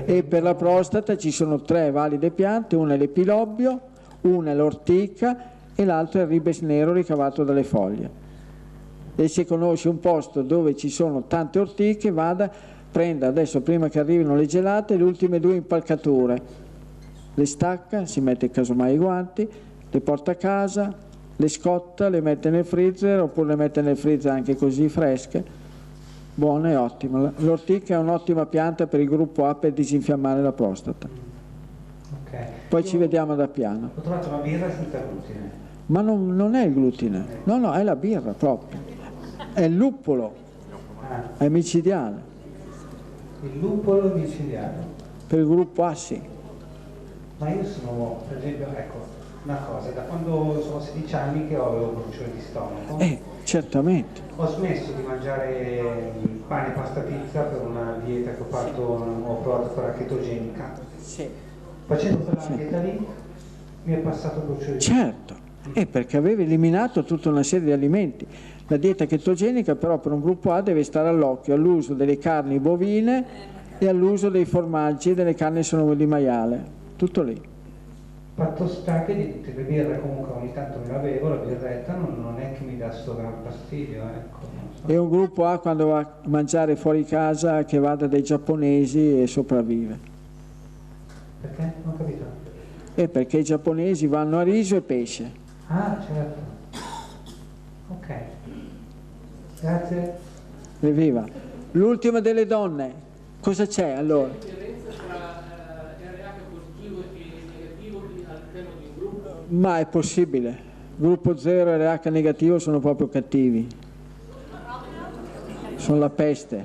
E per la prostata ci sono tre valide piante, una è l'epilobbio, una è l'ortica e l'altra è il ribes nero ricavato dalle foglie. E se conosci un posto dove ci sono tante ortiche, vada, prenda adesso prima che arrivino le gelate le ultime due impalcature, le stacca, si mette casomai i guanti, le porta a casa, le scotta, le mette nel freezer, oppure le mette nel freezer anche così fresche, buona e ottima. L'ortica è un'ottima pianta per il gruppo A per disinfiammare la prostata. Okay. Poi ci vediamo da piano. Ho trovato una birra senza glutine. Ma non è il glutine, no, è la birra proprio. È il luppolo, è micidiale. Il luppolo è micidiale? Per il gruppo A sì. Ma io sono, per esempio, ecco... Una cosa, da quando sono 16 anni che avevo bruciore di stomaco. Certamente. Ho smesso di mangiare pane, pasta, pizza per una dieta che ho provato a fare chetogenica. Sì. Facendo quella dieta lì mi è passato il bruciore di stomaco. Certo, perché avevi eliminato tutta una serie di alimenti. La dieta chetogenica però per un gruppo A deve stare all'occhio all'uso delle carni bovine e all'uso dei formaggi e delle carni di maiale. Tutto lì. Fatto sta che di tutte le birre comunque ogni tanto me la bevo, la birretta non è che mi dà solo gran fastidio, ecco. So. È un gruppo A quando va a mangiare fuori casa che vada dai giapponesi e sopravvive. Perché? Non ho capito. Perché i giapponesi vanno a riso e pesce. Ah, certo. Ok. Grazie. Evviva. L'ultima delle donne. Cosa c'è allora? Ma è possibile. Gruppo 0 e RH negativo sono proprio cattivi. Sono la peste,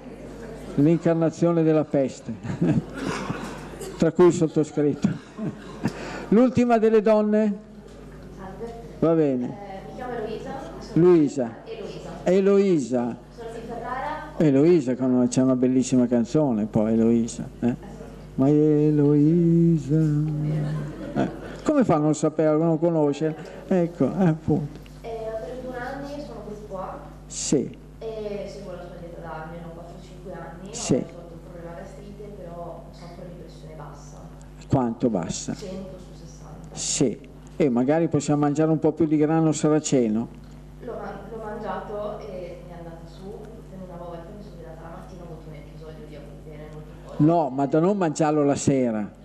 l'incarnazione della peste, tra cui il sottoscritto. L'ultima delle donne? Va bene. Mi chiamo Eloisa. Eloisa. Sono di Ferrara. Eloisa, c'è una bellissima canzone poi, Eloisa. Ma Eloisa... Come fa a non saperlo, non conosce? Ecco, appunto. A 31 anni sono gruppo A. Sì. E seguo la sua dieta da almeno 4-5 anni. Sì. Ho risolto un problema gastrite, però sono con pressione bassa. Quanto bassa? 100 su 60. Sì. E magari possiamo mangiare un po' più di grano saraceno. L'ho mangiato e mi è andata su. Una volta mi sono svegliata la mattina ho avuto un episodio di acutine. No, ma da non mangiarlo la sera.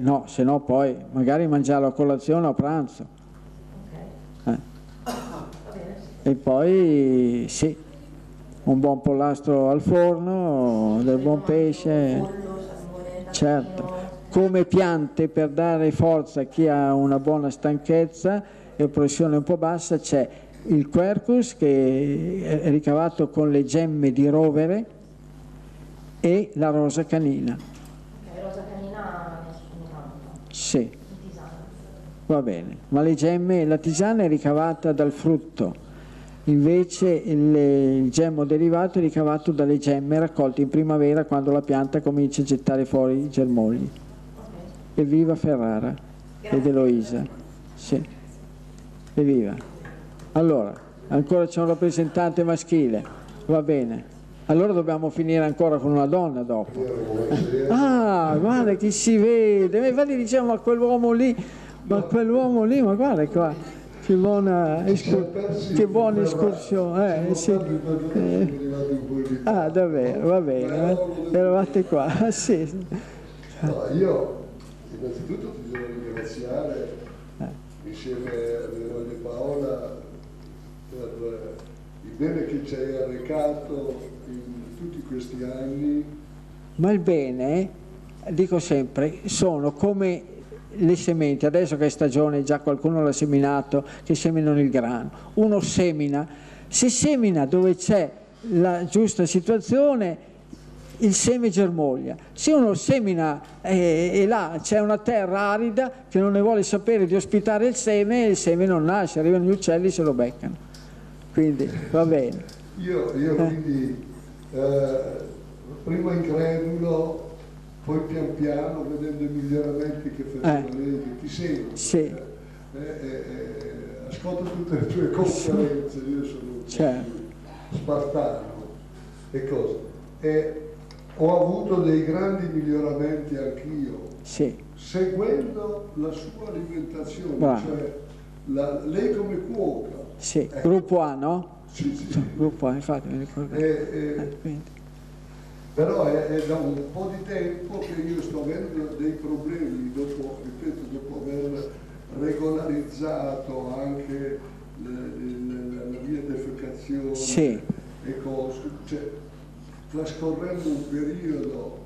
No, se no poi magari mangiarlo a colazione o a pranzo. Okay. E poi sì, un buon pollastro al forno, del buon pesce. Certo. Come piante per dare forza a chi ha una buona stanchezza e pressione un po' bassa c'è il quercus, che è ricavato con le gemme di rovere, e la rosa canina. La rosa canina nessuno. Sì. Va bene, ma le gemme, la tisana è ricavata dal frutto, invece il gemmo derivato è ricavato dalle gemme raccolte in primavera, quando la pianta comincia a gettare fuori i germogli. Okay. Evviva Ferrara. Grazie. Ed Eloisa. Sì. Evviva. Allora, ancora c'è un rappresentante maschile. Va bene. Allora dobbiamo finire ancora con una donna dopo. Ah, guarda chi si vede. Infatti diciamo a quell'uomo lì, ma quell'uomo lì, ma guarda qua, che buona escursione. Sì. Ah, davvero, va bene. Eravate qua. Sì. No, io innanzitutto ti devo ringraziare insieme a mia moglie Paola per il bene che ci hai arrecato in tutti questi anni. Ma il bene, dico sempre, sono come le sementi. Adesso che è stagione, già qualcuno l'ha seminato, che seminano il grano. Uno semina, se semina dove c'è la giusta situazione, il seme germoglia. Se uno semina e là c'è una terra arida che non ne vuole sapere di ospitare il seme non nasce, arrivano gli uccelli e se lo beccano. Quindi va bene. Io quindi prima incredulo, poi pian piano vedendo i miglioramenti che faceva lei, che ti seguo, sì. Ascolto tutte le tue conferenze, sì. Io sono spartano e cose, e ho avuto dei grandi miglioramenti anch'io, sì. Seguendo la sua alimentazione. Bravo. Cioè lei come cuoca, sì. Gruppo A, no? Sì. Gruppo, infatti, mi ricordo. Però è da un po' di tempo che io sto avendo dei problemi, dopo, ripeto, dopo aver regolarizzato anche la mia defecazione, sì. E cose, cioè, trascorrendo un periodo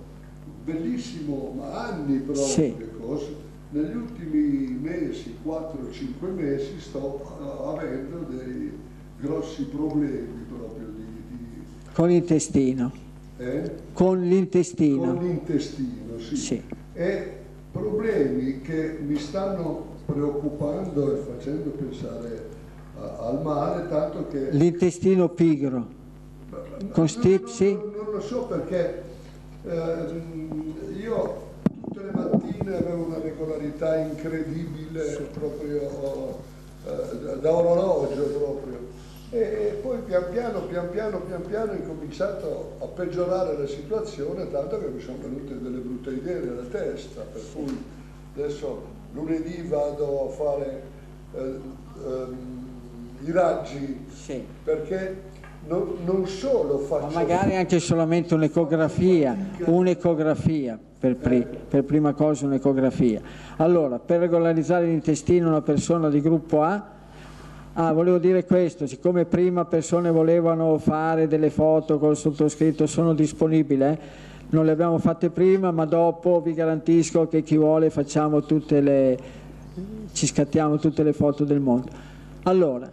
bellissimo, ma anni proprio, sì. Cose. Negli ultimi mesi, 4-5 mesi, sto avendo dei grossi problemi proprio di... Con l'intestino. Con l'intestino. Con l'intestino, sì. Sì. E problemi che mi stanno preoccupando e facendo pensare al male, tanto che... L'intestino pigro. Con stipsi? Non lo so, perché io tutte le mattine avevo una regolarità incredibile, sì. Proprio da orologio proprio. E poi pian piano ho incominciato a peggiorare la situazione, tanto che mi sono venute delle brutte idee nella testa, per cui adesso lunedì vado a fare i raggi, sì. Perché non solo faccio... Ma magari anche solamente un'ecografia, per prima cosa un'ecografia. Allora, per regolarizzare l'intestino una persona di gruppo A... Ah, volevo dire questo, siccome prima persone volevano fare delle foto col sottoscritto, sono disponibile, non le abbiamo fatte prima, ma dopo vi garantisco che chi vuole facciamo tutte le... ci scattiamo tutte le foto del mondo. Allora,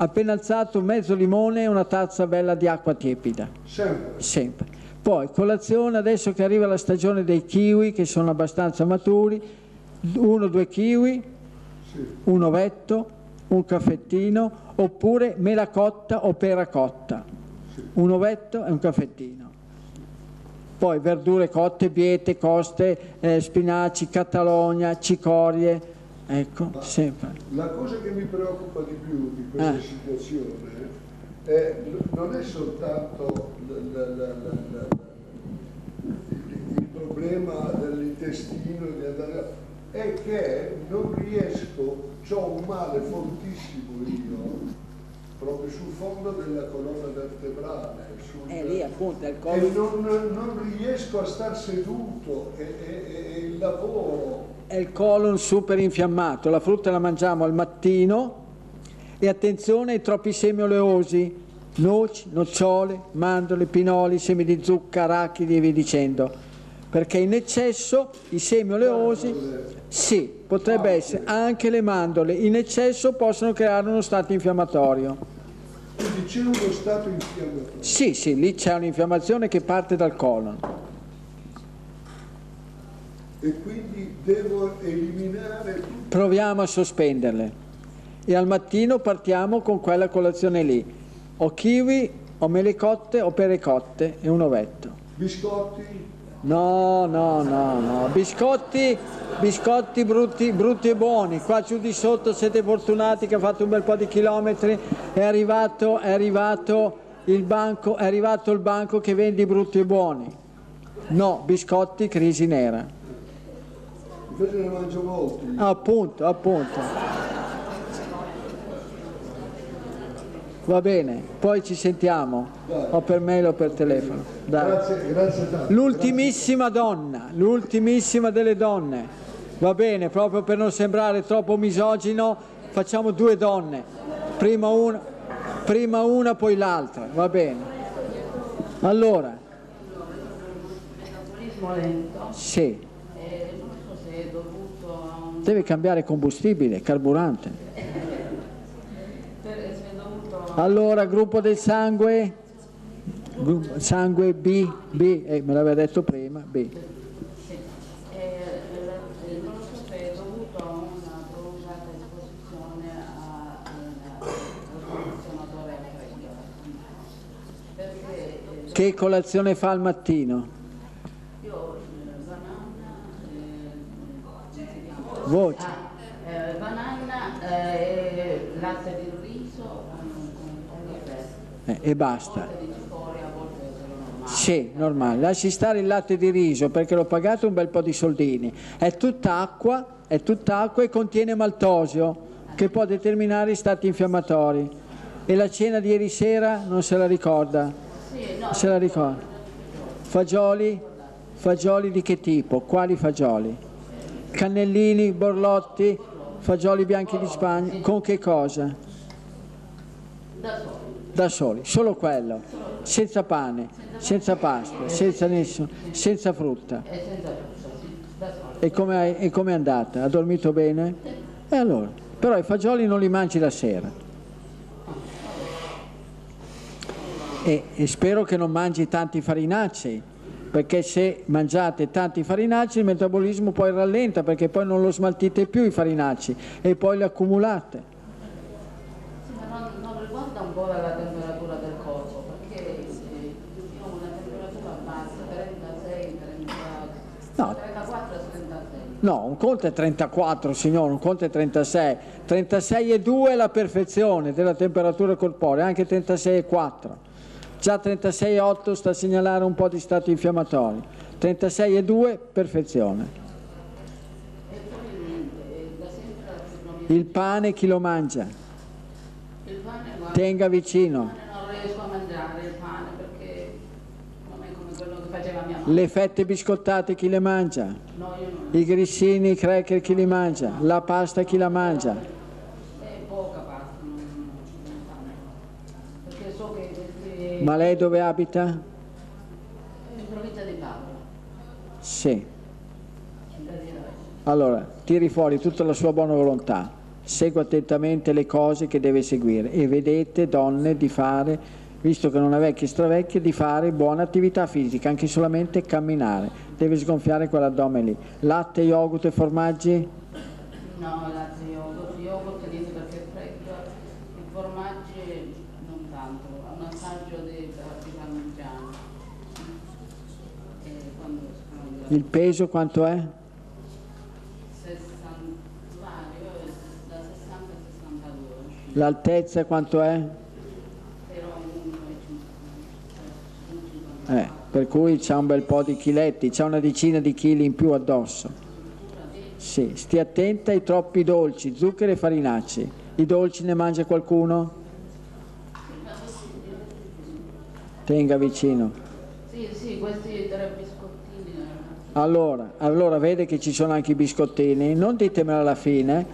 appena alzato mezzo limone e una tazza bella di acqua tiepida. Sempre. Sempre. Poi colazione, adesso che arriva la stagione dei kiwi, che sono abbastanza maturi, 1 o 2 kiwi, sì. Un ovetto, un caffettino, oppure mela cotta o pera cotta, un ovetto e un caffettino. Poi verdure cotte, biete, coste, spinaci, catalogna, cicorie, ecco, sempre. La cosa che mi preoccupa di più di questa situazione è, non è soltanto il problema dell'intestino, è che non riesco, ho un male fortissimo io proprio sul fondo della colonna vertebrale, sul... lì appunto il collo. E non riesco a star seduto, è il lavoro. È il colon super infiammato. La frutta la mangiamo al mattino e attenzione ai troppi semi oleosi, noci, nocciole, mandorle, pinoli, semi di zucca, arachidi e via dicendo, perché in eccesso i semi oleosi, sì, potrebbe essere anche le mandorle, in eccesso possono creare uno stato infiammatorio. Quindi c'è uno stato infiammatorio? Sì, sì, lì c'è un'infiammazione che parte dal colon. E quindi devo eliminare... Proviamo a sospenderle e al mattino partiamo con quella colazione lì. O kiwi, o melicotte, o perecotte e un ovetto. Biscotti? No, no, no, no. Biscotti brutti e buoni. Qua giù di sotto siete fortunati che ha fatto un bel po' di chilometri. È arrivato il banco che vende i brutti e buoni. No, biscotti crisi nera. Invece ne mangio molti. Appunto, appunto. Va bene, poi ci sentiamo, dai, o per mail o per telefono. Grazie tanto. L'ultimissima donna, l'ultimissima delle donne, va bene, proprio per non sembrare troppo misogino, facciamo due donne, prima una poi l'altra, va bene. Allora. Metabolismo lento. Sì. Non so se è dovuto a un... Deve cambiare combustibile, carburante. Allora, gruppo del sangue, sangue B, me l'aveva detto prima, B. Sì, il nostro è dovuto a una prolungata esposizione al condizionatore a freddo. Che colazione fa al mattino? Io, banana, voce. Banana e latte di riso. E basta. Sì, normale. Lasci stare il latte di riso perché l'ho pagato un bel po' di soldini. È tutta acqua e contiene maltosio che può determinare stati infiammatori. E la cena di ieri sera non se la ricorda? Se la ricorda. Fagioli? Fagioli di che tipo? Quali fagioli? Cannellini, borlotti, fagioli bianchi di Spagna? Con che cosa? Da soli, solo quello, senza pane, senza pasta, senza nessuno, senza frutta. E com'è andata? Ha dormito bene? E allora? Però i fagioli non li mangi la sera. E spero che non mangi tanti farinacei, perché se mangiate tanti farinacei il metabolismo poi rallenta, perché poi non lo smaltite più i farinacei e poi li accumulate. La temperatura del corpo, perché io ho una temperatura bassa, 36, 34, 36. No, un conto è 34, signore, un conto è 36. 36,2 è la perfezione della temperatura corporea, anche 36,4. Già 36,8 sta a segnalare un po' di stato infiammatorio. 36,2, perfezione. E poi niente, da sempre... Il pane chi lo mangia? Tenga vicino. Non riesco a mangiare il pane perché non è come quello che faceva mia mamma. Le fette biscottate chi le mangia? No, io non. I grissini, i cracker chi li mangia? La pasta chi la mangia? È poca pasta, non fa. Perché so che... Ma lei dove abita? In provincia di Padova. Sì. Allora, tiri fuori tutta la sua buona volontà. Segua attentamente le cose che deve seguire e vedete, donne, di fare, visto che non è vecchia e stravecchia, di fare buona attività fisica, anche solamente camminare. Deve sgonfiare quell'addome lì. Latte, yogurt e formaggi? No, latte, yogurt niente perché è freddo. I formaggi non tanto, è un assaggio di parmigiano. Il peso quanto è? L'altezza quanto è? Per cui c'ha un bel po' di chiletti, c'ha una decina di chili in più addosso. Sì, stia attenta ai troppi dolci, zuccheri e farinacei. I dolci ne mangia qualcuno? Tenga vicino. Sì, sì, questi tre biscottini. Allora, vede che ci sono anche i biscottini. Non ditemelo alla fine.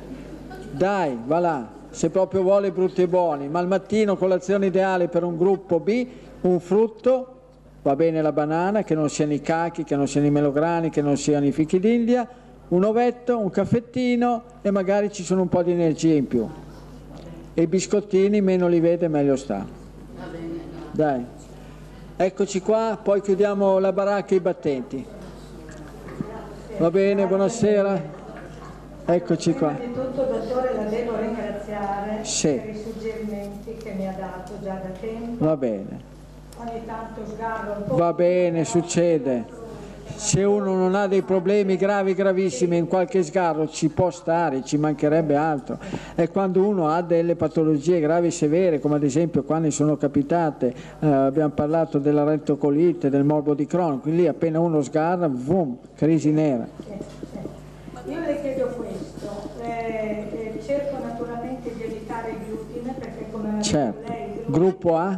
Dai, va là. Se proprio vuole brutti e buoni. Ma al mattino colazione ideale per un gruppo B, un frutto. Va bene la banana, che non siano i cachi, che non siano i melograni, che non siano i fichi d'India, un ovetto, un caffettino e magari ci sono un po' di energia in più. E i biscottini meno li vede meglio sta. Dai. Eccoci qua, poi chiudiamo la baracca e i battenti. Va bene, buonasera. Eccoci qua. Innanzitutto dottore la devo ringraziare per i suggerimenti che mi ha dato già da tempo. Va bene. Ogni tanto sgarro un po'. Va bene, succede. Se uno non ha dei problemi gravi, gravissimi, in qualche sgarro ci può stare, ci mancherebbe altro. È quando uno ha delle patologie gravi e severe, come ad esempio qua ne sono capitate, abbiamo parlato della rettocolite, del morbo di Crohn, quindi lì appena uno sgarra, boom, crisi nera. Io le chiedo questo, cerco naturalmente di evitare il glutine, perché come certo. Lei... Gruppo A?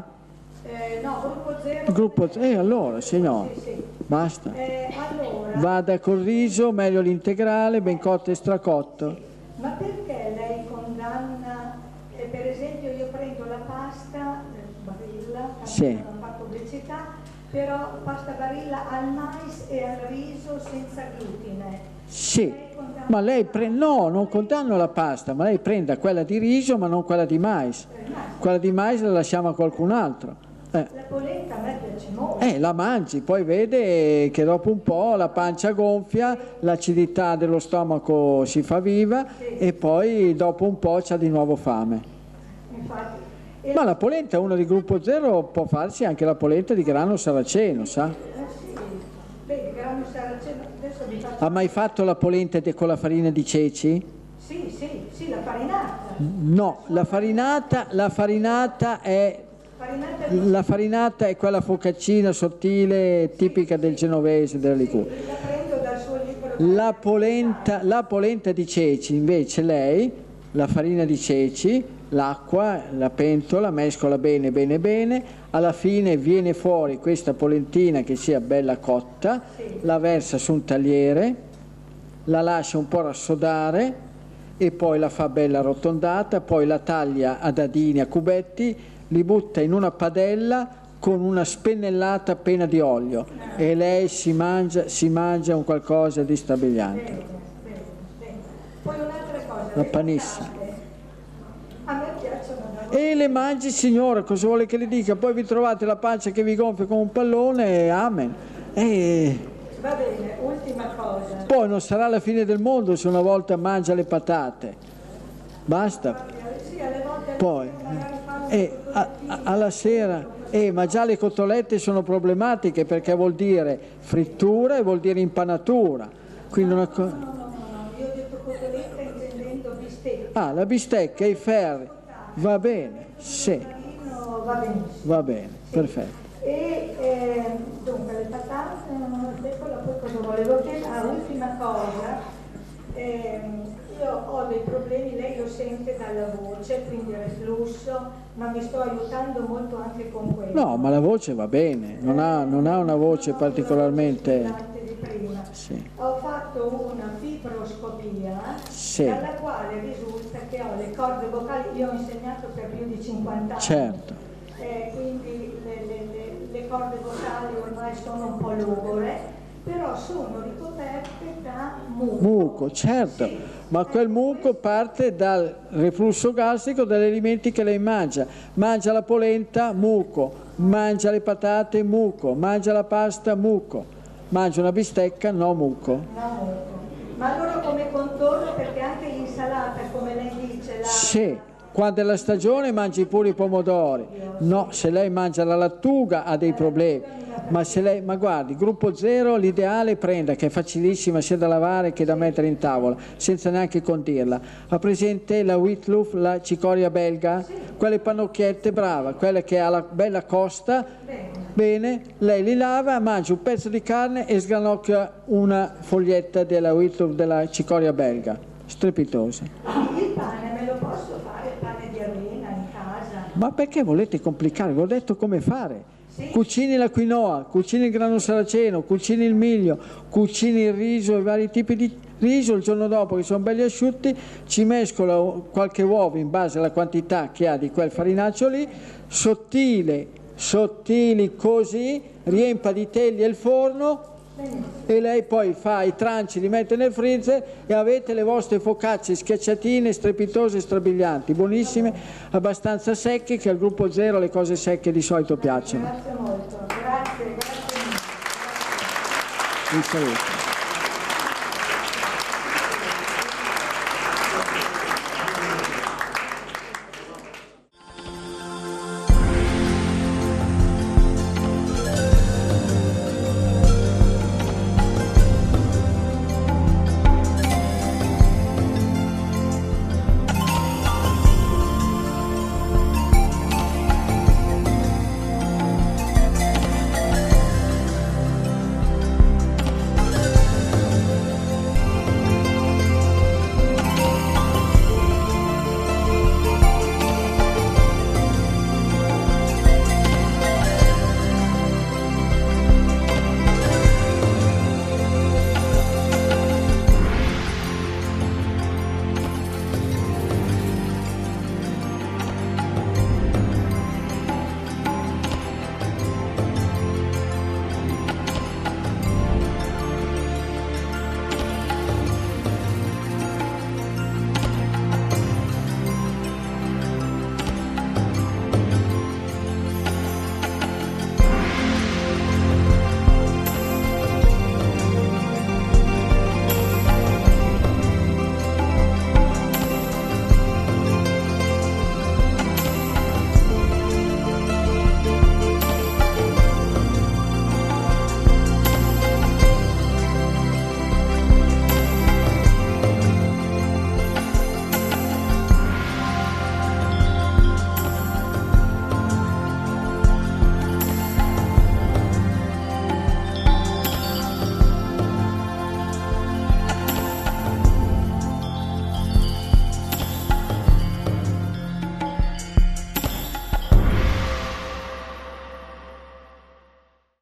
No, gruppo 0. Gruppo 0, allora, se no, sì, sì. Basta. Allora, vada col riso, meglio l'integrale, ben cotto e stracotto. Sì. Ma perché lei condanna, per esempio io prendo la pasta Barilla, sì. Non fa pubblicità, però pasta Barilla al mais e al riso senza glutine. Sì, ma lei prende, no, non condanno la pasta, ma lei prenda quella di riso ma non quella di mais. Quella di mais la lasciamo a qualcun altro. La polenta a me piace molto. La mangi, poi vede che dopo un po' la pancia gonfia, l'acidità dello stomaco si fa viva, sì. E poi dopo un po' c'ha di nuovo fame. Infatti, ma la polenta, uno di gruppo 0 può farsi anche la polenta di grano saraceno, sa? Sì. Beh, grano saraceno, adesso vi faccio... Ha mai fatto la polenta con la farina di ceci? Sì, sì, sì, la farinata. No, la farinata è... La farinata è quella focaccina sottile tipica del genovese, della Liguria. La polenta di ceci, invece lei, la farina di ceci, l'acqua, la pentola, mescola bene, bene, bene, alla fine viene fuori questa polentina che sia bella cotta, la versa su un tagliere, la lascia un po' rassodare e poi la fa bella arrotondata, poi la taglia a dadini, a cubetti, li butta in una padella con una spennellata piena di olio e lei si mangia un qualcosa di strabiliante. Bene. Poi un'altra cosa, la panissa. A me piacciono da... E le mangi, signora, cosa vuole che le dica? Poi vi trovate la pancia che vi gonfia come un pallone e amen. Va bene, ultima cosa. Poi non sarà la fine del mondo se una volta mangia le patate. Basta. Poi alla sera, ma già le cotolette sono problematiche perché vuol dire frittura e vuol dire impanatura. Quindi una no, io ho detto cotoletta intendendo bistecca. Ah, la bistecca, i ferri, va bene, sì. Va bene, perfetto. E dunque le patate, poi cosa volevo chiedere? L'ultima cosa. Io ho dei problemi, lei lo sente dalla voce, quindi reflusso, ma mi sto aiutando molto anche con quello. No, ma la voce va bene, non ha una voce particolarmente... Prima. Sì. Ho fatto una fibroscopia, sì. Dalla quale risulta che ho le corde vocali, io ho insegnato per più di 50 anni, certo. Quindi le corde vocali ormai sono un po' logore, però sono ricoperte da muco. Certo, sì. Ma quel muco parte dal reflusso gastrico, dagli alimenti che lei mangia. Mangia la polenta, muco, mangia le patate, muco, mangia la pasta, muco, mangia una bistecca, no muco. No muco. Ma allora come contorno, perché anche l'insalata, come lei dice, la... Sì. Quando è la stagione mangi pure i pomodori, no, se lei mangia la lattuga ha dei problemi, ma guardi, gruppo 0 l'ideale prenda, che è facilissima sia da lavare che da mettere in tavola, senza neanche condirla. Ha presente la wheatloof, la cicoria belga? Quelle pannocchiette, brava, quella che ha la bella costa, bene, lei li lava, mangia un pezzo di carne e sgranocchia una foglietta della wheatloof, della cicoria belga, strepitosa. Il pane me lo posso fare? Ma perché volete complicare? Vi ho detto come fare. Cucini la quinoa, cucini il grano saraceno, cucini il miglio, cucini il riso, i vari tipi di riso. Il giorno dopo che sono belli asciutti ci mescola qualche uovo in base alla quantità che ha di quel farinaccio lì, sottili così, riempa di teglia il forno e lei poi fa i tranci, li mette nel freezer e avete le vostre focacce schiacciatine, strepitose e strabilianti, buonissime, abbastanza secche, che al gruppo zero le cose secche di solito piacciono. Grazie molto, grazie molto.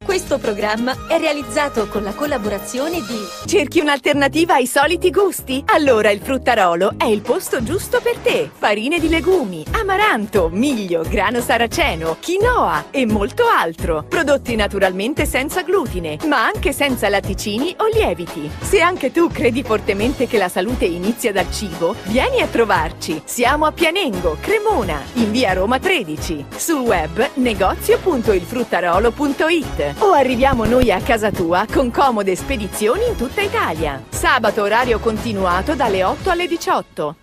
Questo programma è realizzato con la collaborazione di... Cerchi un'alternativa ai soliti gusti? Allora il Fruttarolo è il posto giusto per te. Farine di legumi, amaranto, miglio, grano saraceno, quinoa e molto altro. Prodotti naturalmente senza glutine, ma anche senza latticini o lieviti. Se anche tu credi fortemente che la salute inizia dal cibo, vieni a trovarci. Siamo a Pianengo, Cremona, in via Roma 13. Sul web negozio.ilfruttarolo.it. O arriviamo noi a casa tua con comode spedizioni in tutta Italia. Sabato orario continuato dalle 8 alle 18.